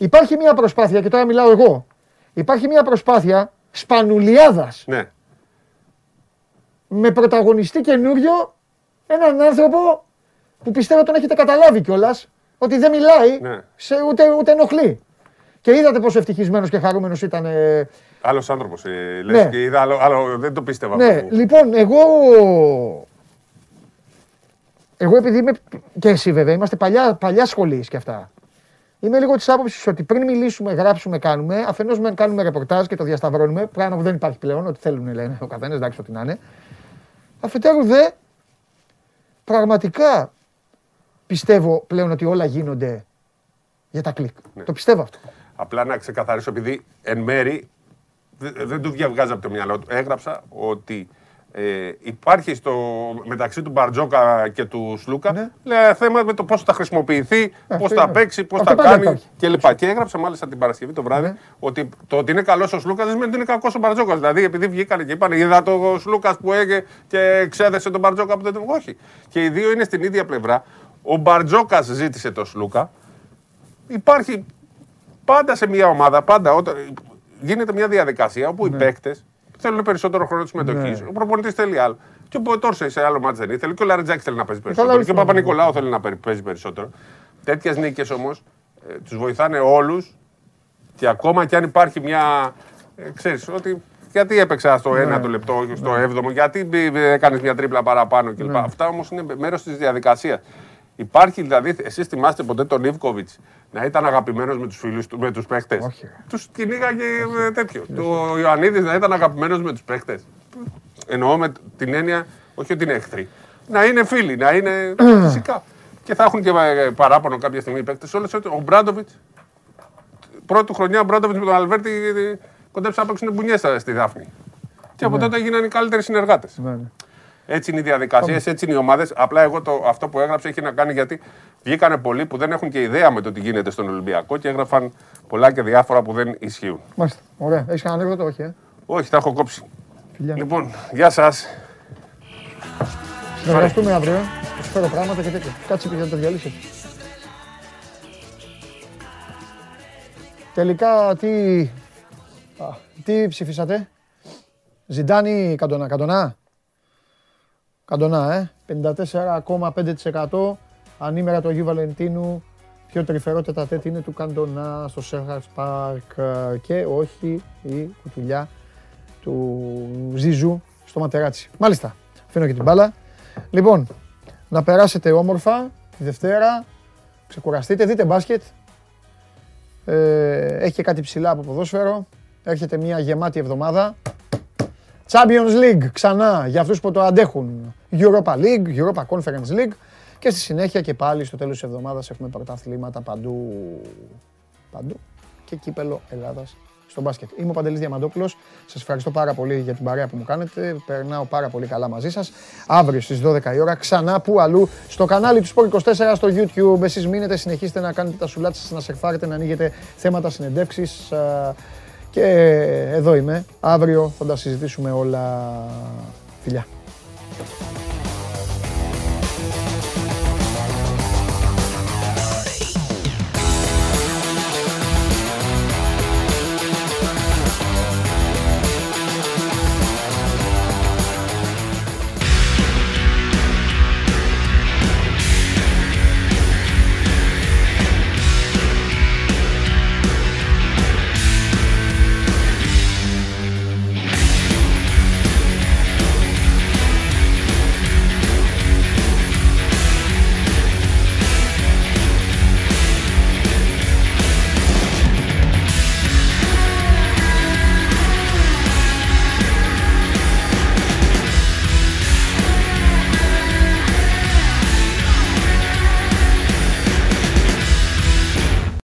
Υπάρχει μια προσπάθεια, και τώρα μιλάω εγώ, υπάρχει μια προσπάθεια σπανουλιάδας. Ναι. Με πρωταγωνιστή καινούριο έναν άνθρωπο που πιστεύω τον έχετε καταλάβει κιόλας, ότι δεν μιλάει, ναι. σε, ούτε, ούτε ενοχλεί. Και είδατε πόσο ευτυχισμένος και χαρούμενος ήταν. Ε... Άλλος άνθρωπος, ε, λες, ναι. και είδα, άλλο, άλλο, δεν το πίστευα. Ναι, που... λοιπόν, εγώ... Εγώ επειδή είμαι, και εσύ βέβαια, είμαστε παλιά, παλιά σχολής κι αυτά. Είμαι λίγο της άποψης ότι πριν μιλήσουμε, γράψουμε, κάνουμε, αφενός μεν κάνουμε ρεπορτάζ και το διασταυρώνουμε, πράγμα που δεν υπάρχει πλέον, ότι θέλουν λένε ο καθένας, εντάξει, ό,τι να είναι. Αφετέρου δε, πραγματικά πιστεύω πλέον ότι όλα γίνονται για τα κλικ. Ναι. Το πιστεύω αυτό. Απλά να ξεκαθαρίσω, επειδή εν μέρη δεν του διαβγάζω από το μυαλό του. Έγραψα ότι Ε, υπάρχει στο, μεταξύ του Μπαρτζόκα και του Σλούκα ναι. λέει, θέμα με το πώς θα χρησιμοποιηθεί, πώς θα παίξει, πώς θα κάνει κλπ. Και έγραψα μάλιστα την Παρασκευή το βράδυ ναι. ότι το ότι είναι καλός ο Σλούκας δεν σημαίνει ότι είναι κακός ο Μπαρτζόκας. Δηλαδή, επειδή βγήκανε και είπαν, είδα τον Σλούκας που έγε και ξέδεσε τον Μπαρτζόκα που δεν τον βγόχει. Και οι δύο είναι στην ίδια πλευρά. Ο Μπαρτζόκας ζήτησε τον Σλούκα. Υπάρχει πάντα σε μια ομάδα, πάντα όταν, γίνεται μια διαδικασία όπου ναι. οι παίκτες. Θέλουν περισσότερο χρόνο τη συμμετοχή. Ο προπονητής θέλει άλλο. Και ο Μποτόρσε σε άλλο μάτς δεν ήθελε. Και ο Λαριτζάκης θέλει να παίζει περισσότερο. Και ο Παπα-Νικολάου θέλει να παίζει περισσότερο. Τέτοιες νίκες όμως τους βοηθάνε όλους και ακόμα κι αν υπάρχει μια... Ε, ξέρεις, ότι γιατί έπαιξα στο ναι. ένατο λεπτό, όχι στο ναι. έβδομο, γιατί έκανες μια τρίπλα παραπάνω κλπ. Ναι. Αυτά όμως είναι μέρος της διαδικασίας. Υπάρχει δηλαδή, εσείς θυμάστε ποτέ τον Ιβκοβιτς να ήταν αγαπημένος με τους φίλους του, με τους παίχτες? Όχι. Τους κυνήγαγε τέτοιο. Ο Ιωαννίδης να ήταν αγαπημένος με τους παίχτες. Εννοώ με την έννοια, όχι ότι είναι εχθροί. Να είναι φίλοι, να είναι φυσικά. Και θα έχουν και παράπονο κάποια στιγμή οι παίχτες. Όλες, ο Μπράντοβιτς, πρώτη χρονιά ο Μπράντοβιτς με τον Αλβέρτη κοντέψαν να παίξουν μπουνιές στη Δάφνη. Και από τότε έγιναν οι καλύτεροι συνεργάτες. Έτσι είναι οι διαδικασίες, έτσι είναι οι ομάδες. Απλά εγώ το, αυτό που έγραψα έχει να κάνει γιατί βγήκανε πολλοί που δεν έχουν και ιδέα με το τι γίνεται στον Ολυμπιακό και έγραφαν πολλά και διάφορα που δεν ισχύουν. Μάλιστα. Ωραία. Έχεις κανένα ανέκδοτο, όχι, ε? Όχι, τα έχω κόψει. Φιλιά. Λοιπόν, γεια σας. Συνεργαστούμε αύριο. Θα σου φέρω πράγματα και τέτοια. Κάτσε πήγε να το διαλύσεις. Τελικά, τι, α, τι ψηφίσατε? Ζιντάνι, Καντονά, Καντονά. Καντονά, ε, πενήντα τέσσερα κόμμα πέντε τοις εκατό, ανήμερα του Αγίου Βαλεντίνου, πιο τρυφερό τετατέτ είναι του Καντονά στο Σέρχαρτς Πάρκ και όχι η κουτουλιά του Ζίζου στο Ματεράτσι. Μάλιστα, αφήνω και την μπάλα. Λοιπόν, να περάσετε όμορφα τη Δευτέρα, ξεκουραστείτε, δείτε μπάσκετ, ε, έχει και κάτι ψηλά από ποδόσφαιρο, έρχεται μια γεμάτη εβδομάδα. Champions League ξανά για αυτούς που το αντέχουν. Europa League, Europa Conference League και στη συνέχεια και πάλι στο τέλος της εβδομάδας έχουμε πρωταθλήματα παντού. Παντού και κύπελλο Ελλάδας στο μπάσκετ. Είμαι ο Παντελής Διαμαντόπουλος. Σας ευχαριστώ πάρα πολύ για την παρέα που μου κάνετε. Περνάω πάρα πολύ καλά μαζί σας. Αύριο στις δώδεκα η ώρα ξανά που αλλού στο κανάλι του Sport είκοσι τέσσερα στο YouTube. Εσείς μείνετε, συνεχίστε να κάνετε τα σουλάτια σας, να σερφάρετε, να ανοίγετε θέματα συνεντεύξεις. Και εδώ είμαι. Αύριο θα τα συζητήσουμε όλα. Φιλιά.